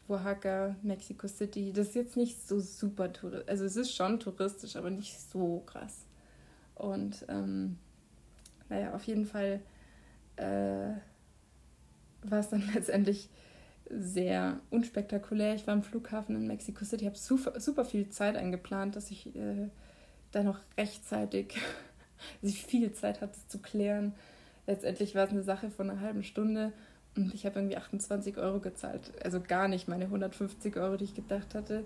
Oaxaca, Mexico City, das ist jetzt nicht so super touristisch, also es ist schon touristisch, aber nicht so krass. Und naja, auf jeden Fall war es dann letztendlich sehr unspektakulär. Ich war am Flughafen in Mexico City, habe super, super viel Zeit eingeplant, dass ich da noch rechtzeitig, dass ich viel Zeit hatte, das zu klären. Letztendlich war es eine Sache von einer halben Stunde. Und ich habe irgendwie 28 € gezahlt. Also gar nicht meine 150 €, die ich gedacht hatte.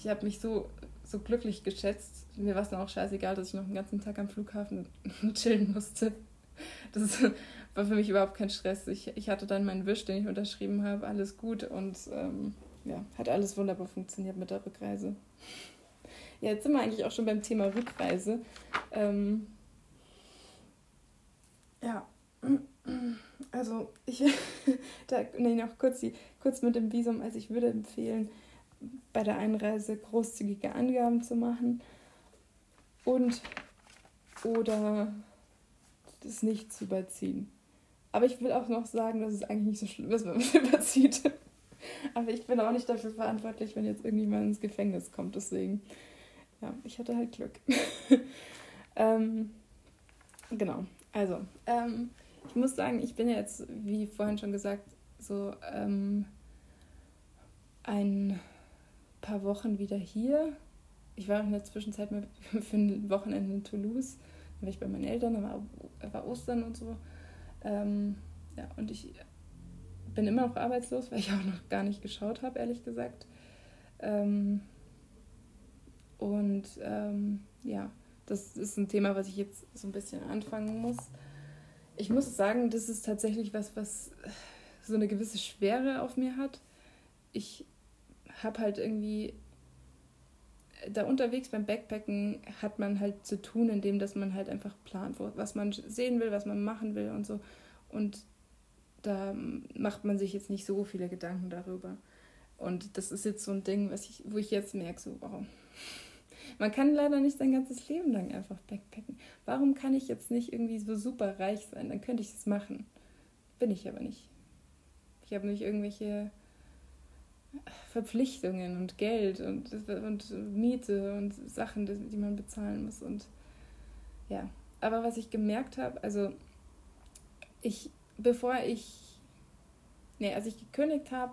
Ich habe mich so glücklich geschätzt. Mir war es dann auch scheißegal, dass ich noch einen ganzen Tag am Flughafen chillen musste. Das war für mich überhaupt kein Stress. Ich hatte dann meinen Wisch, den ich unterschrieben habe. Alles gut und ja, hat alles wunderbar funktioniert mit der Rückreise. Ja, jetzt sind wir eigentlich auch schon beim Thema Rückreise. Ja. Also, kurz mit dem Visum. Also, ich würde empfehlen, bei der Einreise großzügige Angaben zu machen und oder das nicht zu überziehen. Aber ich will auch noch sagen, dass es eigentlich nicht so schlimm ist, wenn man es überzieht. Aber ich bin auch nicht dafür verantwortlich, wenn jetzt irgendjemand ins Gefängnis kommt. Deswegen, ja, ich hatte halt Glück. Genau, also, ich muss sagen, ich bin ja jetzt, wie vorhin schon gesagt, so ein paar Wochen wieder hier. Ich war in der Zwischenzeit mal für ein Wochenende in Toulouse. Da war ich bei meinen Eltern, da war Ostern und so. Ja, und ich bin immer noch arbeitslos, weil ich auch noch gar nicht geschaut habe, ehrlich gesagt. Ja, das ist ein Thema, was ich jetzt so ein bisschen anfangen muss. Ich muss sagen, das ist tatsächlich was so eine gewisse Schwere auf mir hat. Ich habe halt irgendwie, da unterwegs beim Backpacken hat man halt zu tun, indem dass man halt einfach plant, was man sehen will, was man machen will und so. Und da macht man sich jetzt nicht so viele Gedanken darüber. Und das ist jetzt so ein Ding, wo ich jetzt merke, so, wow. Man kann leider nicht sein ganzes Leben lang einfach backpacken. Warum kann ich jetzt nicht irgendwie so super reich sein? Dann könnte ich es machen. Bin ich aber nicht. Ich habe nicht irgendwelche Verpflichtungen und Geld und Miete und Sachen, die man bezahlen muss. Und ja, aber was ich gemerkt habe, also als ich gekündigt habe,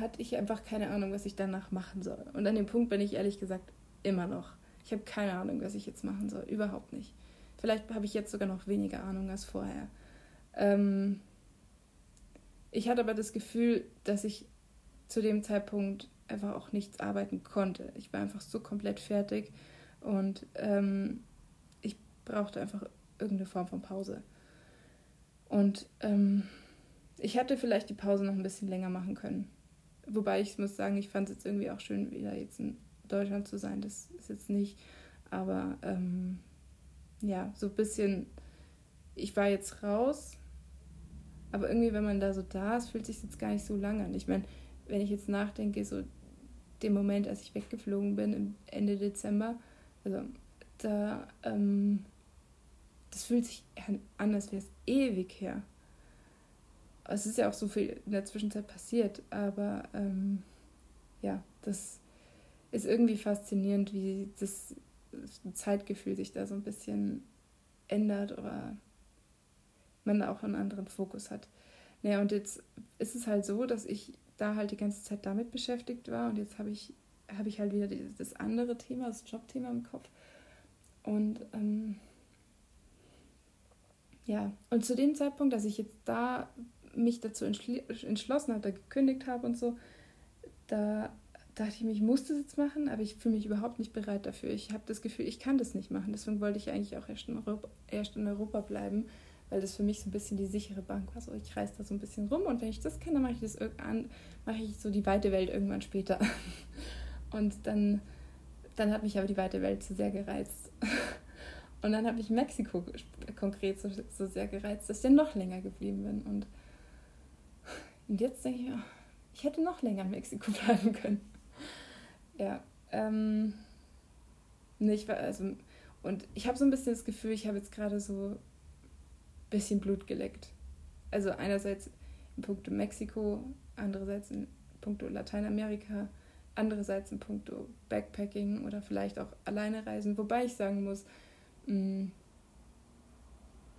hatte ich einfach keine Ahnung, was ich danach machen soll. Und an dem Punkt bin ich ehrlich gesagt immer noch. Ich habe keine Ahnung, was ich jetzt machen soll. Überhaupt nicht. Vielleicht habe ich jetzt sogar noch weniger Ahnung als vorher. Ich hatte aber das Gefühl, dass ich zu dem Zeitpunkt einfach auch nichts arbeiten konnte. Ich war einfach so komplett fertig und ich brauchte einfach irgendeine Form von Pause. Und ich hätte vielleicht die Pause noch ein bisschen länger machen können. Wobei ich muss sagen, ich fand es jetzt irgendwie auch schön, wieder jetzt in Deutschland zu sein. Das ist jetzt nicht. Aber ja, so ein bisschen, ich war jetzt raus, aber irgendwie, wenn man da so da ist, fühlt es sich jetzt gar nicht so lange an. Ich meine, wenn ich jetzt nachdenke, so den Moment, als ich weggeflogen bin, Ende Dezember, also da, das fühlt sich an, als wäre es ewig her. Es ist ja auch so viel in der Zwischenzeit passiert, aber ja, das ist irgendwie faszinierend, wie das Zeitgefühl sich da so ein bisschen ändert oder man da auch einen anderen Fokus hat. Naja, und jetzt ist es halt so, dass ich da halt die ganze Zeit damit beschäftigt war und jetzt habe ich halt wieder das andere Thema, das Jobthema im Kopf. Und ja, und zu dem Zeitpunkt, dass ich jetzt da mich dazu entschlossen habe, da gekündigt habe und so, da dachte ich mir, ich muss das jetzt machen, aber ich fühle mich überhaupt nicht bereit dafür. Ich habe das Gefühl, ich kann das nicht machen. Deswegen wollte ich eigentlich auch erst in Europa bleiben, weil das für mich so ein bisschen die sichere Bank war. So, ich reise da so ein bisschen rum und wenn ich das kann, dann mache ich so die weite Welt irgendwann später. Und dann hat mich aber die weite Welt zu sehr gereizt. Und dann hat mich Mexiko konkret so sehr gereizt, dass ich dann noch länger geblieben bin. Und jetzt denke ich, ich hätte noch länger in Mexiko bleiben können. Ja, und ich habe so ein bisschen das Gefühl, ich habe jetzt gerade so ein bisschen Blut geleckt. Also einerseits in puncto Mexiko, andererseits in puncto Lateinamerika, andererseits in puncto Backpacking oder vielleicht auch alleine reisen. Wobei ich sagen muss,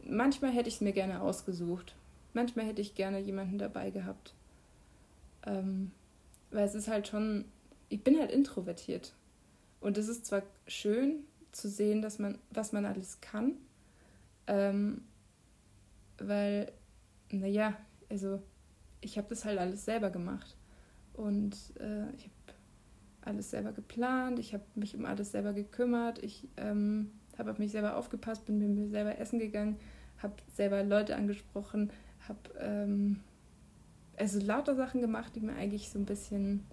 manchmal hätte ich es mir gerne ausgesucht. Manchmal hätte ich gerne jemanden dabei gehabt. Weil es ist halt schon, ich bin halt introvertiert. Und es ist zwar schön zu sehen, was man alles kann, weil, naja, also ich habe das halt alles selber gemacht. Und ich habe alles selber geplant, ich habe mich um alles selber gekümmert, ich habe auf mich selber aufgepasst, bin mit mir selber essen gegangen, habe selber Leute angesprochen, habe also lauter Sachen gemacht, die mir eigentlich so ein bisschen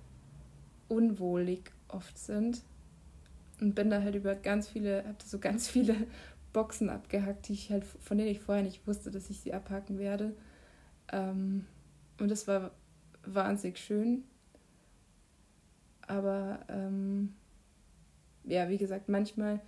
unwohlig oft sind und bin da halt habe so ganz viele Boxen abgehackt, die ich halt, von denen ich vorher nicht wusste, dass ich sie abhaken werde, und das war wahnsinnig schön, aber ja, wie gesagt, manchmal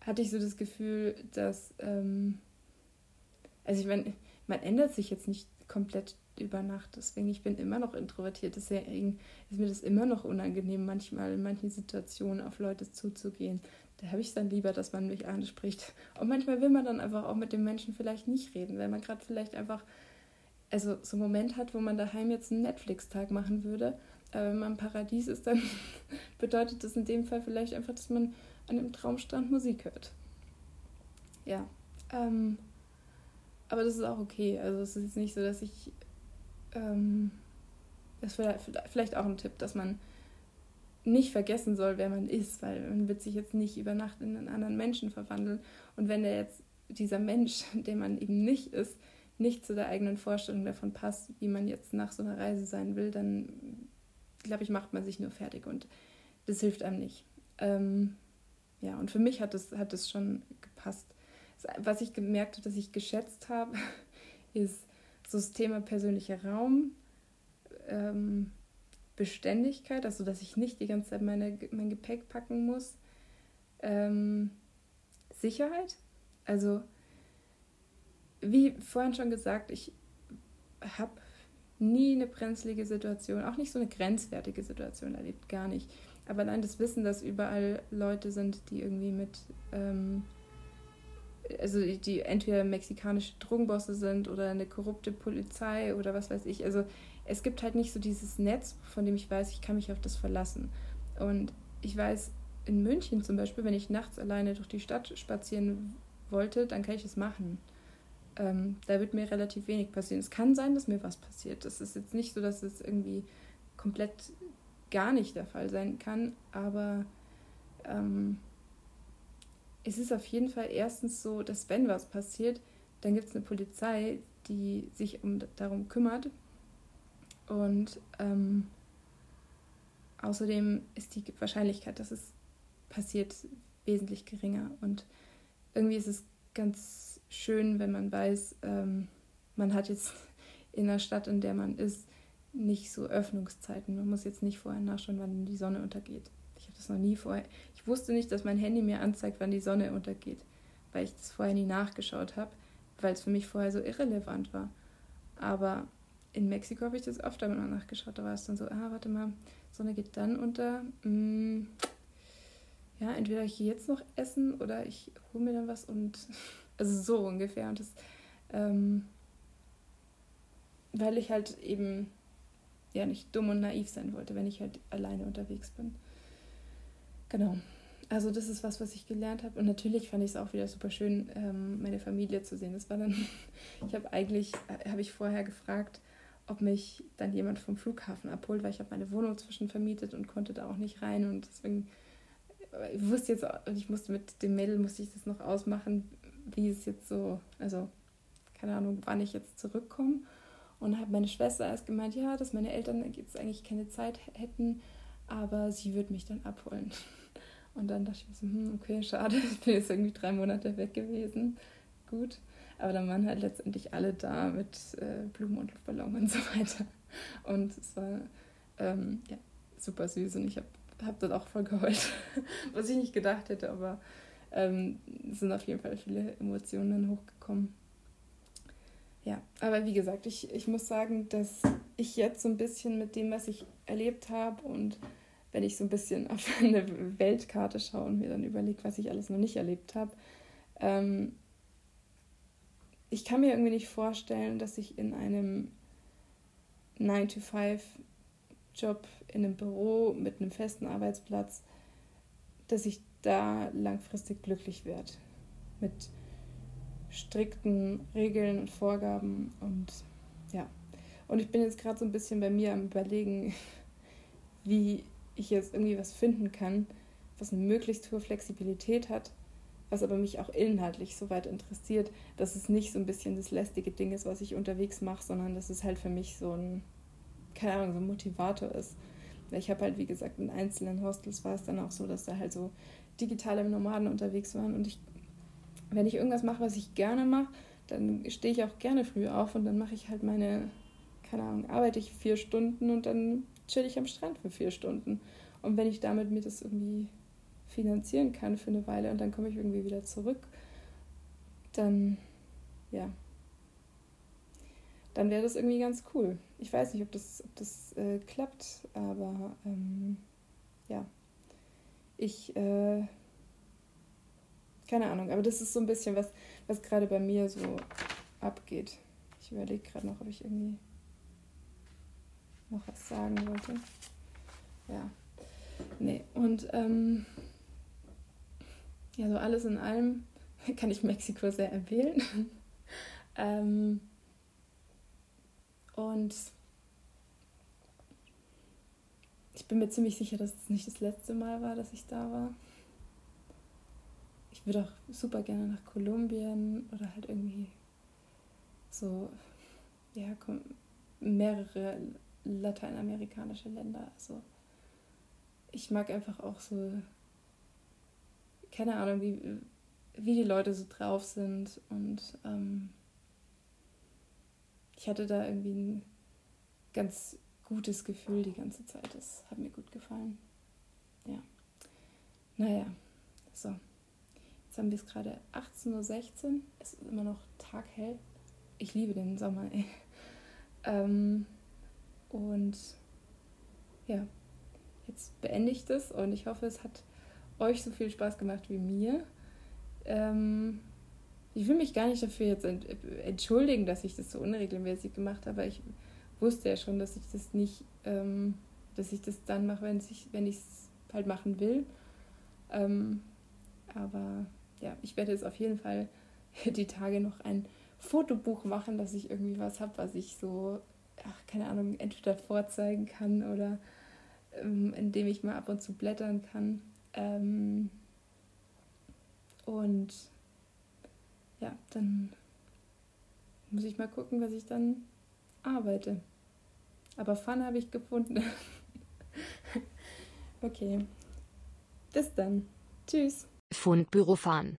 hatte ich so das Gefühl, dass, also ich meine, man ändert sich jetzt nicht komplett über Nacht, deswegen, ich bin immer noch introvertiert, deswegen ist mir das immer noch unangenehm, manchmal in manchen Situationen auf Leute zuzugehen. Da habe ich es dann lieber, dass man mich anspricht. Und manchmal will man dann einfach auch mit den Menschen vielleicht nicht reden, weil man gerade vielleicht einfach, also so einen Moment hat, wo man daheim jetzt einen Netflix-Tag machen würde, aber wenn man im Paradies ist, dann bedeutet das in dem Fall vielleicht einfach, dass man an dem Traumstrand Musik hört. Ja, Aber das ist auch okay. Also es ist jetzt nicht so, dass ich... das wäre vielleicht auch ein Tipp, dass man nicht vergessen soll, wer man ist, weil man wird sich jetzt nicht über Nacht in einen anderen Menschen verwandeln. Und wenn dieser Mensch, der man eben nicht ist, nicht zu der eigenen Vorstellung davon passt, wie man jetzt nach so einer Reise sein will, dann, glaube ich, macht man sich nur fertig und das hilft einem nicht. Ja, und für mich hat das schon gepasst. Was ich gemerkt habe, dass ich geschätzt habe, ist so das Thema persönlicher Raum, Beständigkeit, also dass ich nicht die ganze Zeit mein Gepäck packen muss, Sicherheit, also wie vorhin schon gesagt, ich habe nie eine brenzlige Situation, auch nicht so eine grenzwertige Situation erlebt, gar nicht. Aber allein das Wissen, dass überall Leute sind, die irgendwie mit, also die entweder mexikanische Drogenbosse sind oder eine korrupte Polizei oder was weiß ich. Also es gibt halt nicht so dieses Netz, von dem ich weiß, ich kann mich auf das verlassen. Und ich weiß, in München zum Beispiel, wenn ich nachts alleine durch die Stadt spazieren wollte, dann kann ich es machen. Da wird mir relativ wenig passieren. Es kann sein, dass mir was passiert. Das ist jetzt nicht so, dass es irgendwie komplett gar nicht der Fall sein kann, aber es ist auf jeden Fall erstens so, dass wenn was passiert, dann gibt es eine Polizei, die sich darum kümmert. Und außerdem ist die Wahrscheinlichkeit, dass es passiert, wesentlich geringer. Und irgendwie ist es ganz schön, wenn man weiß, man hat jetzt in der Stadt, in der man ist, nicht so Öffnungszeiten. Man muss jetzt nicht vorher nachschauen, wann die Sonne untergeht. Ich habe das noch nie vorher... Ich wusste nicht, dass mein Handy mir anzeigt, wann die Sonne untergeht, weil ich das vorher nie nachgeschaut habe, weil es für mich vorher so irrelevant war. Aber in Mexiko habe ich das öfter mal nachgeschaut. Da war es dann so, warte mal, Sonne geht dann unter. Ja, entweder ich gehe jetzt noch essen oder ich hole mir dann was und... Also so ungefähr. Und das... weil ich halt eben... ja, nicht dumm und naiv sein wollte, wenn ich halt alleine unterwegs bin. Genau. Also das ist was ich gelernt habe. Und natürlich fand ich es auch wieder super schön, meine Familie zu sehen. Das war dann, habe ich vorher gefragt, ob mich dann jemand vom Flughafen abholt, weil ich habe meine Wohnung zwischenvermietet und konnte da auch nicht rein. Und deswegen, ich wusste jetzt, ich musste mit dem Mädel, musste ich das noch ausmachen, wie es jetzt so, also keine Ahnung, wann ich jetzt zurückkomme. Und hat meine Schwester erst gemeint, ja, dass meine Eltern jetzt eigentlich keine Zeit hätten, aber sie würde mich dann abholen. Und dann dachte ich mir so, okay, schade, ich bin jetzt irgendwie 3 Monate weg gewesen. Gut, aber dann waren halt letztendlich alle da mit Blumen und Luftballon und so weiter. Und es war ja, super süß und ich habe dort auch voll geheult, was ich nicht gedacht hätte, aber es sind auf jeden Fall viele Emotionen dann hochgekommen. Ja, aber wie gesagt, ich muss sagen, dass ich jetzt so ein bisschen mit dem, was ich erlebt habe und wenn ich so ein bisschen auf eine Weltkarte schaue und mir dann überlege, was ich alles noch nicht erlebt habe, ich kann mir irgendwie nicht vorstellen, dass ich in einem 9-to-5-Job, in einem Büro mit einem festen Arbeitsplatz, dass ich da langfristig glücklich werde mit strikten Regeln und Vorgaben und ja. Und ich bin jetzt gerade so ein bisschen bei mir am Überlegen, wie ich jetzt irgendwie was finden kann, was eine möglichst hohe Flexibilität hat, was aber mich auch inhaltlich so weit interessiert, dass es nicht so ein bisschen das lästige Ding ist, was ich unterwegs mache, sondern dass es halt für mich so ein, keine Ahnung, so ein Motivator ist. Ich habe halt, wie gesagt, in einzelnen Hostels war es dann auch so, dass da halt so digitale Nomaden unterwegs waren und wenn ich irgendwas mache, was ich gerne mache, dann stehe ich auch gerne früh auf und dann mache ich halt meine, keine Ahnung, arbeite ich 4 Stunden und dann chill ich am Strand für 4 Stunden. Und wenn ich damit mir das irgendwie finanzieren kann für eine Weile und dann komme ich irgendwie wieder zurück, dann, ja, dann wäre das irgendwie ganz cool. Ich weiß nicht, ob das klappt, aber ja, keine Ahnung, aber das ist so ein bisschen was gerade bei mir so abgeht. Ich überlege gerade noch, ob ich irgendwie noch was sagen wollte. Ja, nee. Und ja, so alles in allem kann ich Mexiko sehr empfehlen. Und ich bin mir ziemlich sicher, dass es nicht das letzte Mal war, dass ich da war. Ich würde auch super gerne nach Kolumbien oder halt irgendwie so, ja, mehrere lateinamerikanische Länder. Also ich mag einfach auch so, keine Ahnung, wie die Leute so drauf sind. Und ich hatte da irgendwie ein ganz gutes Gefühl die ganze Zeit. Das hat mir gut gefallen. Ja. Naja, so. Jetzt haben wir es gerade 18.16 Uhr. Es ist immer noch taghell. Ich liebe den Sommer, ey. Und ja, jetzt beende ich das und ich hoffe, es hat euch so viel Spaß gemacht wie mir. Ich will mich gar nicht dafür jetzt entschuldigen, dass ich das so unregelmäßig gemacht habe. Ich wusste ja schon, dass ich das nicht, dass ich das dann mache, wenn ich es halt machen will. Aber ja, ich werde jetzt auf jeden Fall die Tage noch ein Fotobuch machen, dass ich irgendwie was habe, was ich so, ach, keine Ahnung, entweder vorzeigen kann oder indem ich mal ab und zu blättern kann. Und ja, dann muss ich mal gucken, was ich dann arbeite. Aber Fun habe ich gefunden. Okay, bis dann. Tschüss. Fundbüro Fun.